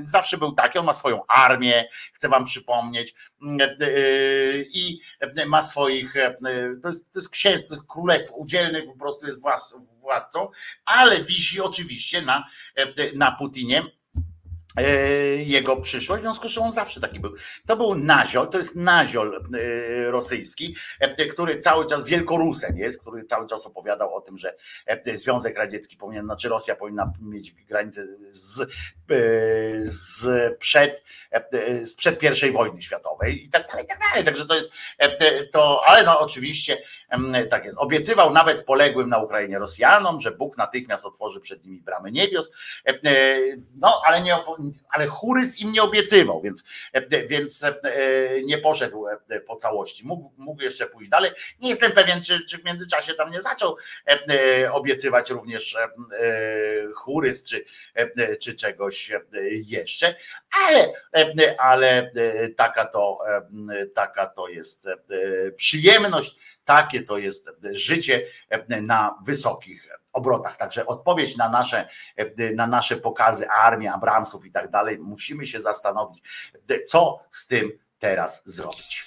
zawsze był taki, on ma swoją armię, chcę wam przypomnieć, i ma swoich, to jest, to jest księstwo, to jest królestwo udzielne, po prostu jest władcą, ale wisi oczywiście na, na Putinie jego przyszłość, w związku z czym on zawsze taki był. To był naziol, to jest naziol rosyjski, który cały czas, Wielkorusem jest, który cały czas opowiadał o tym, że Związek Radziecki powinien, znaczy Rosja powinna mieć granicę z, z, przed, z przed pierwszej wojny światowej i tak dalej, i tak dalej. Także to jest to, ale no oczywiście tak jest. Obiecywał nawet poległym na Ukrainie Rosjanom, że Bóg natychmiast otworzy przed nimi bramy niebios, no ale nie ale Churys im nie obiecywał, więc, więc nie poszedł po całości. Mógł, mógł jeszcze pójść dalej. Nie jestem pewien, czy, czy w międzyczasie tam nie zaczął obiecywać również Churys, czy, czy czegoś jeszcze, ale, ale taka, to, taka to jest przyjemność, takie to jest życie na wysokich obrotach. Także odpowiedź na nasze, na nasze pokazy armii, Abramsów i tak dalej, musimy się zastanowić, co z tym teraz zrobić.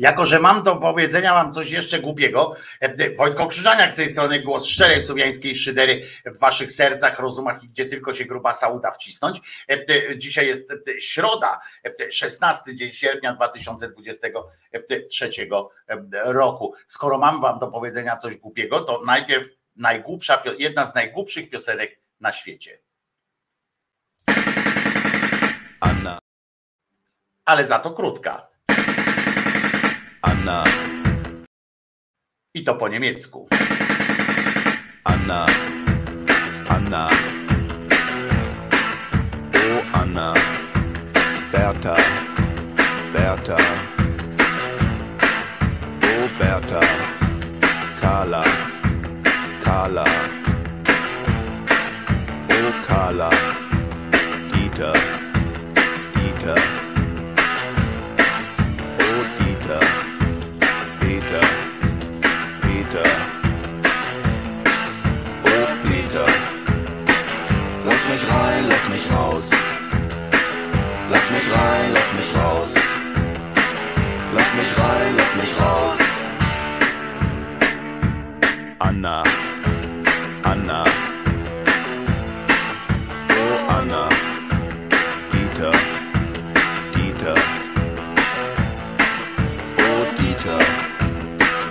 Jako że mam do powiedzenia, mam coś jeszcze głupiego. Wojtko Krzyżaniak z tej strony, głos szczerej słowiańskiej szydery w waszych sercach, rozumach i gdzie tylko się grubasa uda wcisnąć. Dzisiaj jest środa, szesnasty dzień sierpnia dwa tysiące dwudziestego trzeciego roku. Skoro mam wam do powiedzenia coś głupiego, to najpierw najgłupsza, jedna z najgłupszych piosenek na świecie. Anna. Ale za to krótka. Anna. I to po niemiecku. Anna. Anna. O Anna. Berta. Berta. O Berta. Carla. Carla. O Carla. Dieter. Dieter. O Dieter. Peter, Peter, oh Peter, lass mich rein, lass mich raus, lass mich rein, lass mich raus, lass mich rein, lass mich raus. Anna, Anna, oh Anna, Peter, Peter, oh Peter.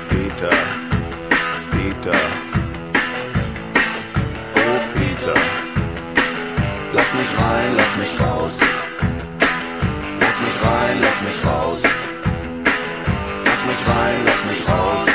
Peter, Peter, oh Peter, lass mich rein, lass mich raus, lass mich rein, lass mich raus, lass mich rein, lass mich raus.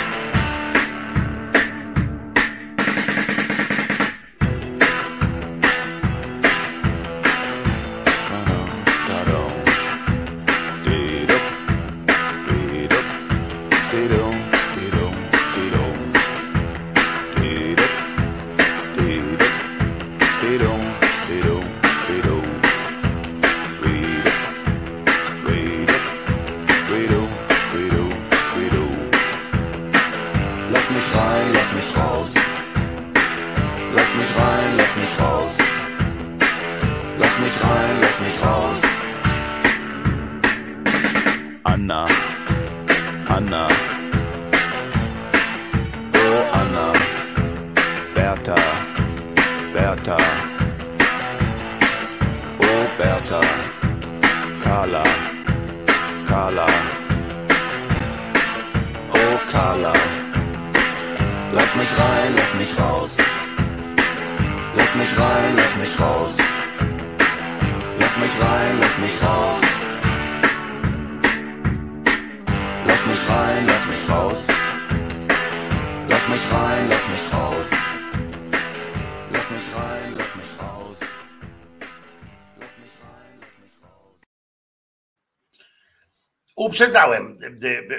Uprzedzałem,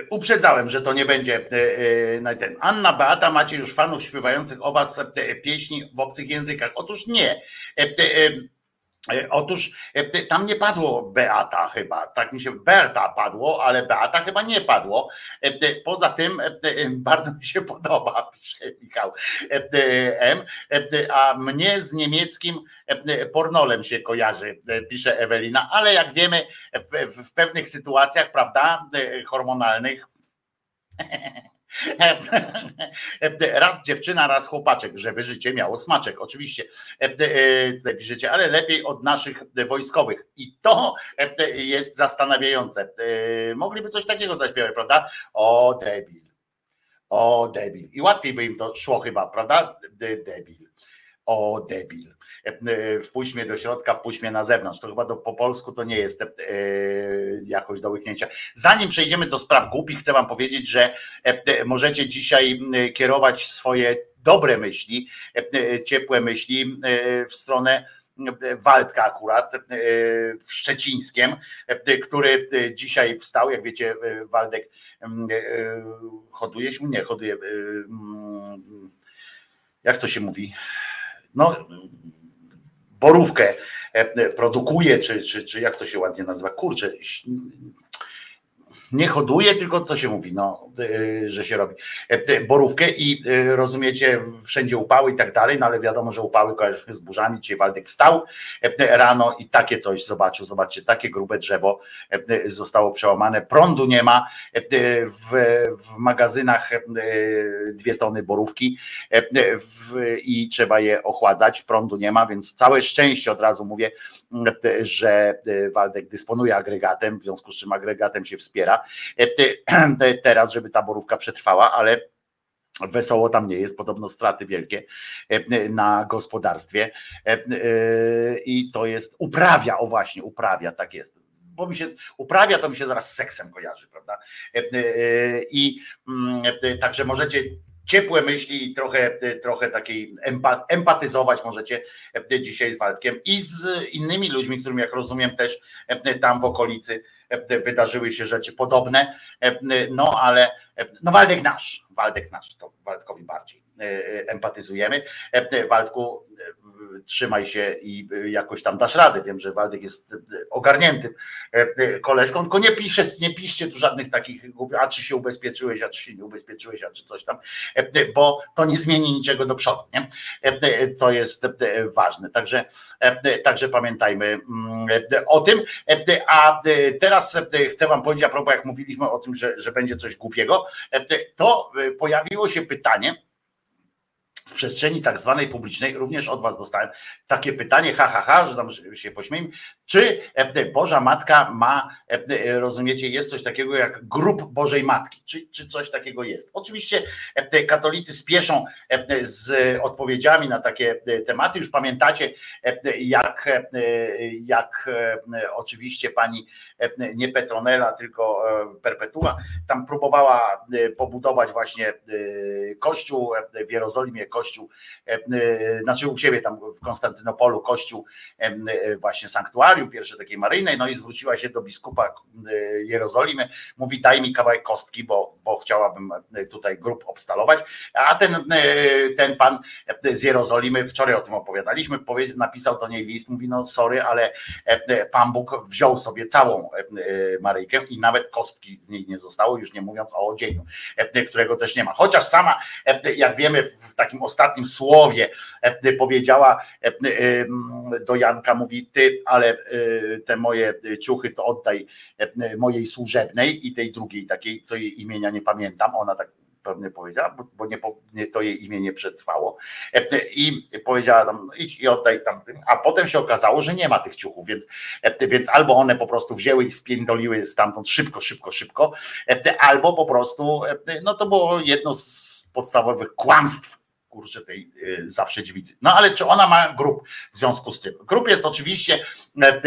uprzedzałem, że to nie będzie ten. Anna Beata, macie już fanów śpiewających o was pieśni w obcych językach. Otóż nie. Otóż tam nie padło Beata chyba, tak mi się Berta padło, ale Beata chyba nie padło. Poza tym bardzo mi się podoba, pisze Michał M, a mnie z niemieckim pornolem się kojarzy, pisze Ewelina, ale jak wiemy w pewnych sytuacjach, prawda, hormonalnych, raz dziewczyna, raz chłopaczek, żeby życie miało smaczek, oczywiście tutaj piszecie, ale lepiej od naszych wojskowych i to jest zastanawiające, mogliby coś takiego zaśpiewać, prawda, o debil, o debil i łatwiej by im to szło chyba, prawda, debil, o debil, wpuść mnie do środka, wpuść mnie na zewnątrz, to chyba do, po polsku to nie jest yy, jakoś do łyknięcia. Zanim przejdziemy do spraw głupich, chcę wam powiedzieć, że yy, możecie dzisiaj yy, kierować swoje dobre myśli, yy, ciepłe myśli yy, w stronę Waldka akurat w Szczecińskiem, który dzisiaj wstał, jak wiecie, Waldek yy, hoduje się, nie, hoduje, yy, jak to się mówi, no borówkę produkuje, czy, czy, czy jak to się ładnie nazywa, kurczę, nie hoduje, tylko co się mówi, no, że się robi borówkę i rozumiecie, wszędzie upały i tak dalej, no ale wiadomo, że upały kojarzą się z burzami. Dzisiaj Waldek wstał rano i takie coś zobaczył, zobaczcie, takie grube drzewo zostało przełamane, prądu nie ma, w, w magazynach dwie tony borówki w, i trzeba je ochładzać, prądu nie ma, więc całe szczęście, od razu mówię, że Waldek dysponuje agregatem, w związku z czym agregatem się wspiera teraz, żeby ta borówka przetrwała, ale wesoło tam nie jest, podobno straty wielkie na gospodarstwie i to jest, uprawia, o właśnie, uprawia, tak jest, bo mi się uprawia, to mi się zaraz z seksem kojarzy, prawda, i także możecie ciepłe myśli i trochę, trochę takiej empatyzować możecie dzisiaj z Waldkiem i z innymi ludźmi, którym, jak rozumiem, też tam w okolicy wydarzyły się rzeczy podobne, no ale no Waldek nasz, Waldek nasz, to Waldkowi bardziej empatyzujemy. Waldku, trzymaj się i jakoś tam dasz radę. Wiem, że Waldek jest ogarniętym koleżką, tylko nie piszcie, nie piszcie tu żadnych takich, a czy się ubezpieczyłeś, a czy się nie ubezpieczyłeś, a czy coś tam, bo to nie zmieni niczego do przodu, nie? To jest ważne. Także, także pamiętajmy o tym. A teraz chcę wam powiedzieć, a propos, jak mówiliśmy o tym, że, że będzie coś głupiego, to pojawiło się pytanie w przestrzeni tak zwanej publicznej, również od was dostałem takie pytanie, ha, ha, ha, że tam się pośmiejmy, czy Boża Matka ma, rozumiecie, jest coś takiego jak grób Bożej Matki, czy, czy coś takiego jest. Oczywiście katolicy spieszą z odpowiedziami na takie tematy, już pamiętacie, jak, jak oczywiście pani, nie Petronella, tylko Perpetua, tam próbowała pobudować właśnie kościół w Jerozolimie, kościół, znaczy u siebie tam w Konstantynopolu kościół właśnie sanktuarium, pierwsze takiej maryjnej, no i zwróciła się do biskupa Jerozolimy, mówi: daj mi kawałek kostki, bo, bo chciałabym tutaj grób obstalować, a ten, ten pan z Jerozolimy, wczoraj o tym opowiadaliśmy, napisał do niej list, mówi: no sorry, ale Pan Bóg wziął sobie całą Maryjkę i nawet kostki z niej nie zostało, już nie mówiąc o odzieniu, którego też nie ma, chociaż sama, jak wiemy, w takim ostatnim słowie powiedziała do Janka, mówi: ty, ale te moje ciuchy to oddaj mojej służebnej i tej drugiej takiej, co jej imienia nie pamiętam, ona tak pewnie powiedziała, bo nie, to jej imię nie przetrwało, i powiedziała tam: idź i oddaj tam, a potem się okazało, że nie ma tych ciuchów, więc, więc albo one po prostu wzięły i spiędoliły stamtąd szybko, szybko, szybko, albo po prostu, no to było jedno z podstawowych kłamstw, kurczę, tej zawsze dziewicy. No ale czy ona ma grób w związku z tym? Grób jest oczywiście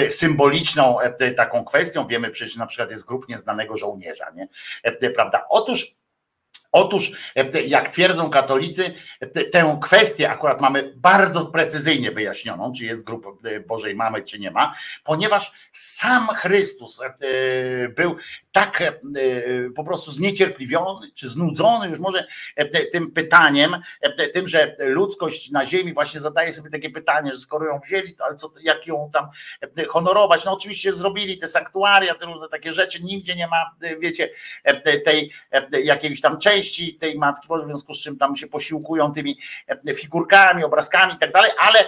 symboliczną taką kwestią, wiemy przecież, na przykład jest grób Nieznanego Żołnierza, nie? Prawda? Otóż Otóż, jak twierdzą katolicy, tę kwestię akurat mamy bardzo precyzyjnie wyjaśnioną, czy jest grób Bożej Mamy, czy nie ma, ponieważ sam Chrystus był tak po prostu zniecierpliwiony, czy znudzony już może tym pytaniem, tym, że ludzkość na ziemi właśnie zadaje sobie takie pytanie, że skoro ją wzięli, to ale co, jak ją tam honorować? No oczywiście zrobili te sanktuaria, te różne takie rzeczy, nigdzie nie ma, wiecie, tej jakiejś tam części tej Matki Bożej, w związku z czym tam się posiłkują tymi figurkami, obrazkami i tak dalej, ale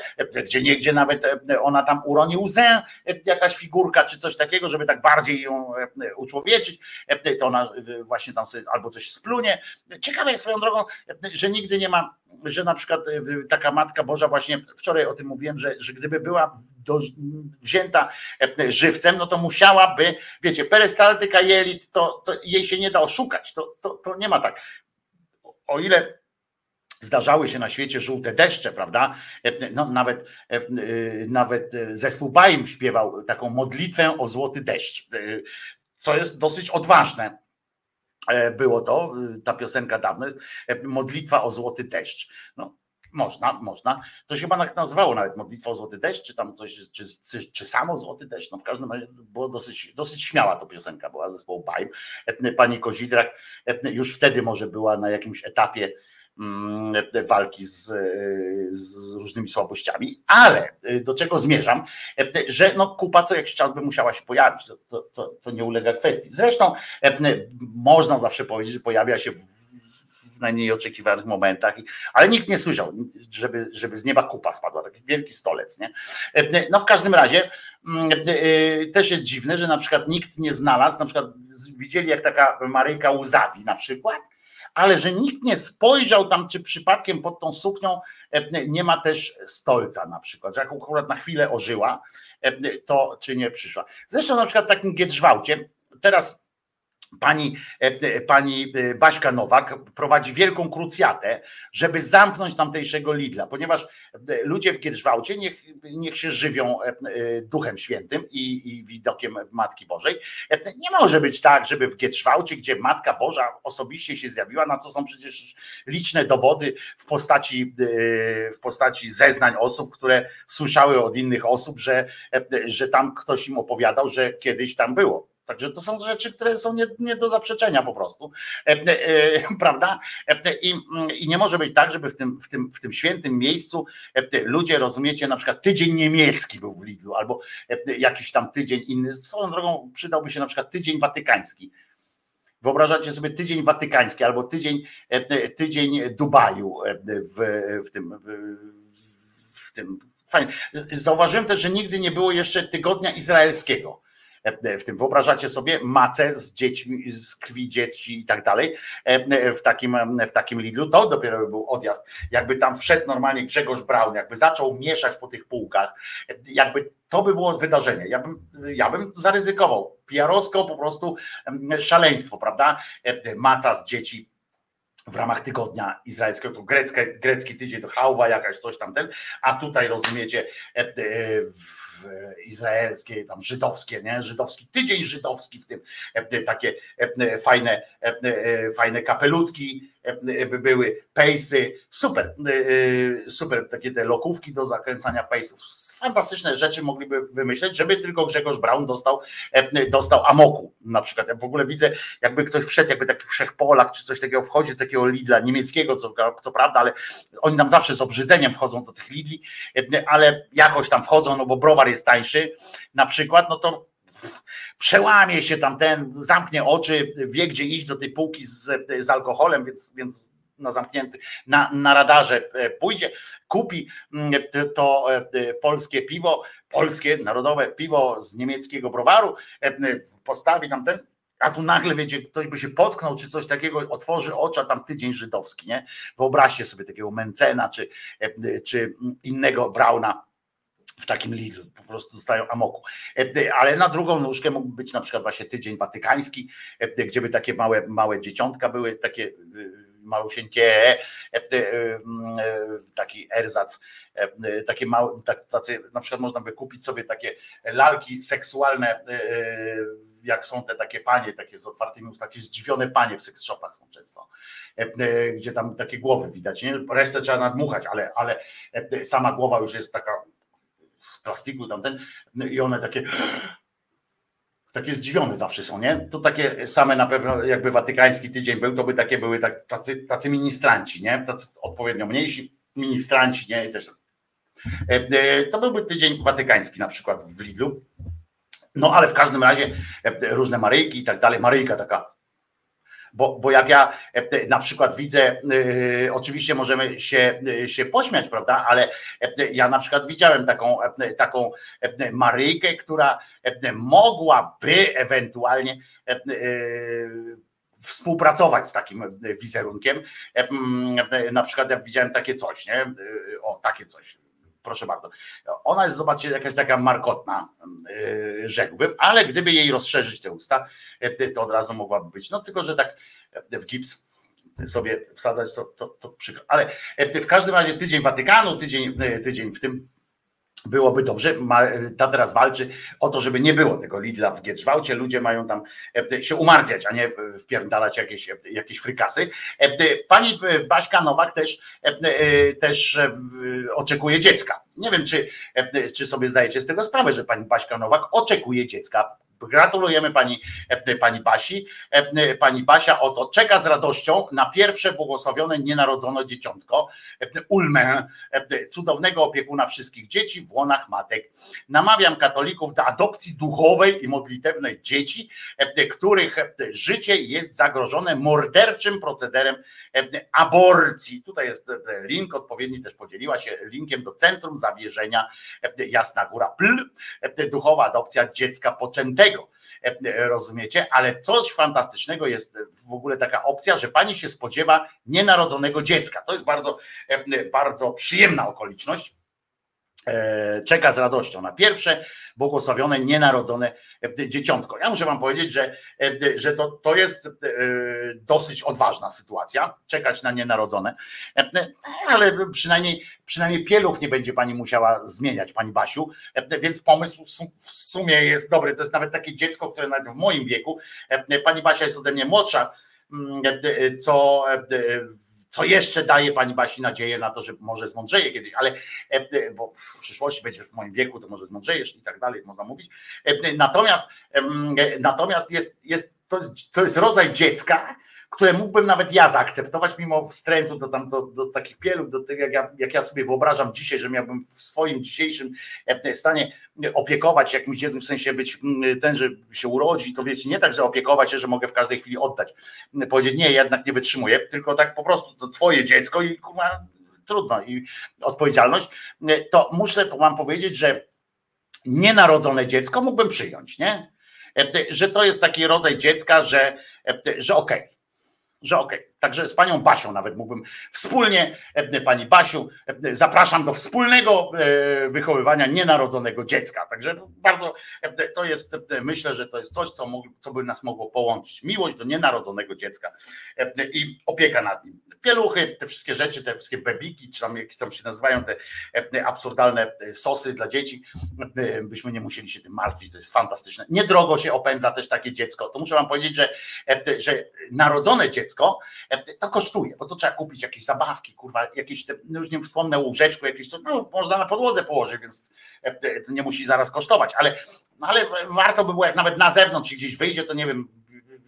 gdzie niegdzie nawet ona tam uroni łzę, jakaś figurka czy coś takiego, żeby tak bardziej ją uczłowieczyć, to ona właśnie tam sobie albo coś splunie. Ciekawe jest swoją drogą, że nigdy nie ma, że na przykład taka Matka Boża, właśnie wczoraj o tym mówiłem, że, że gdyby była do, wzięta żywcem, no to musiałaby, wiecie, perystaltyka jelit, to, to jej się nie da oszukać, to, to, to nie ma tak. O ile zdarzały się na świecie żółte deszcze, prawda? No, nawet, nawet zespół Baim śpiewał taką modlitwę o złoty deszcz, co jest dosyć odważne. Było to, ta piosenka dawno jest, modlitwa o złoty deszcz. No, można, można. To się chyba nazywało nawet modlitwa o złoty deszcz, czy tam coś, czy, czy, czy samo złoty deszcz. No w każdym razie było dosyć, dosyć śmiała to piosenka była, zespołu Baim. Pani Kozidrak już wtedy może była na jakimś etapie walki z, z różnymi słabościami, ale do czego zmierzam, że no kupa co jakiś czas by musiała się pojawić, to, to, to nie ulega kwestii. Zresztą można zawsze powiedzieć, że pojawia się w na nieoczekiwanych momentach, ale nikt nie słyszał, żeby, żeby z nieba kupa spadła, taki wielki stolec, nie? No w każdym razie też jest dziwne, że na przykład nikt nie znalazł, na przykład widzieli jak taka Maryjka łzawi na przykład, ale że nikt nie spojrzał tam, czy przypadkiem pod tą suknią nie ma też stolca na przykład, że jak akurat na chwilę ożyła, to czy nie przyszła. Zresztą na przykład takim giedrzwałciem teraz Pani, pani Baśka Nowak prowadzi wielką krucjatę, żeby zamknąć tamtejszego Lidla, ponieważ ludzie w Giedrzwałcie niech, niech się żywią Duchem Świętym i, i widokiem Matki Bożej. Nie może być tak, żeby w Giedrzwałcie, gdzie Matka Boża osobiście się zjawiła, na co są przecież liczne dowody w postaci, w postaci zeznań osób, które słyszały od innych osób, że, że tam ktoś im opowiadał, że kiedyś tam było. Także to są rzeczy, które są nie, nie do zaprzeczenia po prostu, e, e, prawda? E, i, I nie może być tak, żeby w tym, w tym, w tym świętym miejscu e, ludzie, rozumiecie, na przykład tydzień niemiecki był w Lidlu albo e, jakiś tam tydzień inny. Swoją drogą przydałby się na przykład tydzień watykański. Wyobrażacie sobie tydzień watykański albo tydzień, e, tydzień Dubaju w, w tym... W tym. Fajnie. Zauważyłem też, że nigdy nie było jeszcze tygodnia izraelskiego. W tym wyobrażacie sobie macę z dziećmi, z krwi dzieci i tak dalej w takim, w takim Lidlu, to dopiero by był odjazd. Jakby tam wszedł normalnie Grzegorz Braun, jakby zaczął mieszać po tych półkach, jakby to by było wydarzenie. Ja bym, ja bym zaryzykował. P R-owsko po prostu szaleństwo, prawda? Maca z dzieci w ramach tygodnia izraelskiego, to grecki, grecki tydzień to hałwa jakaś, coś tam ten, a tutaj rozumiecie w izraelskie, tam żydowskie, nie? Żydowski tydzień żydowski w tym, takie fajne, fajne kapelutki by były, pejsy, super, super takie te lokówki do zakręcania pejsów, fantastyczne rzeczy mogliby wymyśleć, żeby tylko Grzegorz Braun dostał, dostał amoku na przykład. Ja w ogóle widzę, jakby ktoś wszedł, jakby taki Wszechpolak czy coś takiego wchodzi, takiego Lidla niemieckiego, co, co prawda, ale oni tam zawsze z obrzydzeniem wchodzą do tych Lidli, ale jakoś tam wchodzą, no bo browar jest tańszy na przykład, no to przełamie się tam ten, zamknie oczy, wie gdzie iść do tej półki z, z alkoholem, więc, więc na zamknięty, na, na radarze pójdzie, kupi to polskie piwo, polskie narodowe piwo z niemieckiego browaru, postawi tam ten, a tu nagle, wiecie, ktoś by się potknął czy coś takiego, otworzy oczy, a tam tydzień żydowski, nie? Wyobraźcie sobie takiego Mencena czy, czy innego Brauna w takim Lidlu, po prostu dostają amoku. Ale na drugą nóżkę mógł być na przykład właśnie tydzień watykański, gdzie by takie małe, małe dzieciątka były, takie malusieńkie, taki erzac, takie małe, tacy, na przykład można by kupić sobie takie lalki seksualne, jak są te takie panie, takie z otwartymi ustami, takie zdziwione panie w sex shopach są często, gdzie tam takie głowy widać, nie? Resztę trzeba nadmuchać, ale, ale sama głowa już jest taka z plastiku tamten i one takie takie zdziwione zawsze są, nie? To takie same na pewno, jakby watykański tydzień był, to by takie były tacy, tacy ministranci, nie? Tacy odpowiednio mniejsi ministranci, nie? I też to byłby tydzień watykański na przykład w Lidlu. No ale w każdym razie różne Maryjki i tak dalej. Maryjka taka Bo, bo jak ja na przykład widzę, yy, oczywiście możemy się, yy, się pośmiać, prawda, ale yy, ja na przykład widziałem taką, yy, taką yy, Maryjkę, która yy, mogłaby ewentualnie yy, yy, współpracować z takim wizerunkiem. Yy, yy, na przykład ja widziałem takie coś, nie? Yy, o, takie coś. Proszę bardzo. Ona jest, zobaczcie, jakaś taka markotna, rzekłbym, ale gdyby jej rozszerzyć te usta, to od razu mogłaby być. No tylko, że tak w gips sobie wsadzać, to, to, to przykro. Ale w każdym razie tydzień Watykanu, tydzień, tydzień w tym byłoby dobrze. Ta teraz walczy o to, żeby nie było tego Lidla w Giedrzwałcie. Ludzie mają tam się umarwiać, a nie wpierdalać jakieś, jakieś frykasy. Pani Baśka Nowak też, też oczekuje dziecka. Nie wiem, czy, czy sobie zdajecie z tego sprawę, że pani Baśka Nowak oczekuje dziecka Gratulujemy pani, pani Basi. Pani Basia oto czeka z radością na pierwsze błogosławione nienarodzone dzieciątko, Ulmę, cudownego opiekuna wszystkich dzieci w łonach matek. Namawiam katolików do adopcji duchowej i modlitewnej dzieci, których życie jest zagrożone morderczym procederem aborcji. Tutaj jest link odpowiedni, też podzieliła się linkiem do Centrum Zawierzenia Jasna Góra P L, duchowa adopcja dziecka poczętego. Rozumiecie? Ale coś fantastycznego jest w ogóle taka opcja, że pani się spodziewa nienarodzonego dziecka. To jest bardzo, bardzo przyjemna okoliczność. Czeka z radością na pierwsze błogosławione, nienarodzone dzieciątko. Ja muszę wam powiedzieć, że, że to, to jest dosyć odważna sytuacja, czekać na nienarodzone, ale przynajmniej, przynajmniej pieluch nie będzie pani musiała zmieniać, pani Basiu, więc pomysł w sumie jest dobry. To jest nawet takie dziecko, które nawet w moim wieku, pani Basia jest ode mnie młodsza, co Co jeszcze daje pani Basi nadzieję na to, że może zmądrzeje kiedyś, ale bo w przyszłości będzie w moim wieku, to może zmądrzejesz i tak dalej, można mówić. Natomiast, natomiast jest, jest, to, jest, to jest rodzaj dziecka, które mógłbym nawet ja zaakceptować, mimo wstrętu do, tam, do, do takich pieluch, do tego, jak ja, jak ja sobie wyobrażam dzisiaj, że miałbym w swoim dzisiejszym stanie opiekować jakimś dzieckiem, w sensie być ten, że się urodzi, to wiecie, nie tak, że opiekować się, że mogę w każdej chwili oddać. Powiedzieć, nie, jednak nie wytrzymuję, tylko tak po prostu to twoje dziecko i kurwa, trudno, i odpowiedzialność, to muszę wam powiedzieć, że nienarodzone dziecko mógłbym przyjąć, nie? Że to jest taki rodzaj dziecka, że, że okej. Okay. Że okej, okay. Także z panią Basią nawet mógłbym wspólnie, pani Basiu, zapraszam do wspólnego wychowywania nienarodzonego dziecka. Także bardzo, to jest, myślę, że to jest coś, co, co by nas mogło połączyć. Miłość do nienarodzonego dziecka i opieka nad nim. Pieluchy, te wszystkie rzeczy, te wszystkie bebiki, czy tam jak tam się nazywają, te absurdalne sosy dla dzieci, byśmy nie musieli się tym martwić, to jest fantastyczne. Niedrogo się opędza też takie dziecko. To muszę wam powiedzieć, że, że narodzone dziecko to kosztuje, bo to trzeba kupić jakieś zabawki, kurwa, jakieś, te, już nie wspomnę, łóżeczko, jakieś coś, no, można na podłodze położyć, więc to nie musi zaraz kosztować, ale, ale warto by było, jak nawet na zewnątrz gdzieś wyjdzie, to nie wiem,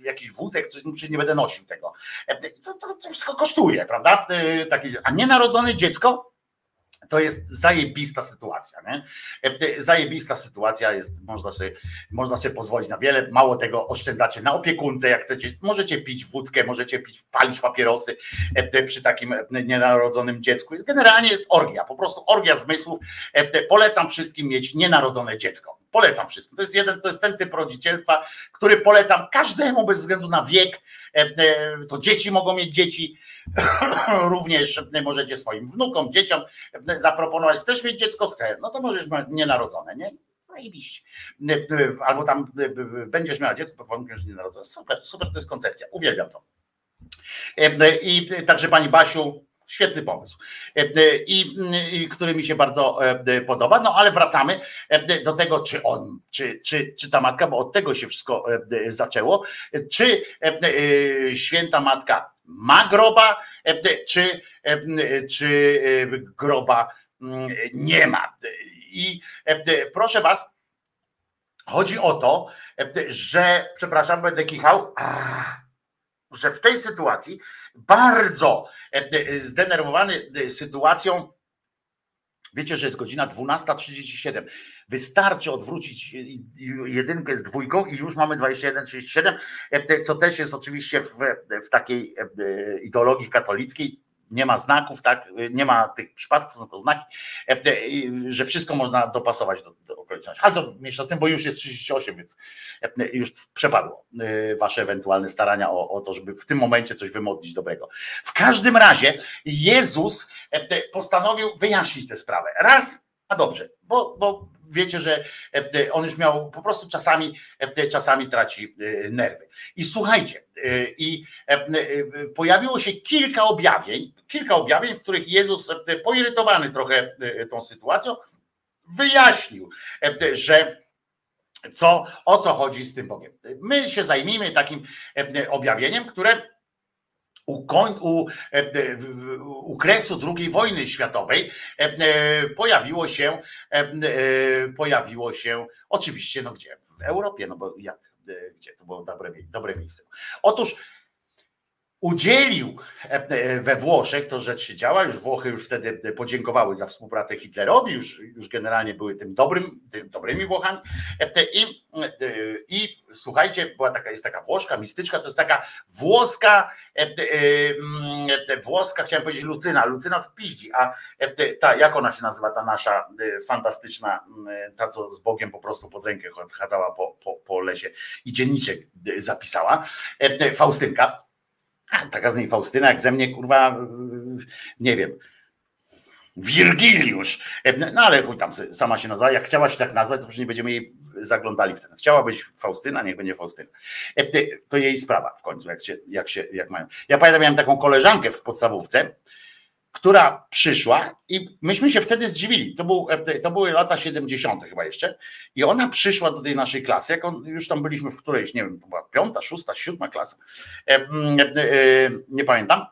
jakiś wózek, coś, przecież nie będę nosił tego. To, to, to wszystko kosztuje, prawda? Takie, a nienarodzone dziecko to jest zajebista sytuacja, nie? Zajebista sytuacja jest, można sobie, można sobie pozwolić na wiele, mało tego oszczędzacie na opiekunce, jak chcecie, możecie pić wódkę, możecie pić, palić papierosy przy takim nienarodzonym dziecku. Jest, generalnie jest orgia, po prostu orgia zmysłów. Polecam wszystkim mieć nienarodzone dziecko. Polecam wszystkim. To jest jeden, to jest ten typ rodzicielstwa, który polecam każdemu bez względu na wiek. To dzieci mogą mieć dzieci, również możecie swoim wnukom, dzieciom zaproponować, chcesz mieć dziecko? Chcę. No to możesz mieć nienarodzone, nie? Zajebiście. Albo tam będziesz miała dziecko, powiem, że nienarodzone. Super, super, to jest koncepcja. Uwielbiam to. I także pani Basiu, świetny pomysł, I, i który mi się bardzo podoba, no ale wracamy do tego, czy on, czy, czy, czy ta matka, bo od tego się wszystko zaczęło, czy święta matka ma groba, czy, czy groba nie ma. I proszę was, chodzi o to, że, przepraszam, będę kichał, Ach. że w tej sytuacji bardzo zdenerwowany sytuacją, wiecie, że jest godzina dwunasta trzydzieści siedem. Wystarczy odwrócić jedynkę z dwójką i już mamy dwadzieścia jeden trzydzieści siedem, co też jest oczywiście w, w takiej ideologii katolickiej. Nie ma znaków, tak, nie ma tych przypadków, są to znaki, że wszystko można dopasować do, do okoliczności. Ale to mniejsza z tym, bo już jest trzydzieści osiem, więc już przepadło wasze ewentualne starania o, o to, żeby w tym momencie coś wymodlić dobrego. W każdym razie Jezus postanowił wyjaśnić tę sprawę. Raz, a dobrze, bo, bo wiecie, że on już miał, po prostu czasami, czasami traci nerwy. I słuchajcie, i pojawiło się kilka objawień, kilka objawień, w których Jezus, poirytowany trochę tą sytuacją, wyjaśnił, że co, o co chodzi z tym Bogiem. My się zajmijmy takim objawieniem, które U, koń, u, u kresu drugiej wojny światowej pojawiło się, pojawiło się oczywiście, no gdzie? W Europie, no bo jak, gdzie? To było dobre, dobre miejsce. Otóż udzielił we Włoszech, to rzecz się działa, już Włochy już wtedy podziękowały za współpracę Hitlerowi, już, już generalnie były tym dobrym, tym dobrymi Włochami. I, i słuchajcie, była taka, jest taka Włoszka, mistyczka, to jest taka włoska, włoska, chciałem powiedzieć Lucyna, Lucyna w piździ, a ta, jak ona się nazywa, ta nasza fantastyczna, ta co z Bogiem po prostu pod rękę chadzała po, po, po lesie i dzienniczek zapisała, Faustynka. A, taka z niej Faustyna, jak ze mnie, kurwa, nie wiem, Wirgiliusz. No ale chuj tam sama się nazwała. Jak chciała się tak nazwać, to przecież nie będziemy jej zaglądali w ten. Chciała być Faustyna, niech będzie Faustyna. To jej sprawa w końcu, jak się, jak się, jak mają. Ja pamiętam, miałem taką koleżankę w podstawówce, która przyszła i myśmy się wtedy zdziwili. To, był, to były lata siedemdziesiąte chyba jeszcze. I ona przyszła do tej naszej klasy, jak on, już tam byliśmy w którejś, nie wiem, to była piąta, szósta, siódma klasa, e, e, e, nie pamiętam.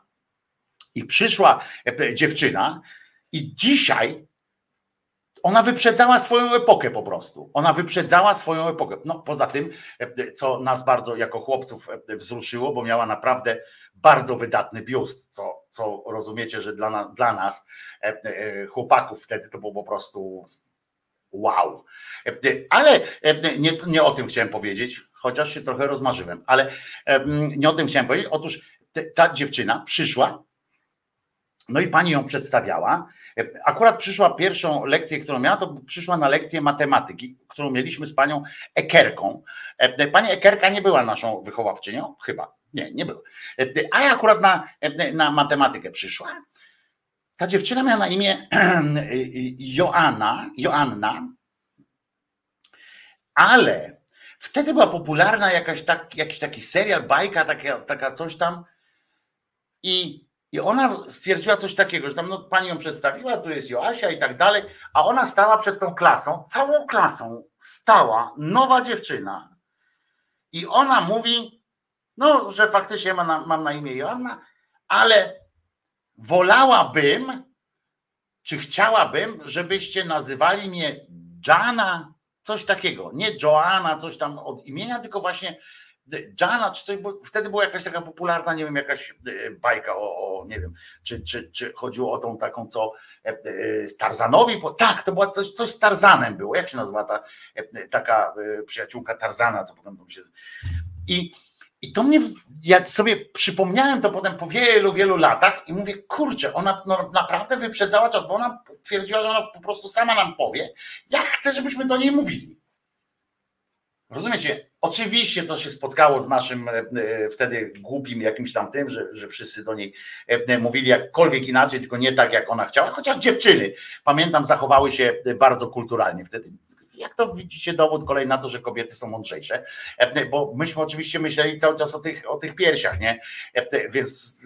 I przyszła e, dziewczyna i dzisiaj ona wyprzedzała swoją epokę po prostu. Ona wyprzedzała swoją epokę. No poza tym, co nas bardzo jako chłopców wzruszyło, bo miała naprawdę bardzo wydatny biust, co, co rozumiecie, że dla nas, dla nas chłopaków wtedy to było po prostu wow. Ale nie, nie o tym chciałem powiedzieć, chociaż się trochę rozmarzyłem, ale nie o tym chciałem powiedzieć. Otóż ta dziewczyna przyszła, no i pani ją przedstawiała. Akurat przyszła pierwszą lekcję, którą miała, to przyszła na lekcję matematyki, którą mieliśmy z panią Ekerką. Pani Ekerka nie była naszą wychowawczynią, chyba. Nie, nie była. Ale akurat na, na matematykę przyszła. Ta dziewczyna miała na imię Joanna, Joanna, ale wtedy była popularna jakaś tak, jakiś taki serial, bajka, taka, taka coś tam i I ona stwierdziła coś takiego, że tam no, pani ją przedstawiła, tu jest Joasia i tak dalej, a ona stała przed tą klasą, całą klasą stała nowa dziewczyna i ona mówi, no, że faktycznie ma na, mam na imię Joanna, ale wolałabym, czy chciałabym, żebyście nazywali mnie Jana, coś takiego, nie Joanna, coś tam od imienia, tylko właśnie Jana czy coś, bo wtedy była jakaś taka popularna, nie wiem, jakaś bajka o, o nie wiem, czy, czy, czy chodziło o tą taką, co Tarzanowi, bo tak, to była coś, coś z Tarzanem było, jak się nazywa ta taka przyjaciółka Tarzana, co potem tam się... I, i to mnie, ja sobie przypomniałem to potem po wielu, wielu latach i mówię, kurczę, ona no, naprawdę wyprzedzała czas, bo ona twierdziła, że ona po prostu sama nam powie, jak chce, żebyśmy do niej mówili. Rozumiecie? Oczywiście to się spotkało z naszym wtedy głupim jakimś tam tym, że, że wszyscy do niej mówili jakkolwiek inaczej, tylko nie tak jak ona chciała, chociaż dziewczyny, pamiętam, zachowały się bardzo kulturalnie wtedy. Jak to widzicie, dowód kolejny na to, że kobiety są mądrzejsze, bo myśmy oczywiście myśleli cały czas o tych, o tych piersiach, nie? Więc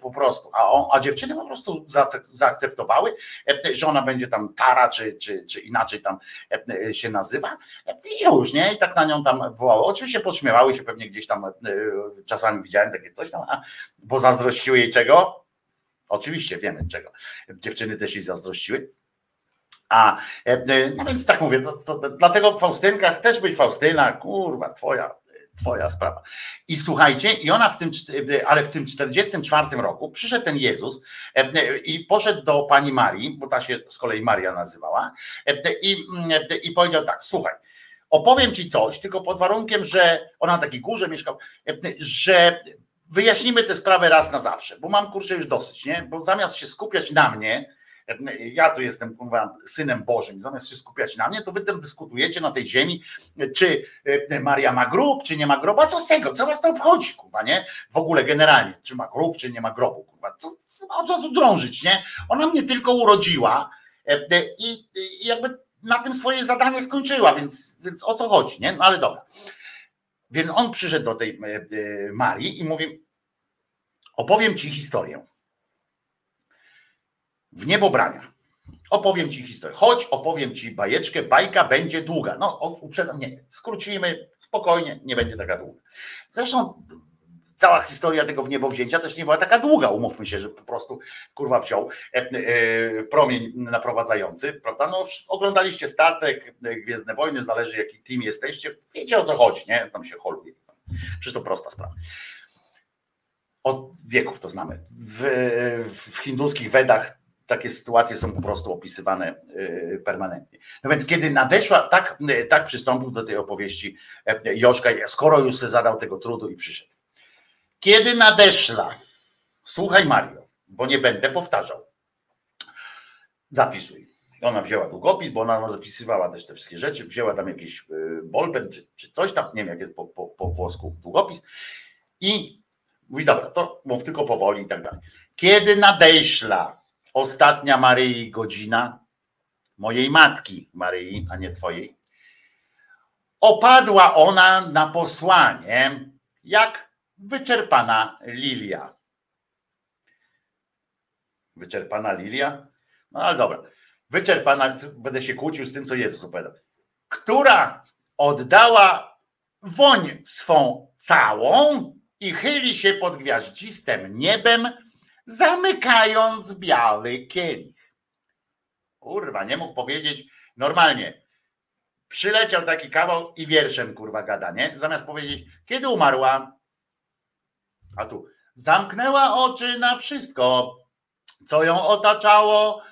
po prostu, a, on, a dziewczyny po prostu zaakceptowały, że ona będzie tam Tara, czy, czy, czy inaczej tam się nazywa i już, nie? I tak na nią tam wołały. Oczywiście podśmiewały się pewnie gdzieś tam, czasami widziałem takie coś tam, bo zazdrościły jej czego? Oczywiście wiemy czego. Dziewczyny też jej zazdrościły. A, no więc tak mówię, to, to, to, dlatego Faustynka, chcesz być Faustyna, kurwa, twoja, twoja sprawa. I słuchajcie, i ona w tym, ale w tym czterdziestym czwartym roku przyszedł ten Jezus i poszedł do pani Marii, bo ta się z kolei Maria nazywała, i, i powiedział tak, słuchaj, opowiem ci coś, tylko pod warunkiem, że ona na takiej górze mieszkała, że wyjaśnimy tę sprawę raz na zawsze, bo mam kurczę już dosyć, nie? Bo zamiast się skupiać na mnie, ja tu jestem kurwa, synem Bożym, zamiast się skupiać na mnie, to wy tam dyskutujecie na tej ziemi, czy Maria ma grób, czy nie ma grobu, a co z tego, co was to obchodzi, kurwa, nie? W ogóle generalnie, czy ma grób, czy nie ma grobu, kurwa, co, o co tu drążyć, nie? Ona mnie tylko urodziła i, i jakby na tym swoje zadanie skończyła, więc, więc o co chodzi, nie? No ale dobra. Więc on przyszedł do tej Marii i mówi, opowiem ci historię. W niebobrania. Opowiem ci historię. Chodź, opowiem ci bajeczkę, bajka będzie długa. No, uprzedzam, nie, skrócimy, spokojnie, nie będzie taka długa. Zresztą cała historia tego wniebowzięcia też nie była taka długa, umówmy się, że po prostu kurwa wziął promień naprowadzający, prawda? No, oglądaliście Star Trek, Gwiezdne Wojny, zależy jaki team jesteście, wiecie o co chodzi, nie? Tam się holuje. Przecież to prosta sprawa. Od wieków to znamy. W, w hinduskich Wedach takie sytuacje są po prostu opisywane permanentnie. No więc kiedy nadeszła, tak, tak przystąpił do tej opowieści Joszka, skoro już sobie zadał tego trudu i przyszedł. Kiedy nadeszła, słuchaj Mario, bo nie będę powtarzał, zapisuj. Ona wzięła długopis, bo ona zapisywała też te wszystkie rzeczy, wzięła tam jakiś bolpen czy, czy coś tam, nie wiem jak jest po, po, po włosku długopis i mówi dobra, to mów tylko powoli i tak dalej. Kiedy nadeszła ostatnia Maryi godzina, mojej matki Maryi, a nie twojej, opadła ona na posłanie jak wyczerpana lilia. Wyczerpana lilia? No ale dobra. Wyczerpana, będę się kłócił z tym, co Jezus opowiadał. Która oddała woń swą całą i chyli się pod gwiaździstym niebem, zamykając biały kielich. Kurwa, nie mógł powiedzieć normalnie. Przyleciał taki kawał i wierszem kurwa gada, nie? Zamiast powiedzieć, kiedy umarła, a tu zamknęła oczy na wszystko, co ją otaczało,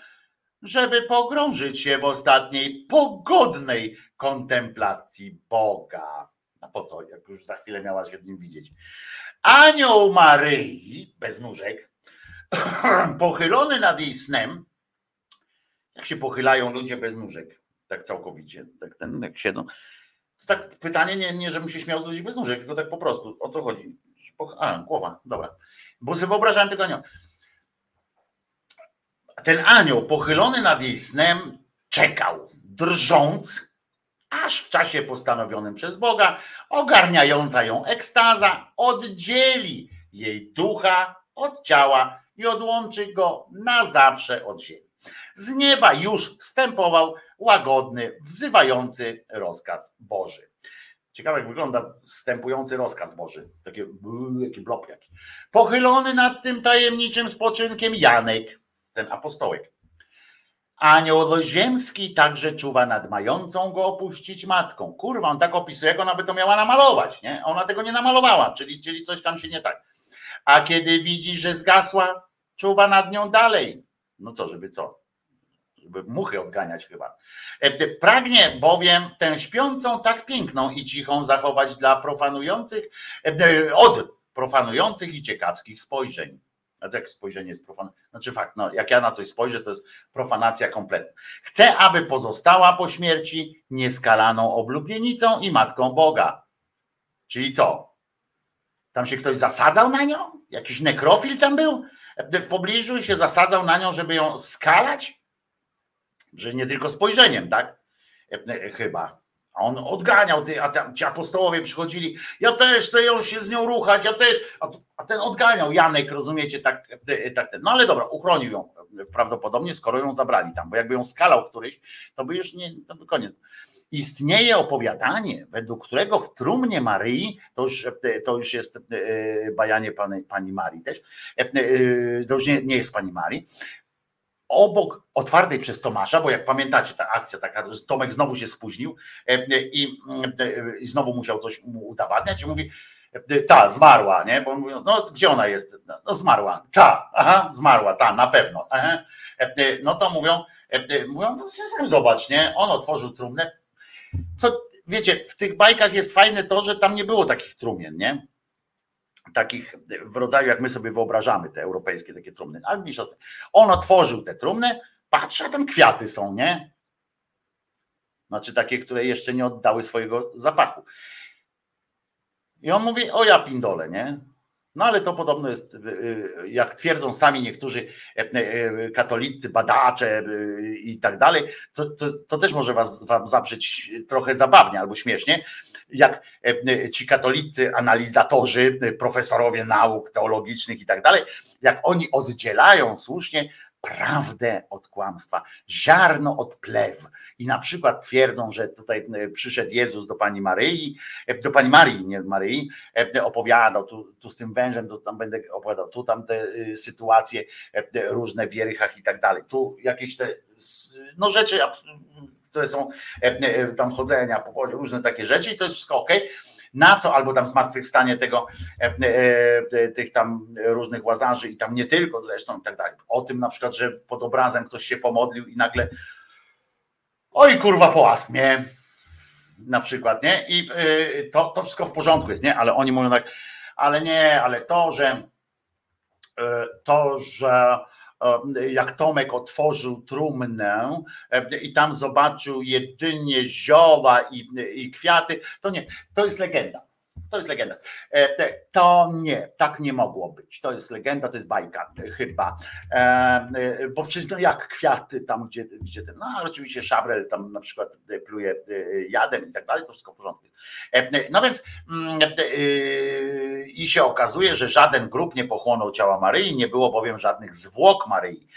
żeby pogrążyć się w ostatniej pogodnej kontemplacji Boga. A po co, jak już za chwilę miała się z nim widzieć. Anioł Maryi, bez nóżek, pochylony nad jej snem, jak się pochylają ludzie bez nóżek, tak całkowicie, tak ten, jak siedzą. To tak pytanie, nie, nie żebym się śmiał z ludzi bez nóżek, tylko tak po prostu, o co chodzi? A, głowa, dobra. Bo sobie wyobrażałem tego anioła. Ten anioł pochylony nad jej snem czekał, drżąc, aż w czasie postanowionym przez Boga ogarniająca ją ekstaza oddzieli jej ducha od ciała i odłączy go na zawsze od ziemi. Z nieba już stępował łagodny, wzywający rozkaz Boży. Ciekawe jak wygląda wstępujący rozkaz Boży. Takie, taki blop jakiś. Pochylony nad tym tajemniczym spoczynkiem Janek, ten apostołek. Anioł ziemski także czuwa nad mającą go opuścić matką. Kurwa, on tak opisuje, jak ona by to miała namalować, nie? Ona tego nie namalowała, czyli, czyli coś tam się nie tak. A kiedy widzi, że zgasła, czuwa nad nią dalej. No co, żeby co? Żeby muchy odganiać chyba. Pragnie bowiem tę śpiącą tak piękną i cichą zachować dla profanujących, od profanujących i ciekawskich spojrzeń. A jak spojrzenie jest profanacja? Znaczy fakt, no, jak ja na coś spojrzę, to jest profanacja kompletna. Chcę, aby pozostała po śmierci nieskalaną oblubienicą i matką Boga. Czyli co? Tam się ktoś zasadzał na nią? Jakiś nekrofil tam był? W pobliżu się zasadzał na nią, żeby ją skalać? Że nie tylko spojrzeniem, tak? Chyba. A on odganiał, a tam ci apostołowie przychodzili, ja też chcę ją się z nią ruchać, ja też, a ten odganiał, Janek, rozumiecie, tak, tak ten. No ale dobra, uchronił ją prawdopodobnie, skoro ją zabrali tam, bo jakby ją skalał któryś, to by już nie, to by koniec. Istnieje opowiadanie, według którego w trumnie Maryi, to już, to już jest bajanie pani, pani Marii też, to już nie, nie jest pani Marii, obok otwartej przez Tomasza, bo jak pamiętacie ta akcja taka, że Tomek znowu się spóźnił i, i znowu musiał coś mu udowadniać i mówi, ta zmarła, nie? Bo mówią, no gdzie ona jest? No zmarła, ta, aha, zmarła, ta, na pewno. Aha. No to mówią, mówią, to sam zobacz, nie? On otworzył trumnę. Co, wiecie, w tych bajkach jest fajne to, że tam nie było takich trumien, nie? Takich w rodzaju, jak my sobie wyobrażamy, te europejskie takie trumny. Ale on otworzył te trumny, patrz, a tam kwiaty są, nie? Znaczy takie, które jeszcze nie oddały swojego zapachu. I on mówi, o ja pindole, nie? No ale to podobno jest, jak twierdzą sami niektórzy katolicy, badacze i tak dalej, to, to, to też może was, wam zabrzeć trochę zabawnie albo śmiesznie, jak ci katolicy analizatorzy, profesorowie nauk teologicznych i tak dalej, jak oni oddzielają słusznie prawdę od kłamstwa, ziarno od plew. I na przykład twierdzą, że tutaj przyszedł Jezus do pani Maryi, do pani Marii, nie Maryi, opowiadał tu, tu z tym wężem, tu tam będę opowiadał, tu tam te sytuacje różne w Jerychach i tak dalej. Tu jakieś te no rzeczy, które są tam chodzenia po wodzie, różne takie rzeczy i to jest wszystko okej. Okay. Na co albo tam zmartwychwstanie tego, tych tam różnych łazarzy i tam nie tylko zresztą i tak dalej. O tym na przykład, że pod obrazem ktoś się pomodlił i nagle oj kurwa połask mnie na przykład, nie? I to, to wszystko w porządku jest, nie? Ale oni mówią tak, ale nie, ale to, że to, że jak Tomek otworzył trumnę i tam zobaczył jedynie zioła i, i kwiaty, to nie, to jest legenda. To jest legenda. To nie, tak nie mogło być. To jest legenda, to jest bajka chyba. Bo przecież no jak kwiaty tam, gdzie, gdzie ten, no ale oczywiście szabrel tam na przykład pluje jadem i tak dalej, to wszystko w porządku. No więc i się okazuje, że żaden grób nie pochłonął ciała Maryi, nie było bowiem żadnych zwłok Maryi.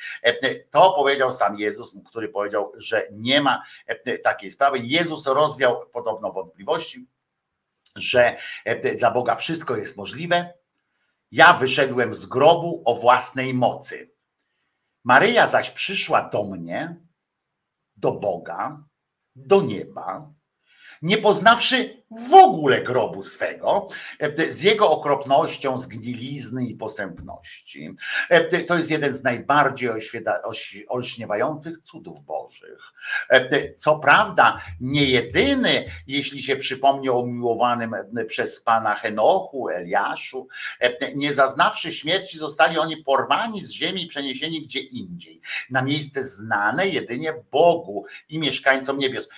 To powiedział sam Jezus, który powiedział, że nie ma takiej sprawy. Jezus rozwiał podobno wątpliwości, że dla Boga wszystko jest możliwe. Ja wyszedłem z grobu o własnej mocy. Maryja zaś przyszła do mnie, do Boga, do nieba, nie poznawszy w ogóle grobu swego, z jego okropnością, zgnilizny i posępności. To jest jeden z najbardziej olśniewających cudów bożych. Co prawda nie jedyny, jeśli się przypomni o miłowanym przez Pana Henochu, Eliaszu, nie zaznawszy śmierci zostali oni porwani z ziemi i przeniesieni gdzie indziej, na miejsce znane jedynie Bogu i mieszkańcom niebios.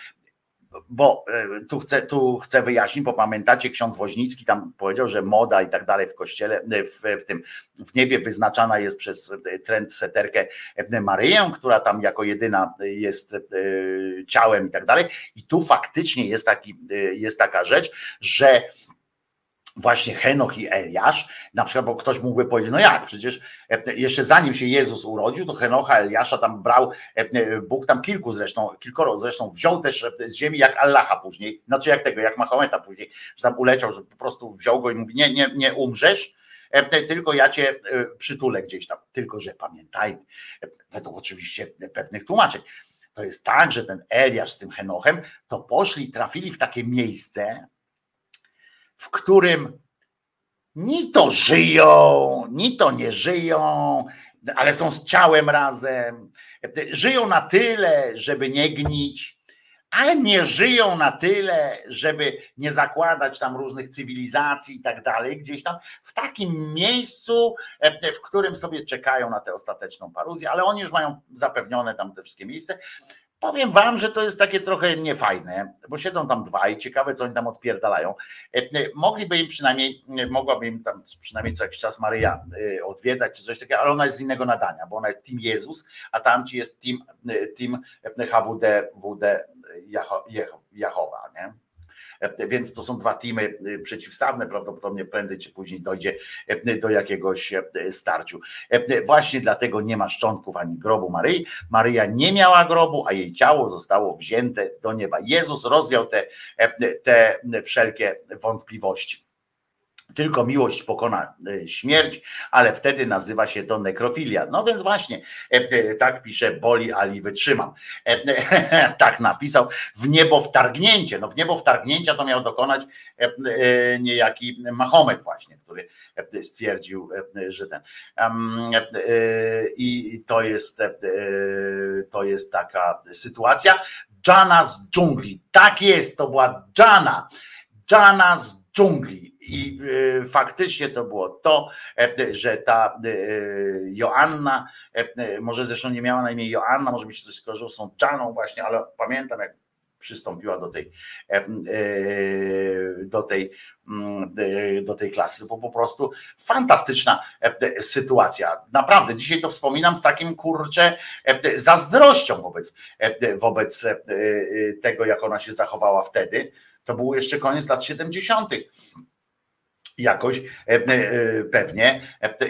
Bo tu chcę, tu chcę wyjaśnić, bo pamiętacie, ksiądz Woźnicki tam powiedział, że moda i tak dalej w kościele, w, w tym w niebie wyznaczana jest przez trendseterkę Maryję, która tam jako jedyna jest ciałem i tak dalej. I tu faktycznie jest, taki, jest taka rzecz, że właśnie Henoch i Eliasz, na przykład, bo ktoś mógłby powiedzieć, no jak, przecież jeszcze zanim się Jezus urodził, to Henocha, Eliasza tam brał, Bóg tam kilku zresztą, kilkoro zresztą wziął też z ziemi jak Allaha później, znaczy jak tego, jak Mahometa później, że tam uleciał, że po prostu wziął go i mówi, nie, nie, nie umrzesz, tylko ja cię przytulę gdzieś tam, tylko że pamiętajmy, według oczywiście pewnych tłumaczeń. To jest tak, że ten Eliasz z tym Henochem, to poszli, trafili w takie miejsce, w którym ni to żyją, ni to nie żyją, ale są z ciałem razem. Żyją na tyle, żeby nie gnić, ale nie żyją na tyle, żeby nie zakładać tam różnych cywilizacji i tak dalej. Gdzieś tam w takim miejscu, w którym sobie czekają na tę ostateczną paruzję, ale oni już mają zapewnione tam te wszystkie miejsce. Powiem wam, że to jest takie trochę niefajne, bo siedzą tam dwaj, ciekawe co oni tam odpierdalają. Mogliby im przynajmniej, mogłaby im tam przynajmniej co jakiś czas Maryja odwiedzać czy coś takiego, ale ona jest z innego nadania, bo ona jest Team Jezus, a tamci jest Team, team H W D, W D Jehowa, nie? Więc to są dwa teamy przeciwstawne, prawdopodobnie prędzej czy później dojdzie do jakiegoś starciu. Właśnie dlatego nie ma szczątków ani grobu Maryi. Maryja nie miała grobu, a jej ciało zostało wzięte do nieba. Jezus rozwiał te, te wszelkie wątpliwości. Tylko miłość pokona śmierć, ale wtedy nazywa się to nekrofilia. No więc właśnie, tak pisze, boli, ali wytrzymam. Tak napisał, w niebo wtargnięcie. No w niebo wtargnięcia to miał dokonać niejaki Mahomet właśnie, który stwierdził, że ten. I to jest, to jest taka sytuacja. Dżana z dżungli. Tak jest, to była Dżana. Dżana z dżungli. I faktycznie to było to, że ta Joanna, może zresztą nie miała na imię Joanna, może być coś skojarzyło z tą Dżaną właśnie, ale pamiętam jak przystąpiła do tej, do tej, do tej klasy, bo po prostu fantastyczna sytuacja. Naprawdę, dzisiaj to wspominam z takim kurczę zazdrością wobec, wobec tego, jak ona się zachowała wtedy. To był jeszcze koniec lat siedemdziesiątych. Jakoś pewnie.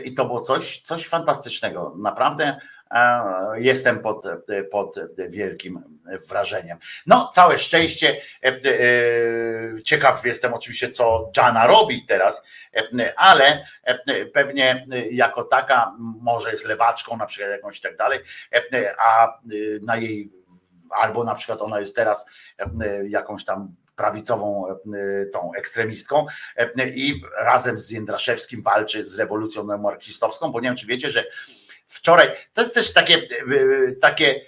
I to było coś, coś fantastycznego. Naprawdę jestem pod, pod wielkim wrażeniem. No, całe szczęście. Ciekaw jestem oczywiście, co Jana robi teraz, ale pewnie jako taka może jest lewaczką, na przykład jakąś i tak dalej, a na jej, albo na przykład ona jest teraz jakąś tam prawicową tą ekstremistką i razem z Jędraszewskim walczy z rewolucją marksistowską, bo nie wiem, czy wiecie, że wczoraj, to jest też takie, takie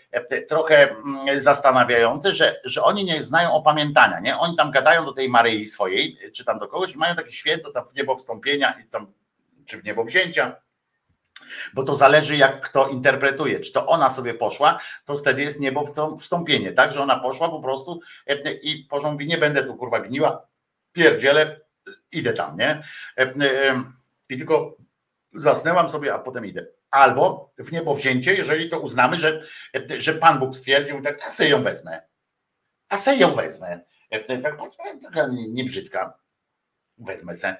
trochę zastanawiające, że, że oni nie znają opamiętania, nie? Oni tam gadają do tej Maryi swojej, czy tam do kogoś i mają takie święto tam w niebo wstąpienia i tam, czy w niebo wzięcia, bo to zależy, jak kto interpretuje, czy to ona sobie poszła, to wtedy jest niebo wstąpienie, tak, że ona poszła po prostu i Boże mówi, nie będę tu kurwa gniła, pierdzielę, idę tam, nie? I tylko zasnęłam sobie, a potem idę. Albo w niebo wzięcie, jeżeli to uznamy, że, że Pan Bóg stwierdził, tak, a se ją wezmę, a se ją wezmę, tak, taka niebrzydka. Wezmę se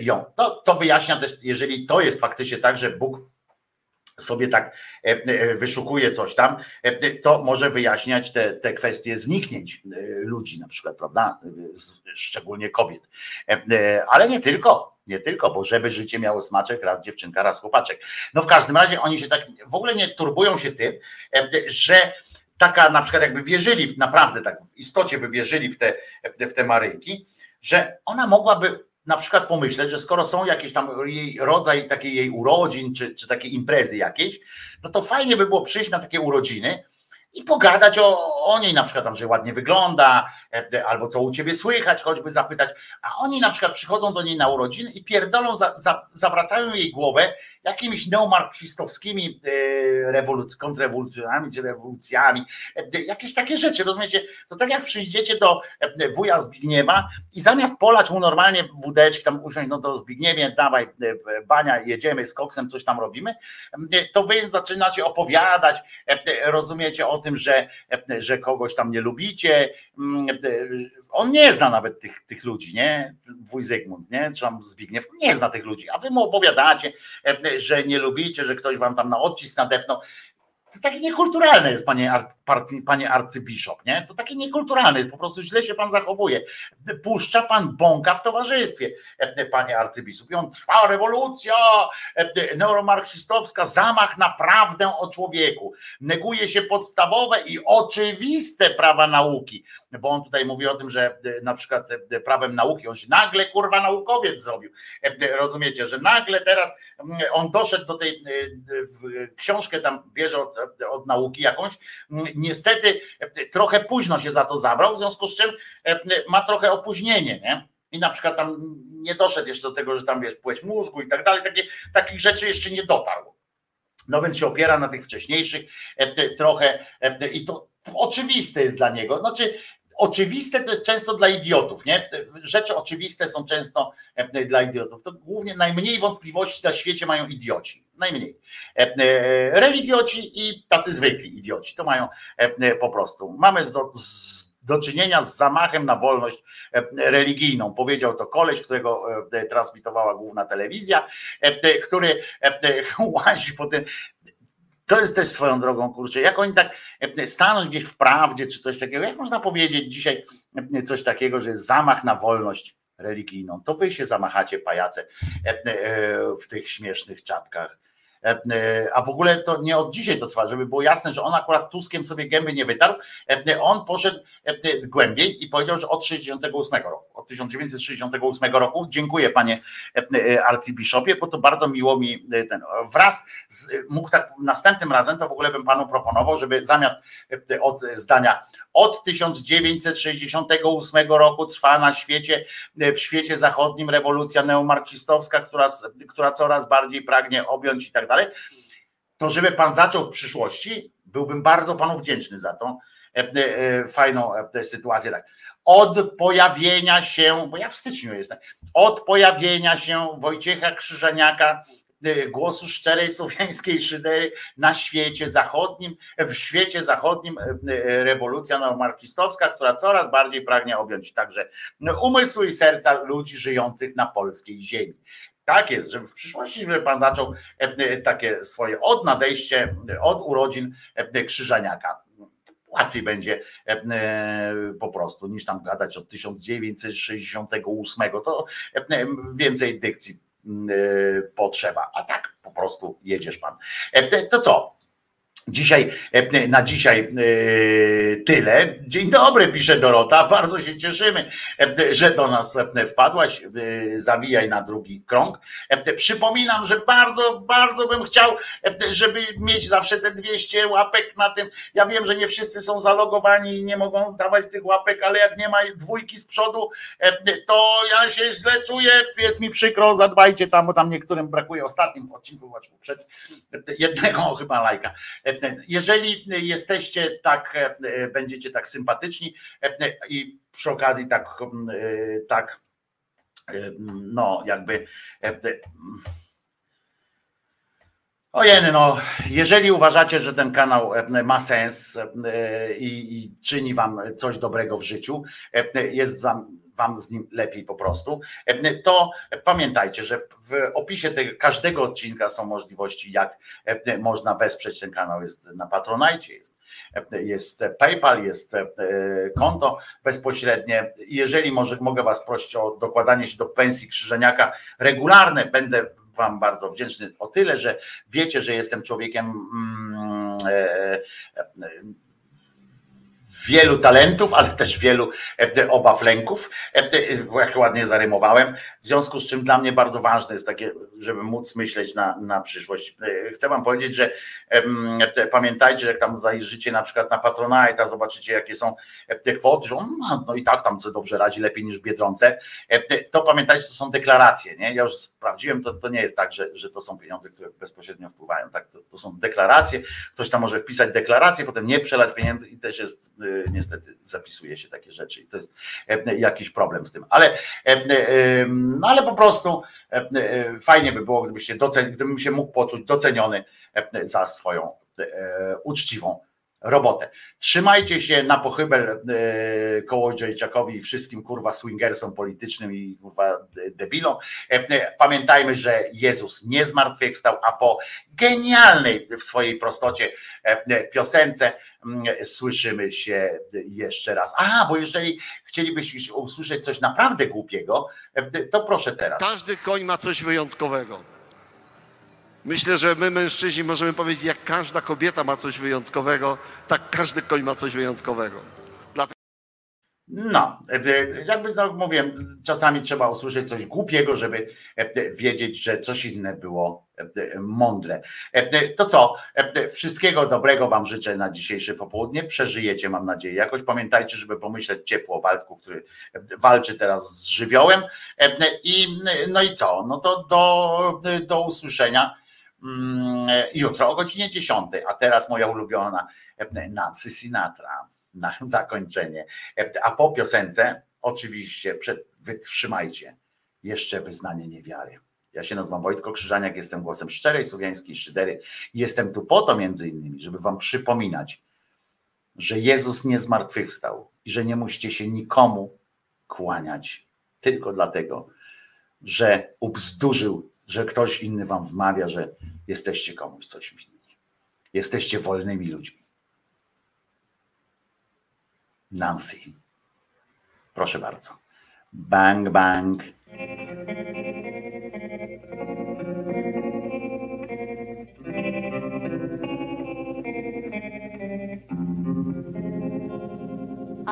ją. To, to wyjaśnia też, jeżeli to jest faktycznie tak, że Bóg sobie tak wyszukuje coś tam, to może wyjaśniać te, te kwestie zniknięć ludzi na przykład, prawda? Szczególnie kobiet. Ale nie tylko, nie tylko, bo żeby życie miało smaczek, raz dziewczynka, raz chłopaczek. No w każdym razie oni się tak w ogóle nie turbują się tym, że taka na przykład jakby wierzyli, naprawdę tak w istocie by wierzyli w te, w te Maryjki, że ona mogłaby na przykład pomyśleć, że skoro są jakiś tam jej rodzaj takiej jej urodzin, czy, czy takiej imprezy jakiejś, no to fajnie by było przyjść na takie urodziny i pogadać o, o niej, na przykład tam, że ładnie wygląda, albo co u ciebie słychać, choćby zapytać, a oni na przykład przychodzą do niej na urodziny i pierdolą, za, za, zawracają jej głowę jakimiś neomarksistowskimi rewoluc- kontrrewolucjonami czy rewolucjami, jakieś takie rzeczy, rozumiecie? To tak jak przyjdziecie do wuja Zbigniewa i zamiast polać mu normalnie wódeczki, tam usiąść, no to Zbigniewie, dawaj bania, jedziemy z koksem, coś tam robimy, to wy zaczynacie opowiadać, rozumiecie, o tym, że, że kogoś tam nie lubicie. On nie zna nawet tych, tych ludzi, nie? Wuj Zygmunt, nie? Czy tam Zbigniew, nie zna tych ludzi, a wy mu opowiadacie, że nie lubicie, że ktoś wam tam na odcisk nadepnął. To takie niekulturalne jest, panie, arcy, panie arcybiszop, nie? To takie niekulturalne jest, po prostu źle się pan zachowuje. Puszcza pan bąka w towarzystwie, panie arcybiszop. I on trwa, rewolucja neuromarksistowska, zamach na prawdę o człowieku. Neguje się podstawowe i oczywiste prawa nauki, bo on tutaj mówi o tym, że na przykład prawem nauki, on się nagle kurwa naukowiec zrobił, rozumiecie, że nagle teraz on doszedł do tej, książkę tam bierze od, od nauki jakąś, niestety trochę późno się za to zabrał, w związku z czym ma trochę opóźnienie, nie? I na przykład tam nie doszedł jeszcze do tego, że tam wiesz, płeć mózgu i tak dalej, takie, takich rzeczy jeszcze nie dotarł. No więc się opiera na tych wcześniejszych trochę i to oczywiste jest dla niego, znaczy oczywiste to jest często dla idiotów, nie? Rzeczy oczywiste są często dla idiotów, to głównie najmniej wątpliwości na świecie mają idioci, najmniej. Religioci i tacy zwykli idioci, to mają po prostu, mamy z, z, do czynienia z zamachem na wolność religijną. Powiedział to koleś, którego transmitowała główna telewizja, który łazi po tym. To jest też swoją drogą, kurczę, jak oni tak staną gdzieś w prawdzie czy coś takiego, jak można powiedzieć dzisiaj coś takiego, że jest zamach na wolność religijną, to wy się zamachacie, pajace, w tych śmiesznych czapkach. A w ogóle to nie od dzisiaj to trwa, żeby było jasne, że on akurat Tuskiem sobie gęby nie wytarł, on poszedł głębiej i powiedział, że od sześćdziesiątego ósmego roku, od tysiąc dziewięćset sześćdziesiątego ósmego roku, dziękuję panie arcybiszopie, bo to bardzo miło mi ten, wraz z, mógł tak następnym razem, to w ogóle bym panu proponował, żeby zamiast od zdania od tysiąc dziewięćset sześćdziesiątego ósmego roku trwa na świecie, w świecie zachodnim rewolucja neomarksistowska, która, która coraz bardziej pragnie objąć i tak dalej, to żeby pan zaczął w przyszłości, byłbym bardzo panu wdzięczny za tą e, e, fajną e, sytuację. Tak. Od pojawienia się, bo ja w styczniu jestem, od pojawienia się Wojciecha Krzyżaniaka, e, głosu szczerej słowiańskiej szydery na świecie zachodnim, w świecie zachodnim e, rewolucja neomarksistowska, która coraz bardziej pragnie objąć także umysł i serca ludzi żyjących na polskiej ziemi. Tak jest, żeby w przyszłości, żeby pan zaczął takie swoje od nadejście, od urodzin Krzyżaniaka. Łatwiej będzie po prostu, niż tam gadać od tysiąc dziewięćset sześćdziesiątego ósmego. To więcej dykcji potrzeba, a tak po prostu jedziesz pan. To co? Dzisiaj, na dzisiaj tyle. Dzień dobry, pisze Dorota. Bardzo się cieszymy, że do nas wpadłaś. Zawijaj na drugi krąg. Przypominam, że bardzo, bardzo bym chciał, żeby mieć zawsze te dwieście łapek na tym. Ja wiem, że nie wszyscy są zalogowani i nie mogą dawać tych łapek, ale jak nie ma dwójki z przodu, to ja się źle czuję. Jest mi przykro, zadbajcie tam, bo tam niektórym brakuje. Ostatnim odcinku, właśnie przed jednego chyba lajka. Jeżeli jesteście tak, będziecie tak sympatyczni i przy okazji tak, tak no jakby ojeny, no jeżeli uważacie, że ten kanał ma sens i, i czyni wam coś dobrego w życiu, jest za wam z nim lepiej po prostu, to pamiętajcie, że w opisie tego, każdego odcinka są możliwości, jak można wesprzeć ten kanał. Jest na Patronite, jest, jest PayPal, jest konto bezpośrednie. Jeżeli może, mogę was prosić o dokładanie się do pensji Krzyżeniaka regularne, będę wam bardzo wdzięczny o tyle, że wiecie, że jestem człowiekiem mm, e, e, wielu talentów, ale też wielu obaw, lęków, jak ładnie zarymowałem, w związku z czym dla mnie bardzo ważne jest takie, żeby móc myśleć na, na przyszłość. Chcę wam powiedzieć, że em, pamiętajcie, jak tam zajrzycie na przykład na Patronite'a, zobaczycie jakie są te kwoty, że on, no i tak tam co dobrze radzi, lepiej niż w Biedronce, to pamiętajcie, to są deklaracje, nie? Ja już sprawdziłem, to, to nie jest tak, że, że to są pieniądze, które bezpośrednio wpływają, tak? To, to są deklaracje, ktoś tam może wpisać deklarację, potem nie przelać pieniędzy i też jest niestety zapisuje się takie rzeczy i to jest jakiś problem z tym, ale, no ale po prostu fajnie by było, gdybyście docen- gdybym się mógł poczuć doceniony za swoją uczciwą robotę. Trzymajcie się na pochybel Kołodziejczakowi i wszystkim kurwa swingersom politycznym i kurwa debilom. Pamiętajmy, że Jezus nie zmartwychwstał, a po genialnej w swojej prostocie piosence słyszymy się jeszcze raz. Aha, bo jeżeli chcielibyście usłyszeć coś naprawdę głupiego, to proszę teraz. Każdy koń ma coś wyjątkowego. Myślę, że my mężczyźni możemy powiedzieć, jak każda kobieta ma coś wyjątkowego, tak każdy koń ma coś wyjątkowego. Dlatego... No, jakby tak mówiłem, czasami trzeba usłyszeć coś głupiego, żeby wiedzieć, że coś inne było mądre. To co, wszystkiego dobrego wam życzę na dzisiejsze popołudnie. Przeżyjecie, mam nadzieję, jakoś. Pamiętajcie, żeby pomyśleć ciepło o Waldku, który walczy teraz z żywiołem. I, no i co? No to do, do usłyszenia jutro o godzinie dziesiątej. A teraz moja ulubiona Nancy Sinatra na zakończenie. A po piosence oczywiście przed, wytrzymajcie jeszcze wyznanie niewiary. Ja się nazywam Wojtko Krzyżaniak, jestem głosem szczerej, słowiańskiej szydery. Jestem tu po to między innymi, żeby wam przypominać, że Jezus nie zmartwychwstał i że nie musicie się nikomu kłaniać tylko dlatego, że ubzdurzył, że ktoś inny wam wmawia, że jesteście komuś coś winni. Jesteście wolnymi ludźmi. Nancy. Proszę bardzo. Bang, bang.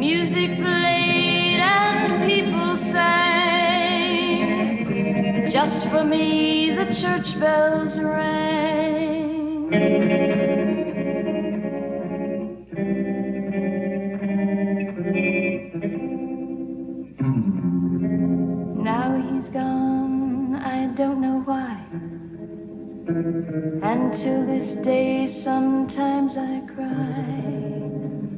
Music played and people sang. Just for me the church bells rang. Now he's gone, I don't know why. And till this day sometimes I cry.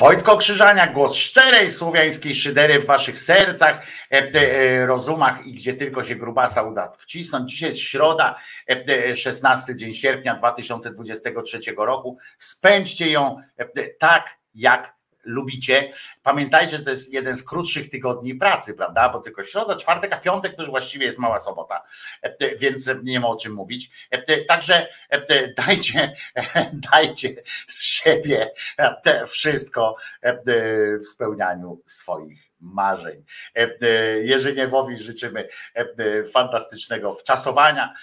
Wojtko Krzyżaniak, głos szczerej słowiańskiej szydery w waszych sercach, rozumach i gdzie tylko się grubasa uda wcisnąć. Dzisiaj jest środa, szesnasty dzień sierpnia dwa tysiące dwudziestego trzeciego roku. Spędźcie ją tak, jak lubicie. Pamiętajcie, że to jest jeden z krótszych tygodni pracy, prawda? Bo tylko środa, czwartek, a piątek to już właściwie jest mała sobota, więc nie ma o czym mówić. Także dajcie, dajcie z siebie wszystko w spełnianiu swoich marzeń. Jerzyniewowi życzymy fantastycznego wczasowania.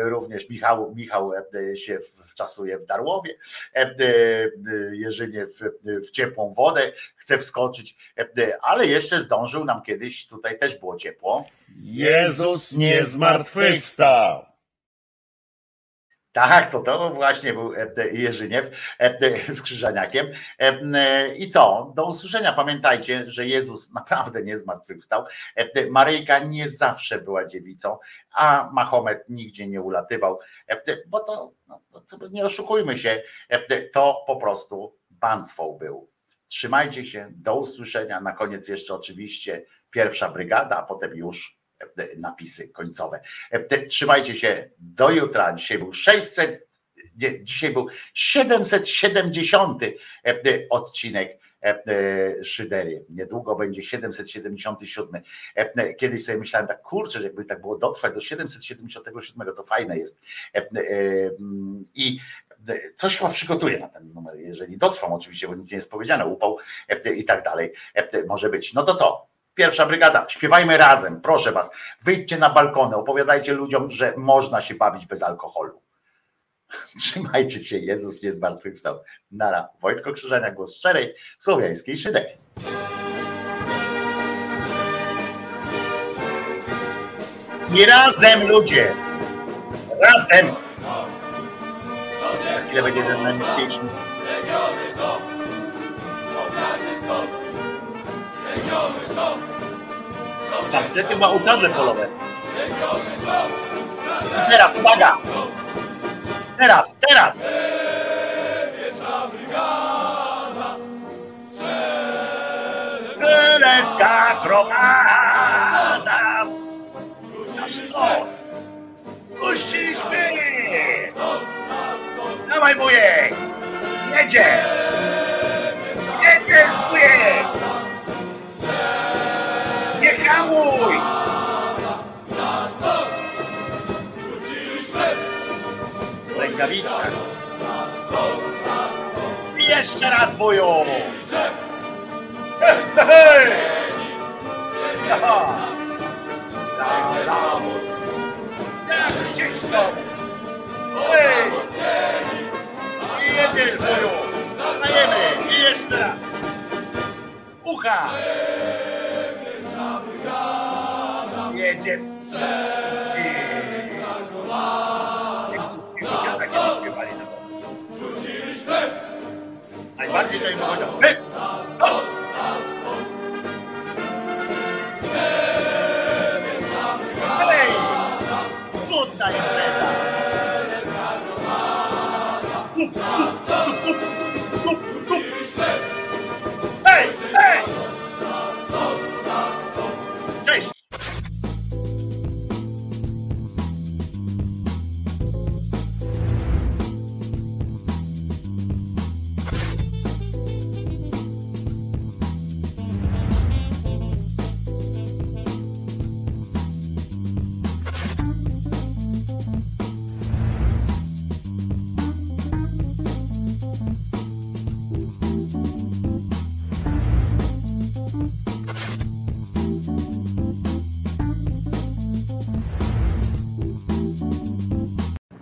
Również Michał, Michał się wczasuje w Darłowie. Jerzynie w, w ciepłą wodę chce wskoczyć, ale jeszcze zdążył nam kiedyś, tutaj też było ciepło. Jezus nie zmartwychwstał. Tak, to to właśnie był Jerzyniew z Krzyżaniakiem. I co? Do usłyszenia. Pamiętajcie, że Jezus naprawdę nie zmartwychwstał. Maryjka nie zawsze była dziewicą, a Mahomet nigdzie nie ulatywał. Bo to, no, to nie oszukujmy się, to po prostu bancwą był. Trzymajcie się, do usłyszenia. Na koniec jeszcze oczywiście pierwsza brygada, a potem już napisy końcowe. Trzymajcie się do jutra. Dzisiaj był sześćset, dzisiaj był siedemset siedemdziesiąty odcinek Szydery. Niedługo będzie siedemset siedemdziesiąty siódmy. Kiedyś sobie myślałem tak, kurczę, że jakby tak było dotrwać do siedemset siedemdziesiątego siódmego, to fajne jest. I coś chyba przygotuję na ten numer, jeżeli dotrwam oczywiście, bo nic nie jest powiedziane, upał i tak dalej. Może być. No to co? Pierwsza brygada, śpiewajmy razem, proszę was, wyjdźcie na balkony, opowiadajcie ludziom, że można się bawić bez alkoholu. Trzymajcie się, Jezus nie zmartwychwstał. Nara, Wojtko Krzyżaniak, głos szczerej słowiańskiej szydery. I razem ludzie, razem. Ile będzie ten najmniejszy? A wtedy ma ołtarze polowe. Teraz, uwaga! Teraz, teraz! Strzelecka gromada! Nasz los! Puściliśmy! Dawaj, wujek! Jedzie! Jedziesz, wujek! Hamuj! Rękawiczka. I jeszcze raz woją! Hej! Jak gdzieś to! Hej! I jedziesz woją! Dajemy! I jeszcze raz! Ucha! Jedzie. I... ja im mogę dać.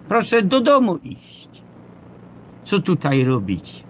Proszę do domu iść. Co tutaj robić?